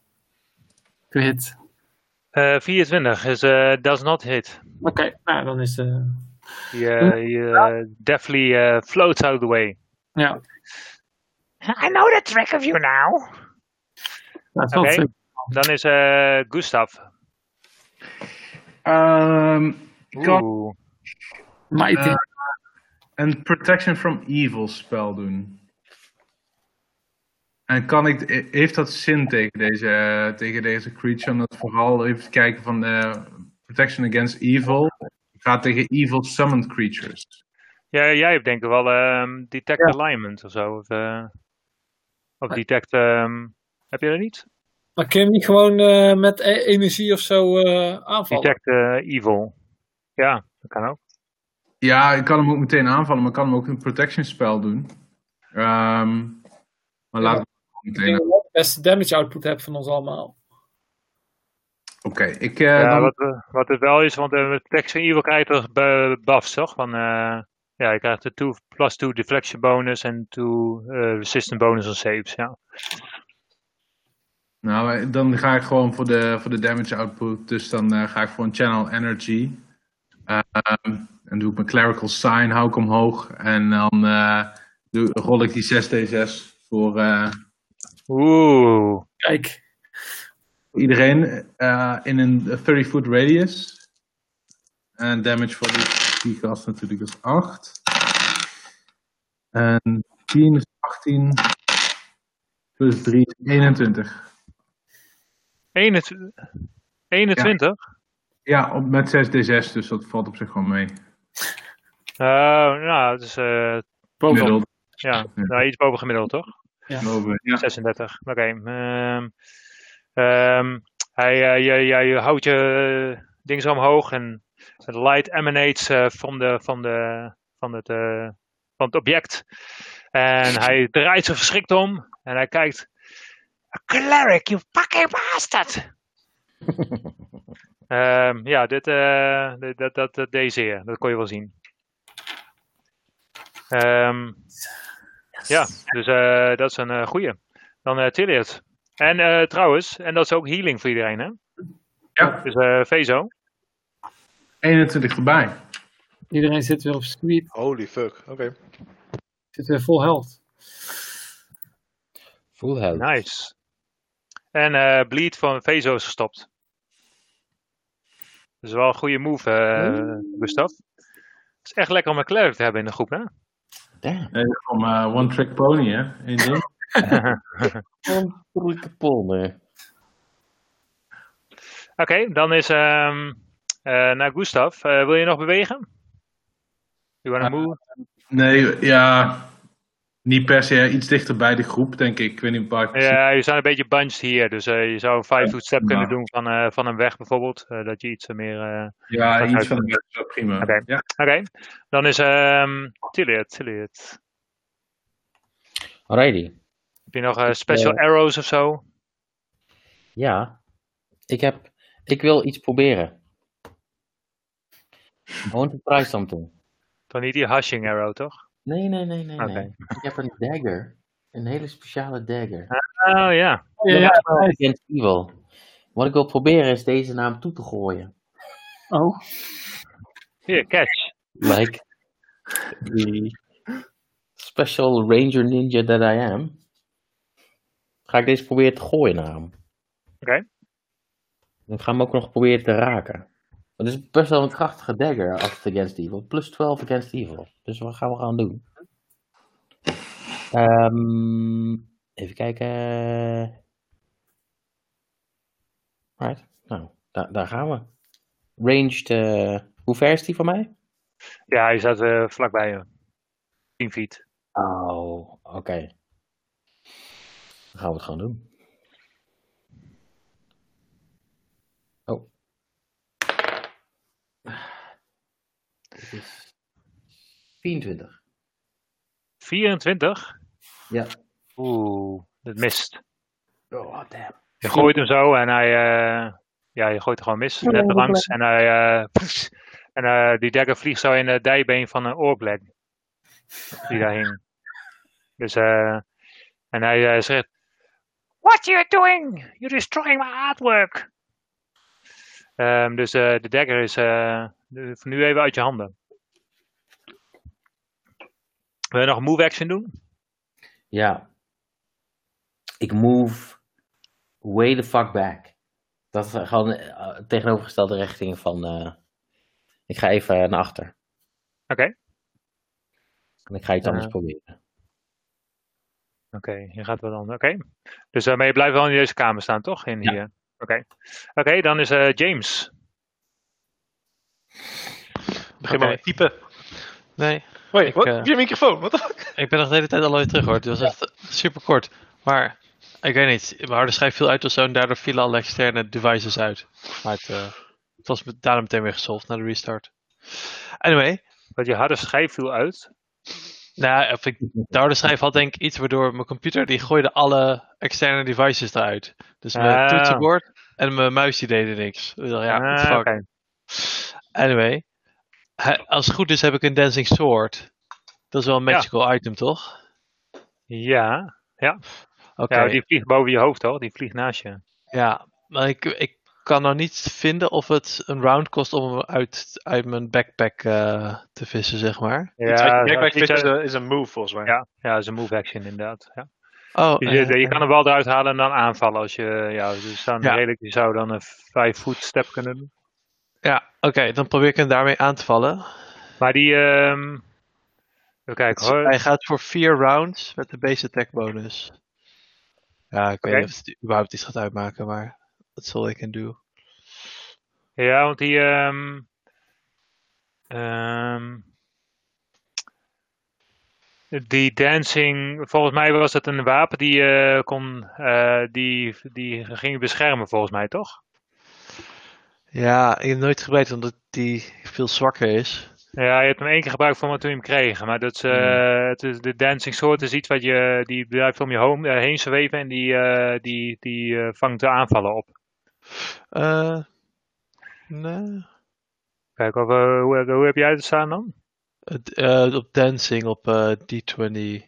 Gehit. Uh, vierentwintig is uh, does not hit. Oké, okay, nou dan is... Uh, yeah, yeah, definitely uh, floats out of the way. Ja. I know the trick of you now. Oké, okay. Dan is uh, Gustav. Um, kan uh, een protection from evil spel doen. En kan ik, heeft dat zin tegen deze, tegen deze creature? Omdat vooral even kijken van de protection against evil. Gaat tegen evil summoned creatures. Ja, jij hebt denk ik wel um, detect ja. alignment of zo. Of, uh, of detect... Um, heb je dat niet? Maar kun je niet gewoon uh, met e- energie of zo uh, aanvallen? Detect uh, evil. Ja, dat kan ook. Ja, ik kan hem ook meteen aanvallen. Maar ik kan hem ook een protection spel doen. Um, maar ja, laat ik hem meteen... Ik denk dat de beste damage output heb van ons allemaal. Oké, okay, ik... Uh, ja, dan... wat, uh, wat het wel is, want uh, protection evil krijgt er buffs, toch? Van... Uh... Ja, je krijgt de two, plus two deflection bonus en two uh, resistant bonus on saves, ja. Nou, dan ga ik gewoon voor de, voor de damage output. Dus dan uh, ga ik voor een channel energy. Uh, en doe ik mijn clerical sign, hou ik omhoog. En dan uh, doe, rol ik die zes d zes voor... Uh, Oeh. Kijk. Iedereen uh, in een thirty foot radius. En damage voor die... Die gast natuurlijk is acht. En tien is achttien. Plus drie is eenentwintig. eenentwintig? Ja, op, met zes d zes, dus dat valt op zich gewoon mee. Uh, nou, het is uh, boven gemiddeld. Ja, ja. Nou, iets boven gemiddeld, toch? Ja. Boven, ja. zesendertig, oké. Okay. Um, um, hij, uh, je, je, je houdt je ding zo omhoog en... Het light emanates uh, van, de, van, de, van, het, uh, van het object. En hij draait zich verschrikt om. En hij kijkt. A cleric, you fucking bastard! um, ja, dit, uh, dit, dat, dat, dat deze hier. Dat kon je wel zien. Um, yes. Ja, dus uh, dat is een uh, goeie. Dan uh, Tilliot. En uh, trouwens, en dat is ook healing voor iedereen, hè? Ja. Dus uh, Vezo. eenentwintig voorbij. Iedereen zit weer op sweep. Holy fuck, oké. Okay. Zit weer vol health. Full health. Nice. En uh, bleed van Vezo is gestopt. Dat is wel een goede move, uh, mm. Gustav. Het is echt lekker om een cleric te hebben in de groep, hè? Damn. Nee, om uh, one trick pony, hè? One trick pony. Oké, dan is... Um... Uh, naar Gustav, uh, wil je nog bewegen? You wanna move? Uh, nee, ja, niet per se. Iets dichter bij de groep, denk ik. Ik weet niet waar. Ja, je zijn een beetje bunched hier, dus uh, je zou een five-foot step ja. kunnen doen van, uh, van een weg bijvoorbeeld, uh, dat je iets meer. Uh, ja, iets van een weg, is prima. Oké, okay. ja. okay. Dan is um, Tilliot, Tilliot. Alrighty. Heb je nog uh, special uh, arrows of zo? Ja, ik heb, ik wil iets proberen. I want to try something. Dan niet die hashing arrow, toch? Nee, nee, nee, nee. Okay. nee. Ik heb een dagger. Een hele speciale dagger. Oh, ja. Yeah. Yeah, yeah. Against evil. Wat ik wil proberen is deze naam toe te gooien. Oh. Hier, catch. Like the special ranger ninja that I am. Ga ik deze proberen te gooien naar hem. Oké. Okay. Dan gaan we ook nog proberen te raken. Het is best wel een krachtige dagger after against evil. Plus twaalf against evil. Dus wat gaan we gaan doen? Um, even kijken. Right. Nou, da- daar gaan we. Ranged. Uh, hoe ver is die van mij? Ja, hij staat uh, vlakbij je. tien feet. Oh, oké. Okay. Dan gaan we het gewoon doen. Het is vierentwintig. vierentwintig? Ja. Oeh, dat mist. Oh, damn. Je gooit hem zo en hij... Uh, ja, je gooit er gewoon mis. Net er langs. En, hij, uh, pff, en uh, die dagger vliegt zo in het dijbeen van een oorblek. Die daarheen. Dus... Uh, en hij uh, zegt... What are you doing? You're destroying my artwork. Um, dus uh, de dagger is... Uh, voor nu even uit je handen. Wil je nog een move action doen? Ja. Ik move... way the fuck back. Dat is gewoon uh, tegenovergestelde richting van... Uh, ik ga even naar achter. Oké. Okay. En ik ga iets uh, anders proberen. Oké, okay, je gaat wel dan. Oké. Okay. Dus daarmee uh, blijft wel in deze kamer staan, toch? In ja. Hier. Oké, okay. Okay, dan is uh, James. Begin okay. Maar met typen. Nee. Hoi, wat? Uh, je microfoon, wat de fuck? Ik ben nog de hele tijd al alweer terug, hoor. Het was echt ja. super kort. Maar... Ik weet niet, mijn harde schijf viel uit of zo en daardoor vielen alle externe devices uit. Maar het, uh, het was daarna meteen weer gesolved na de restart. Anyway. Want je harde schijf viel uit? Nou, of ik, de harde schijf had denk ik iets waardoor mijn computer, die gooide alle externe devices eruit. Dus mijn ah. toetsenbord en mijn muis die deden niks. Dus ja, ah, fuck. Okay. Anyway. Als het goed is heb ik een dancing sword. Dat is wel een magical ja. item, toch? Ja, ja. Okay. Ja, die vliegt boven je hoofd, toch? Die vliegt naast je. Ja, maar ik, ik kan nou niet vinden of het een round kost om hem uit, uit mijn backpack uh, te vissen, zeg maar. Ja, ja, backpack vissen is een move, volgens mij. Ja, ja, is een move action, inderdaad. Ja. Oh, dus je, uh, je kan hem wel eruit halen en dan aanvallen. Als je, ja, dus dan ja. Redelijk, je zou dan een vijf-voet step kunnen doen. Ja, oké, okay, dan probeer ik hem daarmee aan te vallen. Maar die... Um, even kijken, hoor. Hij gaat voor vier rounds met de base attack bonus. Ja, ik okay. weet niet of het überhaupt iets gaat uitmaken, maar dat zal ik en doen. Ja, want die... Um, um, die dancing... Volgens mij was het een wapen die uh, kon... Uh, die, die ging beschermen, volgens mij, toch? Ja, ik heb nooit gebruikt, omdat die veel zwakker is. Ja, je hebt hem één keer gebruikt voor toen je hem kreeg. Maar dat is, uh, mm. het is, de dancing sword is iets wat je, die blijft om je home, uh, heen zweven en die, uh, die, die uh, vangt de aanvallen op. Uh, nee. Kijk, of, uh, hoe, hoe heb jij het staan dan? Uh, uh, op dancing, op uh, D twintig.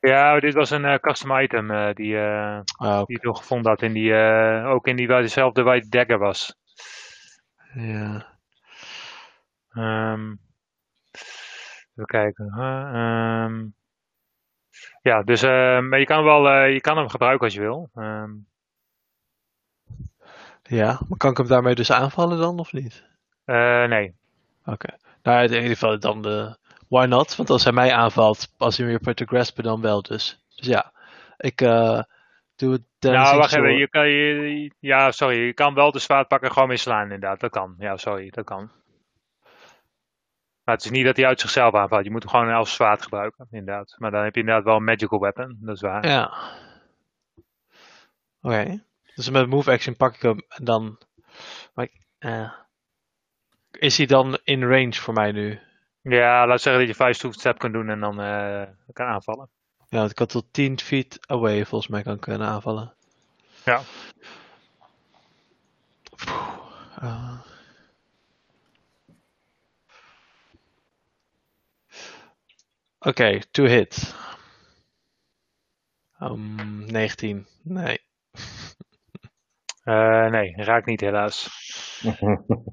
Ja, dit was een uh, custom item uh, die, uh, ah, okay. die ik nog gevonden had. In die, uh, ook in die waar dezelfde white dagger was. Ja. Um, even kijken. Uh, um, ja, dus uh, je kan wel, uh, je kan hem gebruiken als je wil. Um, ja, maar kan ik hem daarmee dus aanvallen dan of niet? Uh, nee. Oké. Okay. Nou, in ieder geval dan de why not? Want als hij mij aanvalt, als hij weer probeert te graspen, dan wel dus. Dus ja, ik uh, doe het. Nou, wacht even. Je kan, je, ja, sorry. Je kan wel de zwaard pakken, gewoon mee slaan inderdaad. Dat kan. Ja, sorry, dat kan. Maar het is niet dat hij uit zichzelf aanvalt. Je moet hem gewoon als zwaard gebruiken, inderdaad. Maar dan heb je inderdaad wel een magical weapon, dat is waar. Ja. Oké. Okay. Dus met move action pak ik hem en dan... Maar, uh... is hij dan in range voor mij nu? Ja, laat zeggen dat je vijf stoep step kunt doen en dan uh, kan aanvallen. Ja, want ik had tot tien feet away volgens mij kan kunnen aanvallen. Ja. Uh... Oké, okay, two hit. Um, negentien. Nee. Uh, nee, raakt niet helaas.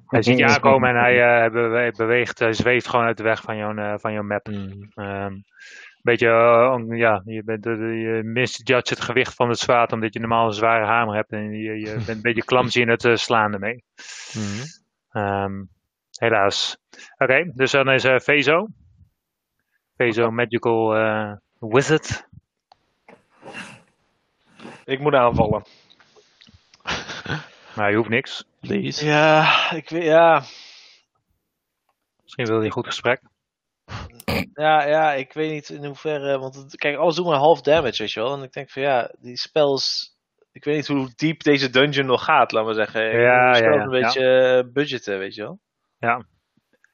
Hij ziet je aankomen en hij uh, bewe- beweegt, hij zweeft gewoon uit de weg van jouw, uh, van jouw map. Mm. Um, beetje, uh, ja, je, bent, uh, je misjudge het gewicht van het zwaard omdat je normaal een zware hamer hebt en je, je bent een beetje clumsy in het uh, slaan ermee. Mm. Um, helaas. Oké, okay, dus dan is uh, Vezo. Vezo Magical uh, Wizard. Ik moet aanvallen. Maar je hoeft niks. Please. Ja, ik weet, ja. Misschien wil je een goed gesprek. Ja, ja, ik weet niet in hoeverre. Want het, kijk, alles doet maar half damage, weet je wel. En ik denk van ja, die spells. Ik weet niet hoe diep deze dungeon nog gaat, laat maar zeggen. Ik ja, moet ja, ja. een beetje ja. budgetten, weet je wel. Ja.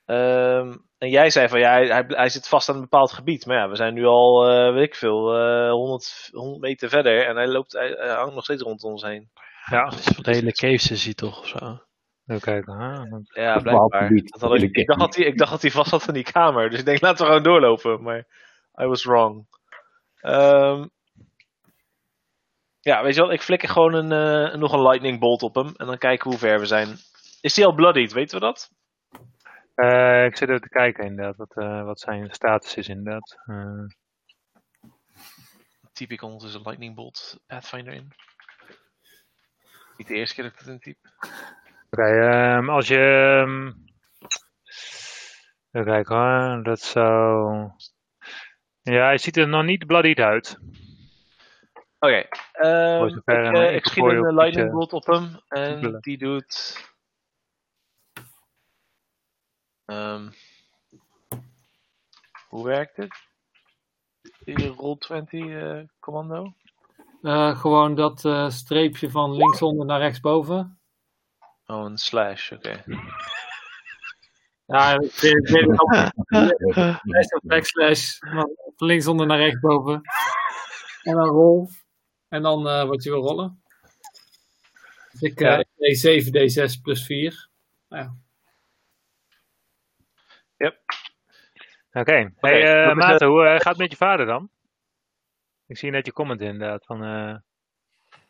Um, en jij zei van ja, hij, hij zit vast aan een bepaald gebied. Maar ja, we zijn nu al, uh, weet ik veel, uh, honderd meter verder. En hij loopt, hij, hij hangt nog steeds rond ons heen. Ja, de hele caves is hij toch of zo. Kijk, ah, ja, blijkbaar. Dat had ik, ik, dacht dat hij, ik dacht dat hij vast zat in die kamer. Dus ik denk, laten we gewoon doorlopen. Maar I was wrong. Um, ja, weet je wat? Ik flikker gewoon een, uh, nog een lightning bolt op hem. En dan kijken we hoe ver we zijn. Is hij al bloodied? Weten we dat? Uh, ik zit even te kijken inderdaad. Wat, uh, wat zijn status is inderdaad. Uh... Typ ik ondertussen een lightning bolt Pathfinder in. Niet de eerste keer dat ik het in typ. Oké, okay, um, als je... Um... Even kijken hoor, dat zou... Ja, hij ziet er nog niet bloodied uit. Oké, okay, um, ik, uh, ik schiet een lightning bolt op hem en blullen. Die doet... Um, hoe werkt het? Die Roll twintig uh, commando? Uh, gewoon dat uh, streepje van linksonder naar rechtsboven. Oh, een slash, oké. Okay. Ja, ik weet het ook. Backslash, van linksonder naar rechtsboven. En dan rol. En dan uh, wordt hij weer rollen. Dus ik uh, ja. D zeven, D zes plus vier. Ja. Yep. Oké. Okay. Hey, okay. Uh, Maarten, hoe uh, gaat het met je vader dan? Ik zie net je comment inderdaad. Van, uh...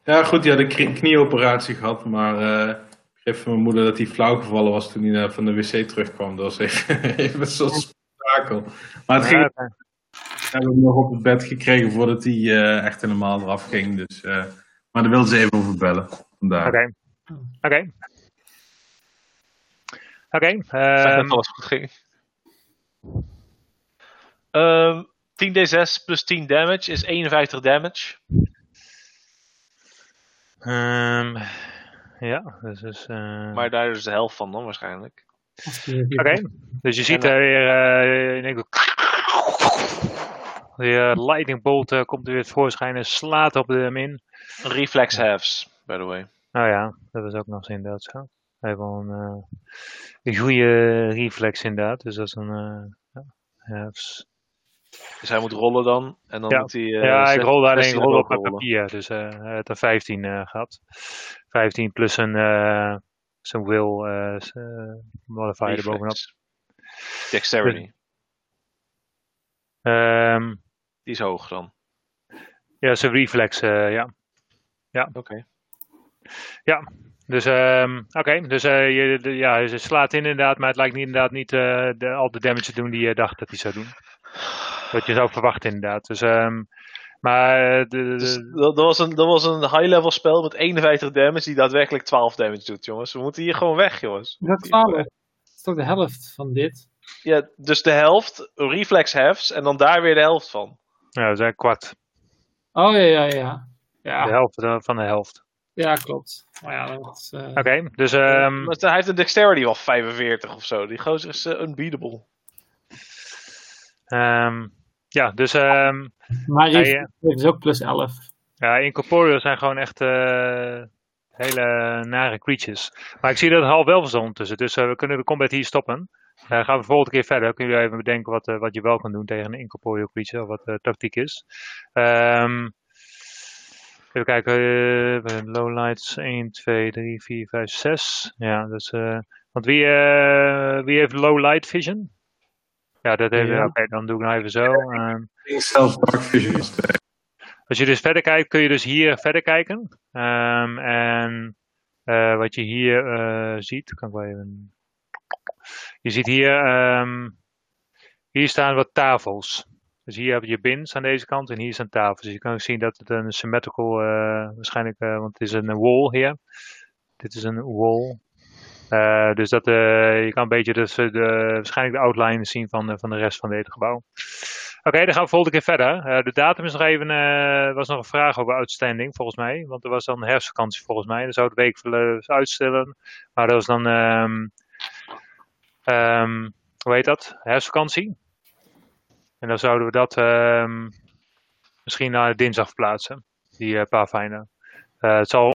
Ja, goed. Die had een knieoperatie gehad, maar... Uh... Ik van mijn moeder dat hij flauw gevallen was toen hij van de wc terugkwam. Dat was even, even een soort spektakel. Maar het ging... Ja, ja. We hebben hem nog op het bed gekregen voordat hij uh, echt helemaal eraf ging. Dus, uh, maar daar wilden ze even over bellen. Vandaag. Oké. Oké. Oké. Zeg alles goed ging. Um, tien d zes plus tien damage is eenenvijftig damage. Ehm... Um... Ja, dus is, uh... maar daar is de helft van dan waarschijnlijk. Oké, okay. Dus je ziet er weer... Uh, die uh, lightning bolt uh, komt er weer tevoorschijn en slaat op hem in. Reflex halves, by the way. Oh ja, dat was ook nog eens inderdaad zo. Hij heeft wel een, uh, een goede reflex inderdaad, dus dat is een uh, halves. Dus hij moet rollen dan? En dan ja, moet hij, uh, ja ik rol daar een rol op mijn papier. Dus uh, hij heeft een vijftien uh, gehad. vijftien plus een uh, zijn will uh, modifier bovenop. Dexterity. Um, Die is hoog dan? Ja, zijn reflex, uh, ja. Ja. Oké. Okay. Ja, dus um, oké. Okay. Dus uh, je, de, ja, ze slaat in inderdaad, maar het lijkt niet, inderdaad niet uh, de, al de damage te doen die je dacht dat hij zou doen. Wat je zou verwachten inderdaad. Dus, um, maar de, de... Dus dat, dat was een, dat was een high-level spel met eenenvijftig damage die daadwerkelijk twaalf damage doet, jongens. We moeten hier gewoon weg, jongens. Dat twaalf. Dat is toch de helft van dit? Ja, dus de helft, reflex halves en dan daar weer de helft van. Ja, dat is een kwart. Oh, ja, ja, ja. ja. De helft van de helft. Ja, klopt. Ja, uh... Oké, okay, dus... Um... Maar hij heeft een dexterity van vijfenveertig of zo. Die gozer is uh, unbeatable. Um, ja, dus... Um, maar hij heeft dus ook plus elf. Ja, incorporeal zijn gewoon echt uh, hele nare creatures. Maar ik zie dat het half wel verzond ondertussen. Dus uh, we kunnen de combat hier stoppen. Uh, gaan we de volgende keer verder. Kunnen jullie even bedenken wat, uh, wat je wel kan doen tegen een incorporeal creature. Of wat uh, tactiek is. Um, even kijken. Uh, lowlights. één, twee, drie, vier, vijf, zes. Ja, dus... Uh, want wie, uh, wie heeft low light vision? Ja, dat even, ja. Oké, okay, dan doe ik nou even zo. Um, als je dus verder kijkt, kun je dus hier verder kijken. Um, en uh, wat je hier uh, ziet, kan ik wel even... Je ziet hier, um, hier staan wat tafels. Dus hier heb je bins aan deze kant en hier staan tafels. Dus je kan ook zien dat het een symmetrical, uh, waarschijnlijk, uh, want het is een wall hier. Dit is een wall. Uh, dus dat, uh, je kan een beetje dus, uh, de, waarschijnlijk de outline zien van, uh, van de rest van dit gebouw. Oké, okay, dan gaan we volgende keer verder. Uh, de datum is nog even, uh, was nog een vraag over outstanding volgens mij. Want er was dan herfstvakantie volgens mij. Dan zou het week uitstellen. Maar dat was dan, um, um, hoe heet dat? Herfstvakantie. En dan zouden we dat um, misschien naar dinsdag verplaatsen. Die uh, Pathfinder. Uh, het zal